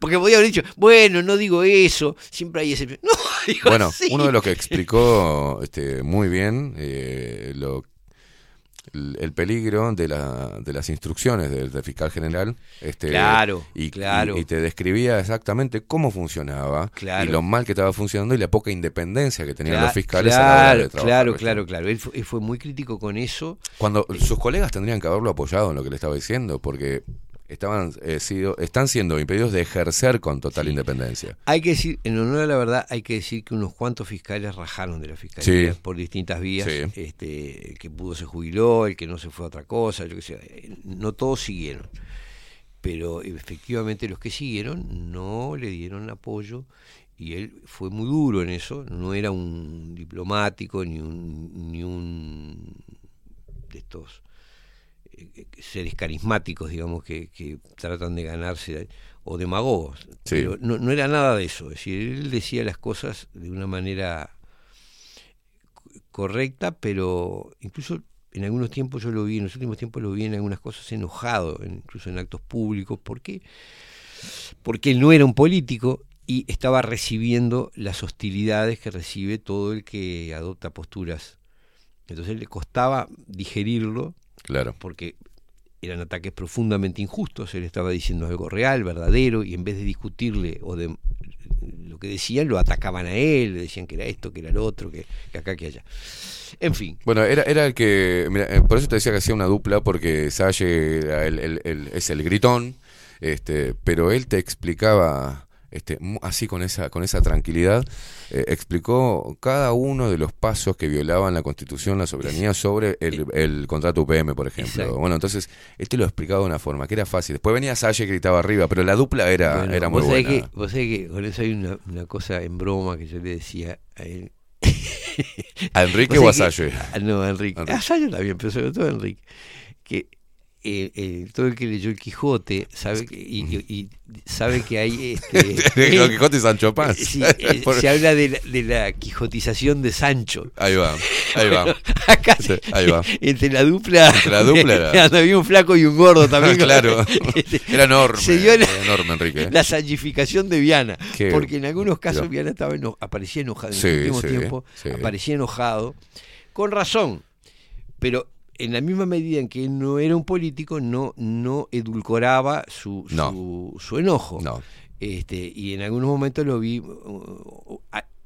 porque podía haber dicho, bueno, no digo eso, siempre hay excepción. No, digo, bueno, sí. Uno de los que explicó muy bien el peligro de las instrucciones del fiscal general. Y te describía exactamente cómo funcionaba y lo mal que estaba funcionando y la poca independencia que tenían los fiscales a la hora de trabajar. Claro. Él fue muy crítico con eso. Cuando sus colegas tendrían que haberlo apoyado en lo que le estaba diciendo, porque están siendo impedidos de ejercer con total independencia. Hay que decir, en honor a la verdad, hay que decir que unos cuantos fiscales rajaron de la fiscalía por distintas vías. Sí. El que pudo se jubiló, el que no se fue a otra cosa, yo qué sé. No todos siguieron. Pero efectivamente los que siguieron no le dieron apoyo y él fue muy duro en eso. No era un diplomático ni un de estos seres carismáticos, digamos, que tratan de ganarse, o demagogos, pero no era nada de eso. Es decir, él decía las cosas de una manera correcta, pero incluso en algunos tiempos en los últimos tiempos lo vi en algunas cosas enojado, incluso en actos públicos. ¿Por qué? Porque él no era un político y estaba recibiendo las hostilidades que recibe todo el que adopta posturas. Entonces le costaba digerirlo. Claro. Porque eran ataques profundamente injustos, él estaba diciendo algo real, verdadero, y en vez de discutirle o de lo que decían, lo atacaban a él, le decían que era esto, que era lo otro, que acá, que allá. En fin. Bueno, era el que... Mira, por eso te decía que hacía una dupla, porque Salle es el gritón, pero él te explicaba... así con esa tranquilidad explicó cada uno de los pasos que violaban la Constitución, la soberanía sobre el contrato UPM, por ejemplo. Exacto. Bueno, entonces lo explicaba de una forma que era fácil. Después venía Salle y gritaba arriba, pero la dupla era muy buena. Vos sabés que con eso hay una cosa en broma que yo le decía a él. ¿A Enrique o a Salle? No, a Enrique. A Salle también, pero sobre todo a Enrique. Que todo el que leyó el Quijote sabe que, y sabe que hay el Quijote y Sancho Panza. Sí, se habla de la quijotización de Sancho. Ahí va. Bueno, acá sí, ahí va. Entre la dupla había un flaco y un gordo también. Claro. Era enorme. Se dio enorme, Enrique. La sanchificación de Viana. ¿Qué? Porque en algunos casos Viana estaba aparecía enojado en el último tiempo. Sí. Aparecía enojado. Con razón. Pero en la misma medida en que no era un político, no edulcoraba su enojo. No. Y en algunos momentos lo vi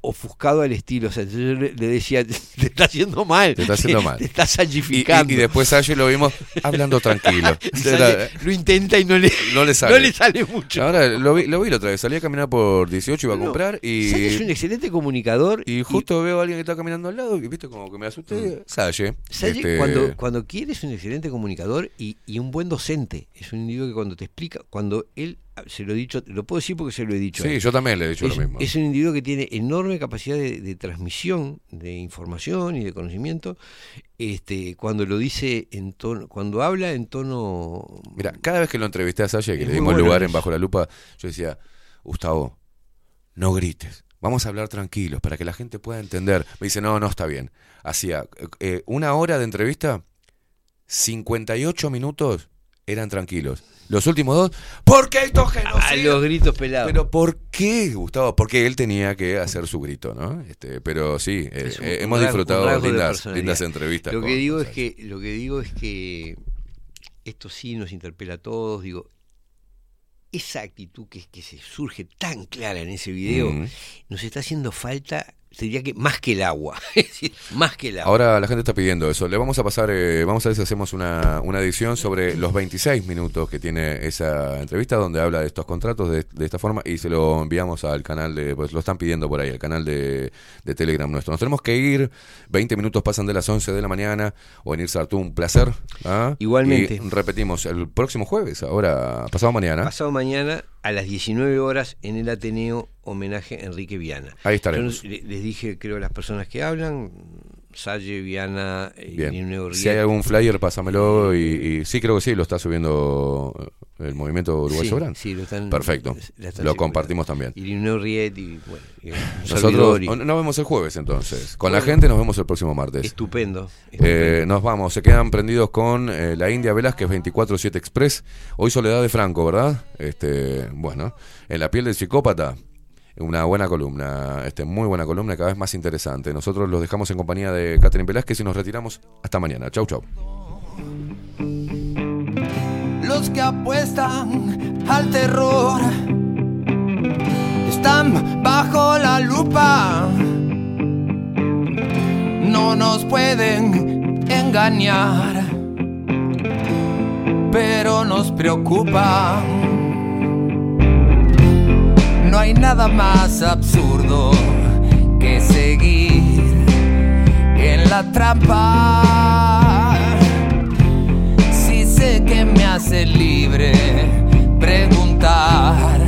ofuscado al estilo. O sea, yo le decía, te está haciendo mal. Te está haciendo mal. Te está sallificando. Y después a ellos lo vimos hablando tranquilo. Lo intenta y no le sale mucho. Ahora lo vi la otra vez. Salí a caminar por 18, iba a comprar y... Salle es un excelente comunicador. Y justo veo a alguien que está caminando al lado y viste como que me asusté. Salle cuando quiere es un excelente comunicador y un buen docente. Es un individuo que cuando te explica, cuando él... Se lo he dicho, lo puedo decir porque se lo he dicho. Sí, yo también le he dicho lo mismo. Es un individuo que tiene enorme capacidad de transmisión de información y de conocimiento. Cuando lo dice en tono, cuando habla en tono. Mira, cada vez que lo entrevisté a Salle, que le dimos lugar en Bajo la Lupa, yo decía, Gustavo, no grites. Vamos a hablar tranquilos para que la gente pueda entender. Me dice, no está bien. Hacía 1 hora de entrevista, 58 minutos eran tranquilos. Los últimos 2, ¿por qué estos genocidas? A los gritos pelados. ¿Pero por qué, Gustavo? Porque él tenía que hacer su grito, ¿no? Pero sí, hemos disfrutado lindas entrevistas. Lo que digo es que esto sí nos interpela a todos. Digo, esa actitud que se surge tan clara en ese video nos está haciendo falta. Sería que más que el agua. Más que el agua. Ahora la gente está pidiendo eso. Le vamos a pasar, vamos a ver si hacemos una edición sobre los 26 minutos que tiene esa entrevista, donde habla de estos contratos de esta forma, y se lo enviamos al canal de, pues lo están pidiendo por ahí, al canal de Telegram nuestro. Nos tenemos que ir, 20 minutos pasan de las 11 de la mañana, o en Irse Artú, un placer. ¿Ah? Igualmente. Y repetimos, el próximo jueves, ahora, pasado mañana, a las 19 horas en el Ateneo, homenaje a Enrique Viana. Ahí estaremos. Yo les dije, creo, a las personas que hablan, Salle, Viana, Nino Riera. Si hay algún flyer, pásamelo y sí, creo que sí, lo está subiendo el Movimiento Uruguay Soberano. Sí, lo están. Perfecto, lo compartimos también. Y Nino Riera, nosotros nos vemos el jueves entonces. Con la gente nos vemos el próximo martes. Estupendo. Nos vamos, se quedan prendidos con La India Velázquez, 24/7 Express. Hoy Soledad de Franco, ¿verdad? Bueno, En la piel del psicópata. Una buena columna, muy buena columna, cada vez más interesante. Nosotros los dejamos en compañía de Catherine Velázquez y nos retiramos hasta mañana. Chau. Los que apuestan al terror están bajo la lupa. No nos pueden engañar, pero nos preocupan. No hay nada más absurdo que seguir en la trampa. Si sé que me hace libre preguntar.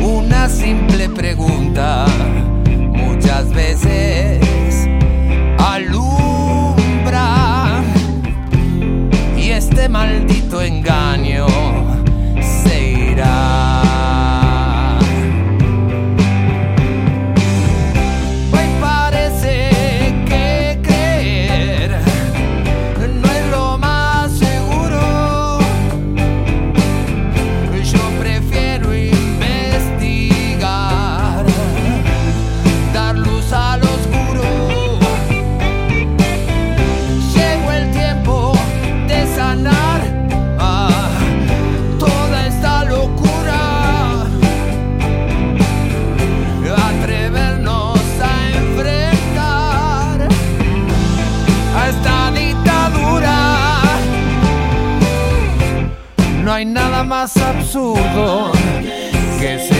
Una simple pregunta muchas veces alumbra. Y este maldito engaño se irá. Hoy parece que creer no es lo más seguro. Yo prefiero investigar, dar luz al oscuro. No hay nada más absurdo que ser.